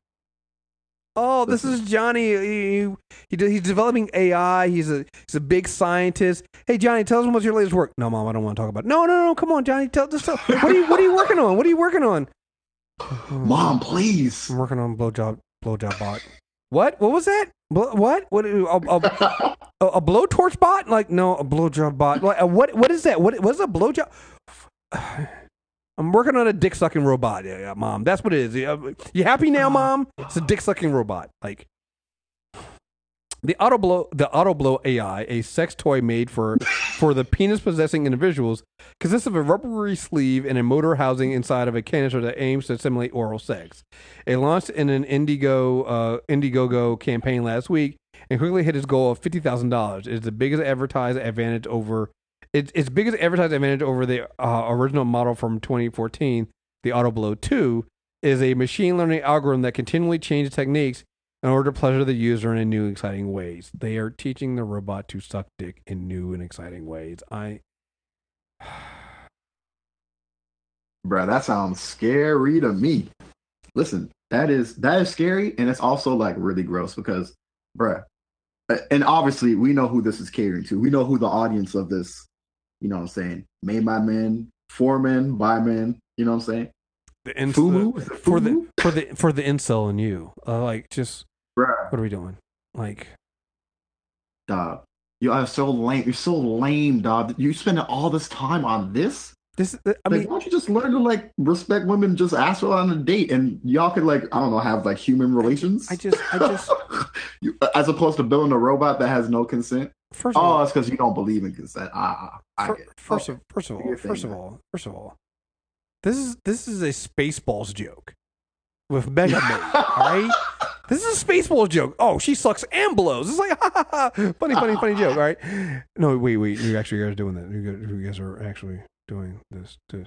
Oh, this is Johnny. He, he, he's developing A I. He's a he's a big scientist. Hey, Johnny, tell us what's your latest work. No, Mom, I don't want to talk about it. No, no, no. Come on, Johnny. Tell us. What are you What are you working on? What are you working on? Mom, please. I'm working on blowjob blowjob bot. What? What was that? What? What? What? A, a, a, a blowtorch bot? Like no, a blowjob bot. Like what? What is that? What? What's a blowjob? I'm working on a dick sucking robot, yeah, yeah, Mom. That's what it is. You happy now, Mom? It's a dick sucking robot. Like The AutoBlow, the AutoBlow A I, a sex toy made for for the penis-possessing individuals, consists of a rubbery sleeve and a motor housing inside of a canister that aims to simulate oral sex. It launched in an Indigo uh, Indiegogo campaign last week and quickly hit its goal of fifty thousand dollars. It is the biggest advertised advantage over it, its biggest advertised advantage over the uh, original model from twenty fourteen. The AutoBlow two is a machine learning algorithm that continually changes techniques in order to pleasure the user in new, exciting ways. They are teaching the robot to suck dick in new and exciting ways. I... Bruh, that sounds scary to me. Listen, that is that is scary, and it's also, like, really gross because, bruh, and obviously we know who this is catering to. We know who the audience of this, you know what I'm saying, made by men, for men, by men, you know what I'm saying? The inc- Fubu? Fubu? For the for the for the incel in you. Uh, like, just... Bruh. What are we doing? Like, dog, you are so lame. You're so lame, dog. You're spending all this time on this. This, I like, mean, why don't you just learn to like respect women? Just ask her on a date, and y'all could like, I don't know, have like human relations. I just, I just, you, as opposed to building a robot that has no consent. First, of oh, all, it's because you don't believe in consent. Ah, I for, get it. First okay. of, first of all, first of all, man. first of all, this is this is a Spaceballs joke with Mega Man, right? This is a Spaceballs joke. Oh, she sucks and blows. It's like, ha, ha, ha. Funny, funny, funny joke, right? No, wait, wait. You actually guys are doing that. You guys are actually doing this too.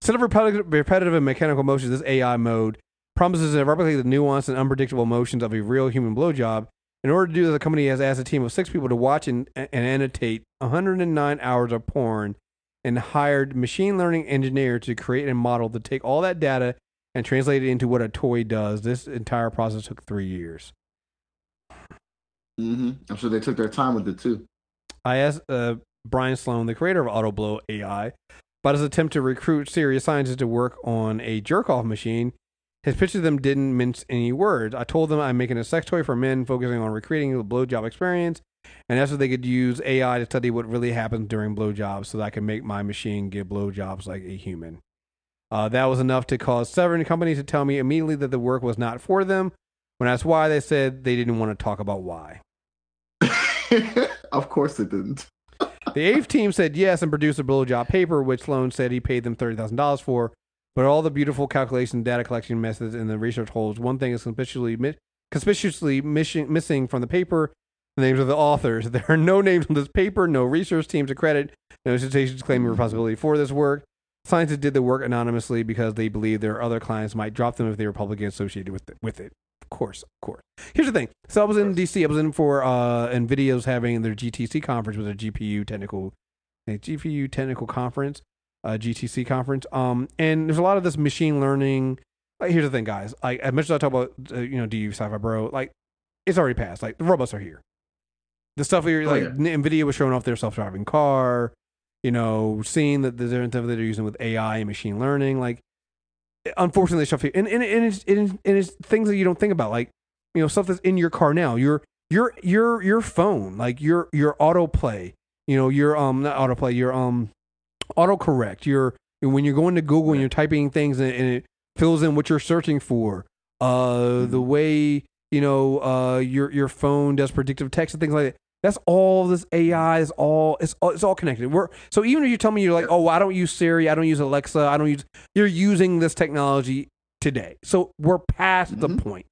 Instead of repetitive, repetitive and mechanical motions, this A I mode promises to replicate the nuanced and unpredictable motions of a real human blowjob. In order to do that, the company has asked a team of six people to watch and, and annotate one hundred nine hours of porn and hired machine learning engineer to create a model to take all that data and translate it into what a toy does. This entire process took three years. Mm-hmm. I'm sure they took their time with it, too. I asked uh, Brian Sloan, the creator of AutoBlow A I, about his attempt to recruit serious scientists to work on a jerk-off machine. His pitch to them didn't mince any words. I told them I'm making a sex toy for men, focusing on recreating the blowjob experience, and that's so they could use A I to study what really happens during blowjobs so that I can make my machine give blowjobs like a human. Uh, that was enough to cause seven companies to tell me immediately that the work was not for them. When asked why, they said they didn't want to talk about why. Of course it didn't. The A I team said yes and produced a blowjob paper, which Sloan said he paid them thirty thousand dollars for. But all the beautiful calculation, data collection methods, and the research holes, one thing is conspicuously, mi- conspicuously missing, missing from the paper, the names of the authors. There are no names on this paper, no research team to credit, no citations claiming responsibility for this work. Scientists did the work anonymously because they believe their other clients might drop them if they were publicly associated with it, with it. Of course, of course. Here's the thing. So I was in D C. I was in for uh, NVIDIA's having their G T C conference with a G P U technical, a G P U technical conference, a G T C conference. Um, and there's a lot of this machine learning. Like, here's the thing, guys. Like, as much as I talk about, uh, you know, do you sci-fi bro? Like, it's already passed. Like, the robots are here. The stuff here, like oh, yeah. NVIDIA was showing off their self-driving car. You know, seeing that the different stuff that they're using with A I and machine learning, like, unfortunately, stuff and and and it's, and it's things that you don't think about, like, you know, stuff that's in your car now, your your your your phone, like your your autoplay, you know, your um not autoplay, your um autocorrect, your when you're going to Google and you're typing things and, and it fills in what you're searching for, uh, mm-hmm. the way you know, uh, your your phone does predictive text and things like that. That's all this A I is all it's all, it's all connected. We're so even if you tell me you're like, oh, I don't use Siri, I don't use Alexa, I don't use you're using this technology today. So we're past mm-hmm. the point.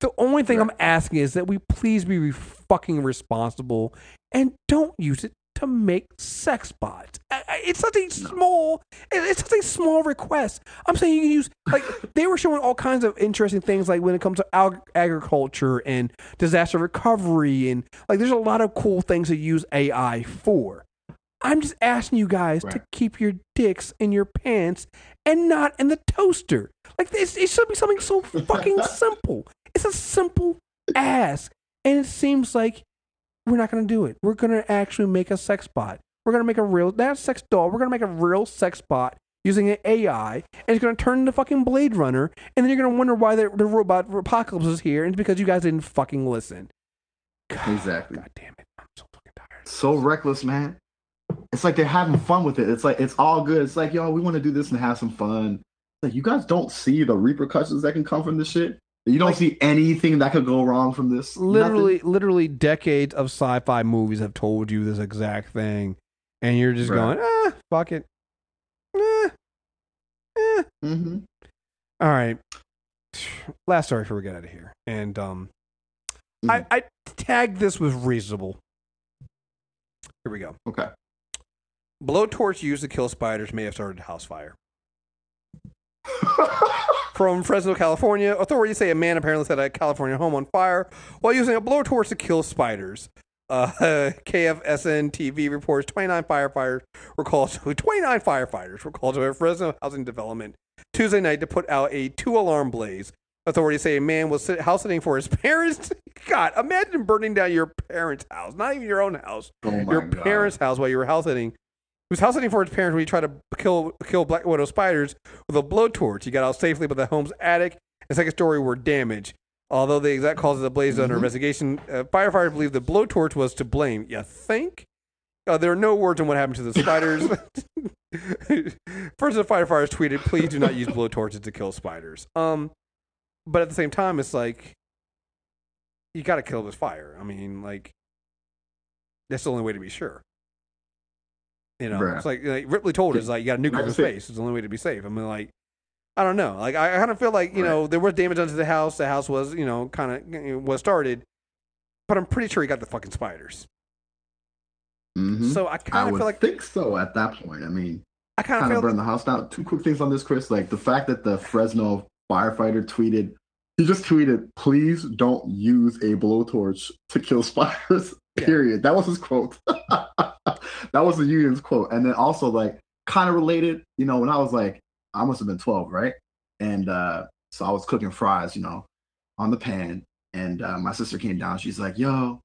The only thing right. I'm asking is that we please be fucking responsible and don't use it to make sex bots. It's such a small it's such a small request. I'm saying you can use like they were showing all kinds of interesting things like when it comes to ag- agriculture and disaster recovery and like there's a lot of cool things to use A I for. I'm just asking you guys right. to keep your dicks in your pants and not in the toaster. Like this it should be something so fucking simple. It's a simple ask and it seems like we're not going to do it. We're going to actually make a sex bot. We're going to make a real, not sex doll. We're going to make a real sex bot using an A I, and it's going to turn into fucking Blade Runner, and then you're going to wonder why the, the robot apocalypse is here, and it's because you guys didn't fucking listen. God, exactly. God damn it. I'm so fucking tired. So reckless, man. It's like they're having fun with it. It's like, it's all good. It's like, yo, we want to do this and have some fun. Like, you guys don't see the repercussions that can come from this shit. You don't like, see anything that could go wrong from this. Literally, Nothing. literally decades of sci-fi movies have told you this exact thing, and you're just right. going, ah, fuck it. Eh, eh. Mm-hmm. All right. Last story before we get out of here, and um, mm-hmm. I, I tagged this with reasonable. Here we go. Okay. Blowtorch used to kill spiders may have started a house fire. From Fresno, California, authorities say a man apparently set a California home on fire while using a blowtorch to kill spiders. Uh, K F S N T V reports twenty-nine firefighters were called to twenty-nine firefighters were called to a Fresno housing development Tuesday night to put out a two-alarm blaze. Authorities say a man was house sitting for his parents. God, imagine burning down your parents' house, not even your own house, oh your God. parents' house while you were house sitting. He was house sitting for his parents when he tried to kill kill black widow spiders with a blowtorch. He got out safely, but the home's attic and second story were damaged. Although the exact cause of the blaze is under mm-hmm. investigation, uh, firefighters believe the blowtorch was to blame. You think? Uh, there are no words on what happened to the spiders. First, the firefighters tweeted, "Please do not use blowtorches to kill spiders." Um, but at the same time, it's like you got to kill this fire. I mean, like that's the only way to be sure. You know, Bruh. it's like, like Ripley told us, like, you got a nuke in space. It's the only way to be safe. I mean, like, I don't know. Like, I, I kind of feel like, you right. know, there was damage done to the house. The house was, you know, kind of you know, was started. But I'm pretty sure he got the fucking spiders. Mm-hmm. So I kind of feel like. I think so at that point. I mean, I kind of burned like... the house down. Two quick things on this, Chris. Like, the fact that the Fresno firefighter tweeted, he just tweeted, "Please don't use a blowtorch to kill spiders." Period. Yeah. That was his quote. That was the union's quote. And then also, like, kind of related, you know, when I was like, I must have been twelve, right? And uh, so I was cooking fries, you know, on the pan. And uh, my sister came down. She's like, "Yo,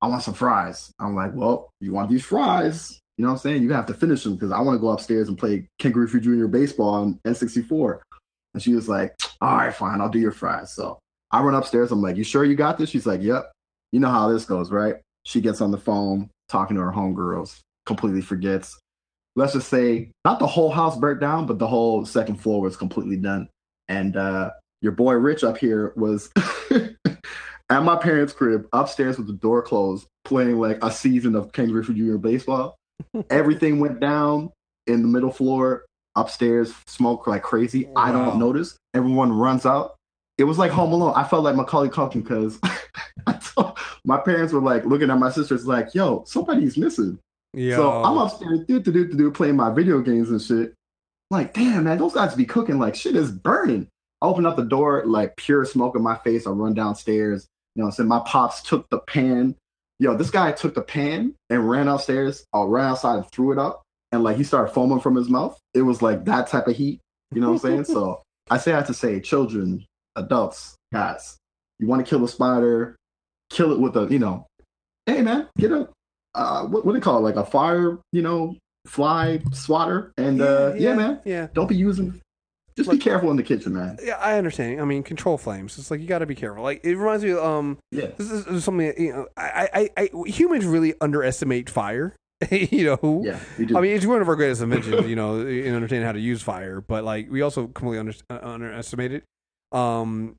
I want some fries." I'm like, "Well, you want these fries? You know what I'm saying? You have to finish them because I want to go upstairs and play Ken Griffey Junior baseball on N sixty-four. And she was like, "All right, fine. I'll do your fries." So I run upstairs. I'm like, "You sure you got this?" She's like, "Yep." You know how this goes, right? She gets on the phone, talking to her homegirls, completely forgets. Let's just say, not the whole house burnt down, but the whole second floor was completely done. And uh, your boy Rich up here was at my parents' crib, upstairs with the door closed, playing like a season of Ken Griffey Junior baseball. Everything went down in the middle floor, upstairs, smoke like crazy. Wow. I don't notice. Everyone runs out. It was like Home Alone. I felt like Macaulay Culkin because my parents were like looking at my sisters like, "Yo, somebody's missing." Yo. So I'm upstairs do do do do playing my video games and shit. Like, damn, man, those guys be cooking like shit is burning. I open up the door, like pure smoke in my face. I run downstairs. You know what I'm saying? My pops took the pan. Yo, this guy took the pan and ran upstairs. I ran outside and threw it up. And like he started foaming from his mouth. It was like that type of heat. You know what I'm saying? So I say I have to say, children, adults, guys, you want to kill a spider, kill it with a, you know, hey man, get a, uh, what do they call it? Like a fire, you know, fly swatter. And yeah, uh, yeah, yeah man, yeah. Don't be using, just like, be careful in the kitchen, man. Yeah, I understand. I mean, control flames. It's like, you got to be careful. Like, it reminds me of, um, yeah. this is something, you know, I, I, I, humans really underestimate fire. you know, yeah, we do. I mean, it's one of our greatest inventions, you know, in understanding how to use fire, but like, we also completely under, uh, underestimate it. Um,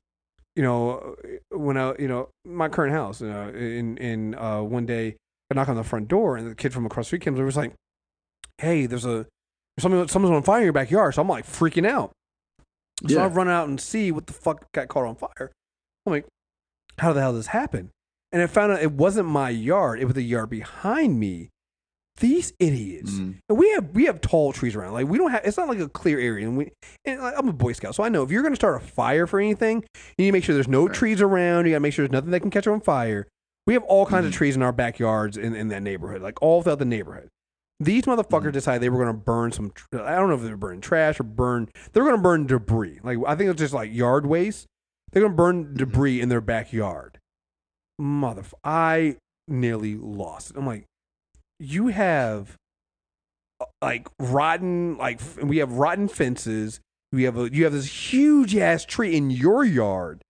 you know, when I, you know, my current house, you know, in, in, uh, one day I knock on the front door and the kid from across the street comes over and was like, "Hey, there's a, something, someone's on fire in your backyard." So I'm like freaking out. So yeah. I run out and see what the fuck got caught on fire. I'm like, how the hell did this happen? And I found out it wasn't my yard. It was the yard behind me. These idiots. Mm-hmm. And we have, we have tall trees around. Like we don't have, it's not like a clear area. And we, and like, I'm a Boy Scout. So I know if you're going to start a fire for anything, you need to make sure there's no right. trees around. You got to make sure there's nothing that can catch on fire. We have all kinds mm-hmm. of trees in our backyards in, in that neighborhood, like all throughout the neighborhood. These motherfuckers mm-hmm. decided they were going to burn some, I don't know if they were burning trash or burn, they're going to burn debris. Like I think it's just like yard waste. They're going to burn mm-hmm. debris in their backyard. Motherfucker. I nearly lost it. I'm like, you have like rotten, like we have rotten fences. We have a, you have this huge ass tree in your yard.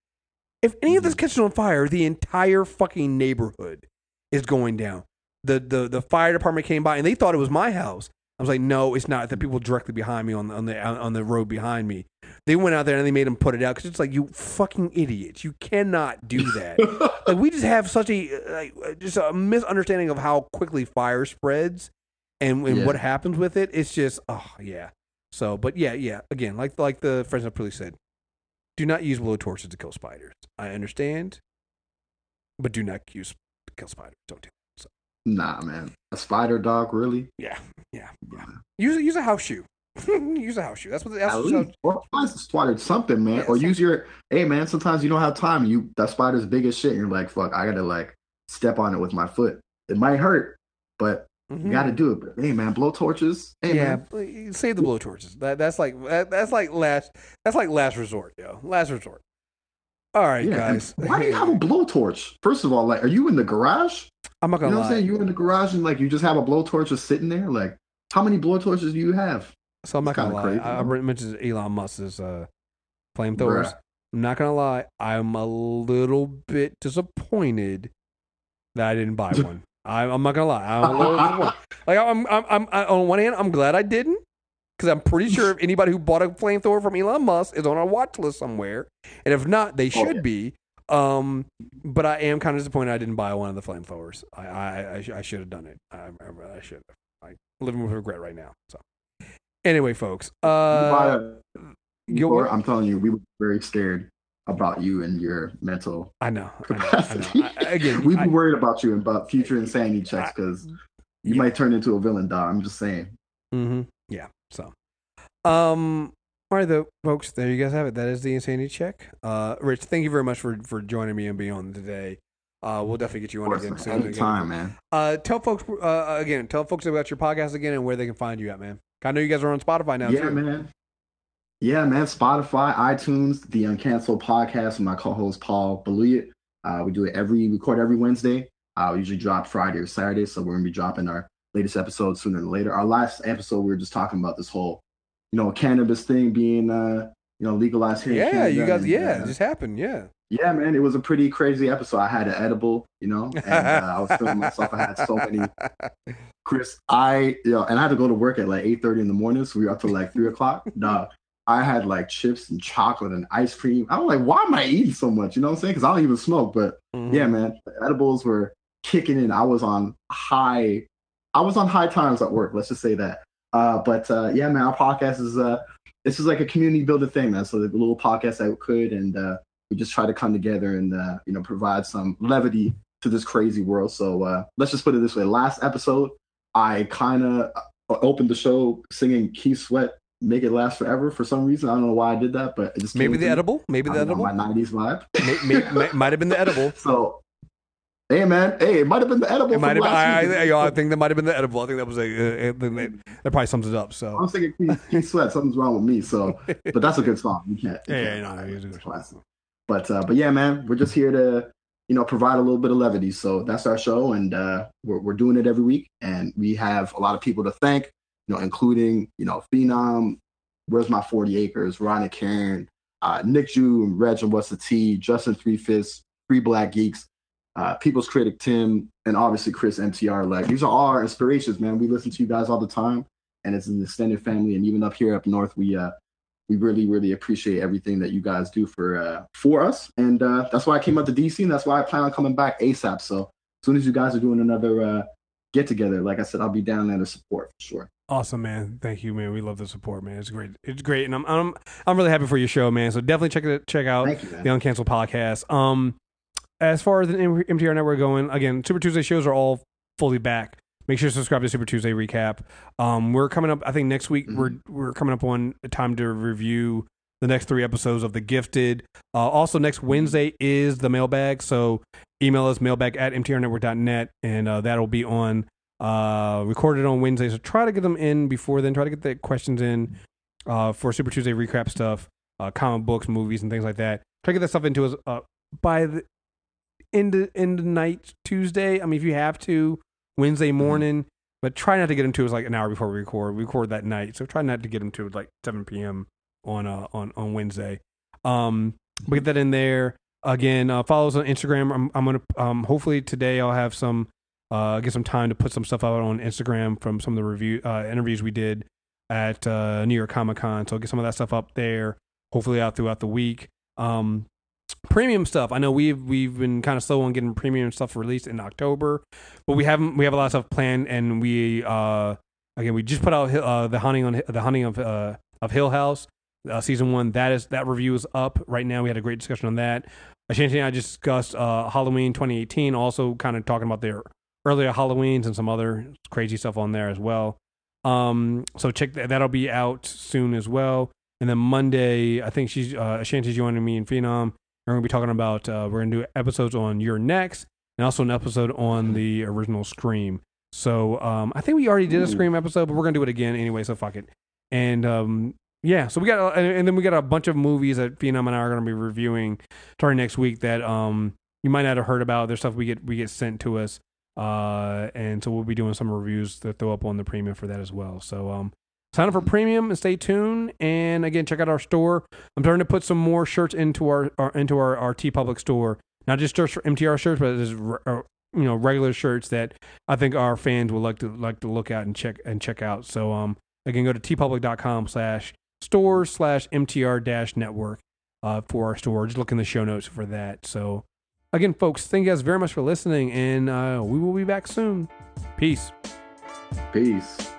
If any of this catches on fire, the entire fucking neighborhood is going down. The, the, the fire department came by and they thought it was my house. I was like, no, it's not. The people directly behind me on the on the on the road behind me, they went out there and they made him put it out because it's like, you fucking idiots, you cannot do that. Like, we just have such a like, just a misunderstanding of how quickly fire spreads and, and yeah. what happens with it. It's just oh yeah. So, but yeah, yeah. Again, like like the Fresno police said, do not use blow torches to kill spiders. I understand, but do not use kill spiders. Don't do that. Nah, man. A spider dog, really? Yeah, yeah, yeah. Use a, use a house shoe. Use a house shoe. That's what. That's what house... Or find a spider something, man. Yeah, or something. Use your. Hey, man. Sometimes you don't have time. You that spider's big as shit, and you're like, fuck. I gotta like step on it with my foot. It might hurt, but mm-hmm. you gotta do it. But hey, man, blow torches. Hey, yeah, man. Save the blow torches. That that's like that, that's like last that's like last resort, yo. Last resort. All right, yeah, guys. Why do you have a blowtorch? First of all, like, are you in the garage? I'm not gonna lie. You know what lie. I'm saying? You're in the garage and like you just have a blowtorch just sitting there. Like, how many blowtorches do you have? So I'm not it's gonna lie. Crazy. I mentioned Elon Musk's uh, flamethrowers. Bruh. I'm not gonna lie. I'm a little bit disappointed that I didn't buy one. I'm, I'm not gonna lie. I'm a little disappointed. Like, I'm, I'm, I'm, I, on one hand, I'm glad I didn't. Because I'm pretty sure anybody who bought a flamethrower from Elon Musk is on our watch list somewhere, and if not, they should oh, yeah. be. Um, but I am kind of disappointed I didn't buy one of the flamethrowers. I I, I, sh- I should have done it. I, I, I should. I'm living with regret right now. So, anyway, folks, uh, before, I'm telling you, we were very scared about you and your mental. I know. Capacity. I know, I know. I, again, we'd be worried about you and about future insanity checks because you yeah. might turn into a villain. Dog, I'm just saying. Mm-hmm. Yeah. So, um, all right, though, folks, there you guys have it. That is the Insanity Check. Uh, Rich, thank you very much for, for joining me and being on today. Uh, we'll definitely get you on again soon. Anytime, man. Uh, tell folks, uh, again, tell folks about your podcast again and where they can find you at, man. I know you guys are on Spotify now, yeah, too. man. Yeah, man. Spotify, iTunes, the Uncanceled Podcast, and my co-host, Paul Baluit. Uh, we do it every, record every Wednesday. Uh, we usually drop Friday or Saturday, so we're going to be dropping our latest episode sooner than later. Our last episode, we were just talking about this whole, you know, cannabis thing being, uh, you know, legalized here. Yeah, in Canada, you guys. And, yeah, uh, it just happened. Yeah. Yeah, man, it was a pretty crazy episode. I had an edible, you know, and uh, I was feeling myself. I had so many. Chris, I, you know, and I had to go to work at like eight thirty in the morning, so we were up to like three o'clock. Nah, I had like chips and chocolate and ice cream. I was like, why am I eating so much? You know what I'm saying? Because I don't even smoke. But mm-hmm. yeah, man, the edibles were kicking in. I was on high. I was on high times at work. Let's just say that. Uh, but uh, yeah, man, our podcast is uh, this is like a community building thing, man. So the little podcast that we could, and uh, we just try to come together and uh, you know, provide some levity to this crazy world. So uh, let's just put it this way: last episode, I kind of opened the show singing "Keep Sweat, Make It Last Forever" for some reason. I don't know why I did that, but it just maybe the edible, maybe the edible, my nineties vibe. may, may, may, might have been the edible. So. Hey, man. Hey, it might have been the edible. It might have been, I, I, I think that might have been the edible. I think that was like, uh, that probably sums it up. So I'm thinking, he sweat. Something's wrong with me. So, but that's a good song. You can't. You yeah, can't, yeah, no, it's a classic. But, uh, but yeah, man, we're just here to, you know, provide a little bit of levity. So that's our show, and uh, we're we're doing it every week, and we have a lot of people to thank, you know, including, you know, Phenom, Where's My forty Acres, Ron and Karen, uh, Nick Jew, and Reg and What's the T, Justin Three Fifths, Three Black Geeks. Uh, People's Critic Tim, and obviously Chris M T R. Like, these are all our inspirations, man. We listen to you guys all the time, and it's an extended family. And even up here up north, we uh, we really, really appreciate everything that you guys do for uh, for us. And uh, that's why I came up to D C, and that's why I plan on coming back ASAP. So as soon as you guys are doing another uh, get together, like I said, I'll be down there to support for sure. Awesome, man. Thank you, man. We love the support, man. It's great. It's great, and I'm I'm I'm really happy for your show, man. So definitely check it check out Thank you, man. The Uncanceled Podcast. Um. As far as the M T R network going, again, Super Tuesday shows are all fully back. Make sure to subscribe to Super Tuesday Recap. Um, we're coming up, I think next week, mm-hmm. we're we're coming up on time to review the next three episodes of The Gifted. Uh, also, next Wednesday is the mailbag, so email us, mailbag at m t r network dot net, and uh, that'll be on uh, recorded on Wednesday. So try to get them in before then. Try to get the questions in uh, for Super Tuesday Recap stuff, uh, comic books, movies, and things like that. Try to get that stuff into us uh, by the... End of, end of night Tuesday. I mean, if you have to, Wednesday morning, but try not to get them to us like an hour before we record. We record that night, so try not to get them to like seven p.m. on uh, on on Wednesday. Um, we get that in there again. Uh, follow us on Instagram. I'm, I'm gonna um, hopefully today I'll have some uh, get some time to put some stuff out on Instagram from some of the review uh, interviews we did at uh, New York Comic Con. So I'll get some of that stuff up there, hopefully out throughout the week. Um, premium stuff. I know we've we've been kind of slow on getting premium stuff released in October, but we haven't. We have a lot of stuff planned, and we uh, again we just put out uh, the hunting on the hunting of uh, of Hill House uh, season one. That is that review is up right now. We had a great discussion on that. Ashanti and I just discussed uh, Halloween twenty eighteen, also kind of talking about their earlier Halloweens and some other crazy stuff on there as well. Um, so check that. That'll be out soon as well. And then Monday, I think she's uh, Ashanti's joining me in Phenom. We're going to be talking about, uh, we're going to do episodes on You're Next and also an episode on the original Scream. So um, I think we already did a Scream episode, but we're going to do it again anyway, so fuck it. And um, yeah, so we got, and, and then we got a bunch of movies that Phenom and I are going to be reviewing starting next week that um, you might not have heard about. There's stuff we get we get sent to us. Uh, and so we'll be doing some reviews that throw up on the premium for that as well. So um, sign up for premium and stay tuned. And again, check out our store. I'm starting to put some more shirts into our, our into our, our T Public store. Not just shirts for M T R shirts, but just uh, you know regular shirts that I think our fans would like to like to look at and check and check out. So um, again, go to t public dot com slash stores slash M T R dash network uh, for our store. Just look in the show notes for that. So again, folks, thank you guys very much for listening, and uh, we will be back soon. Peace. Peace.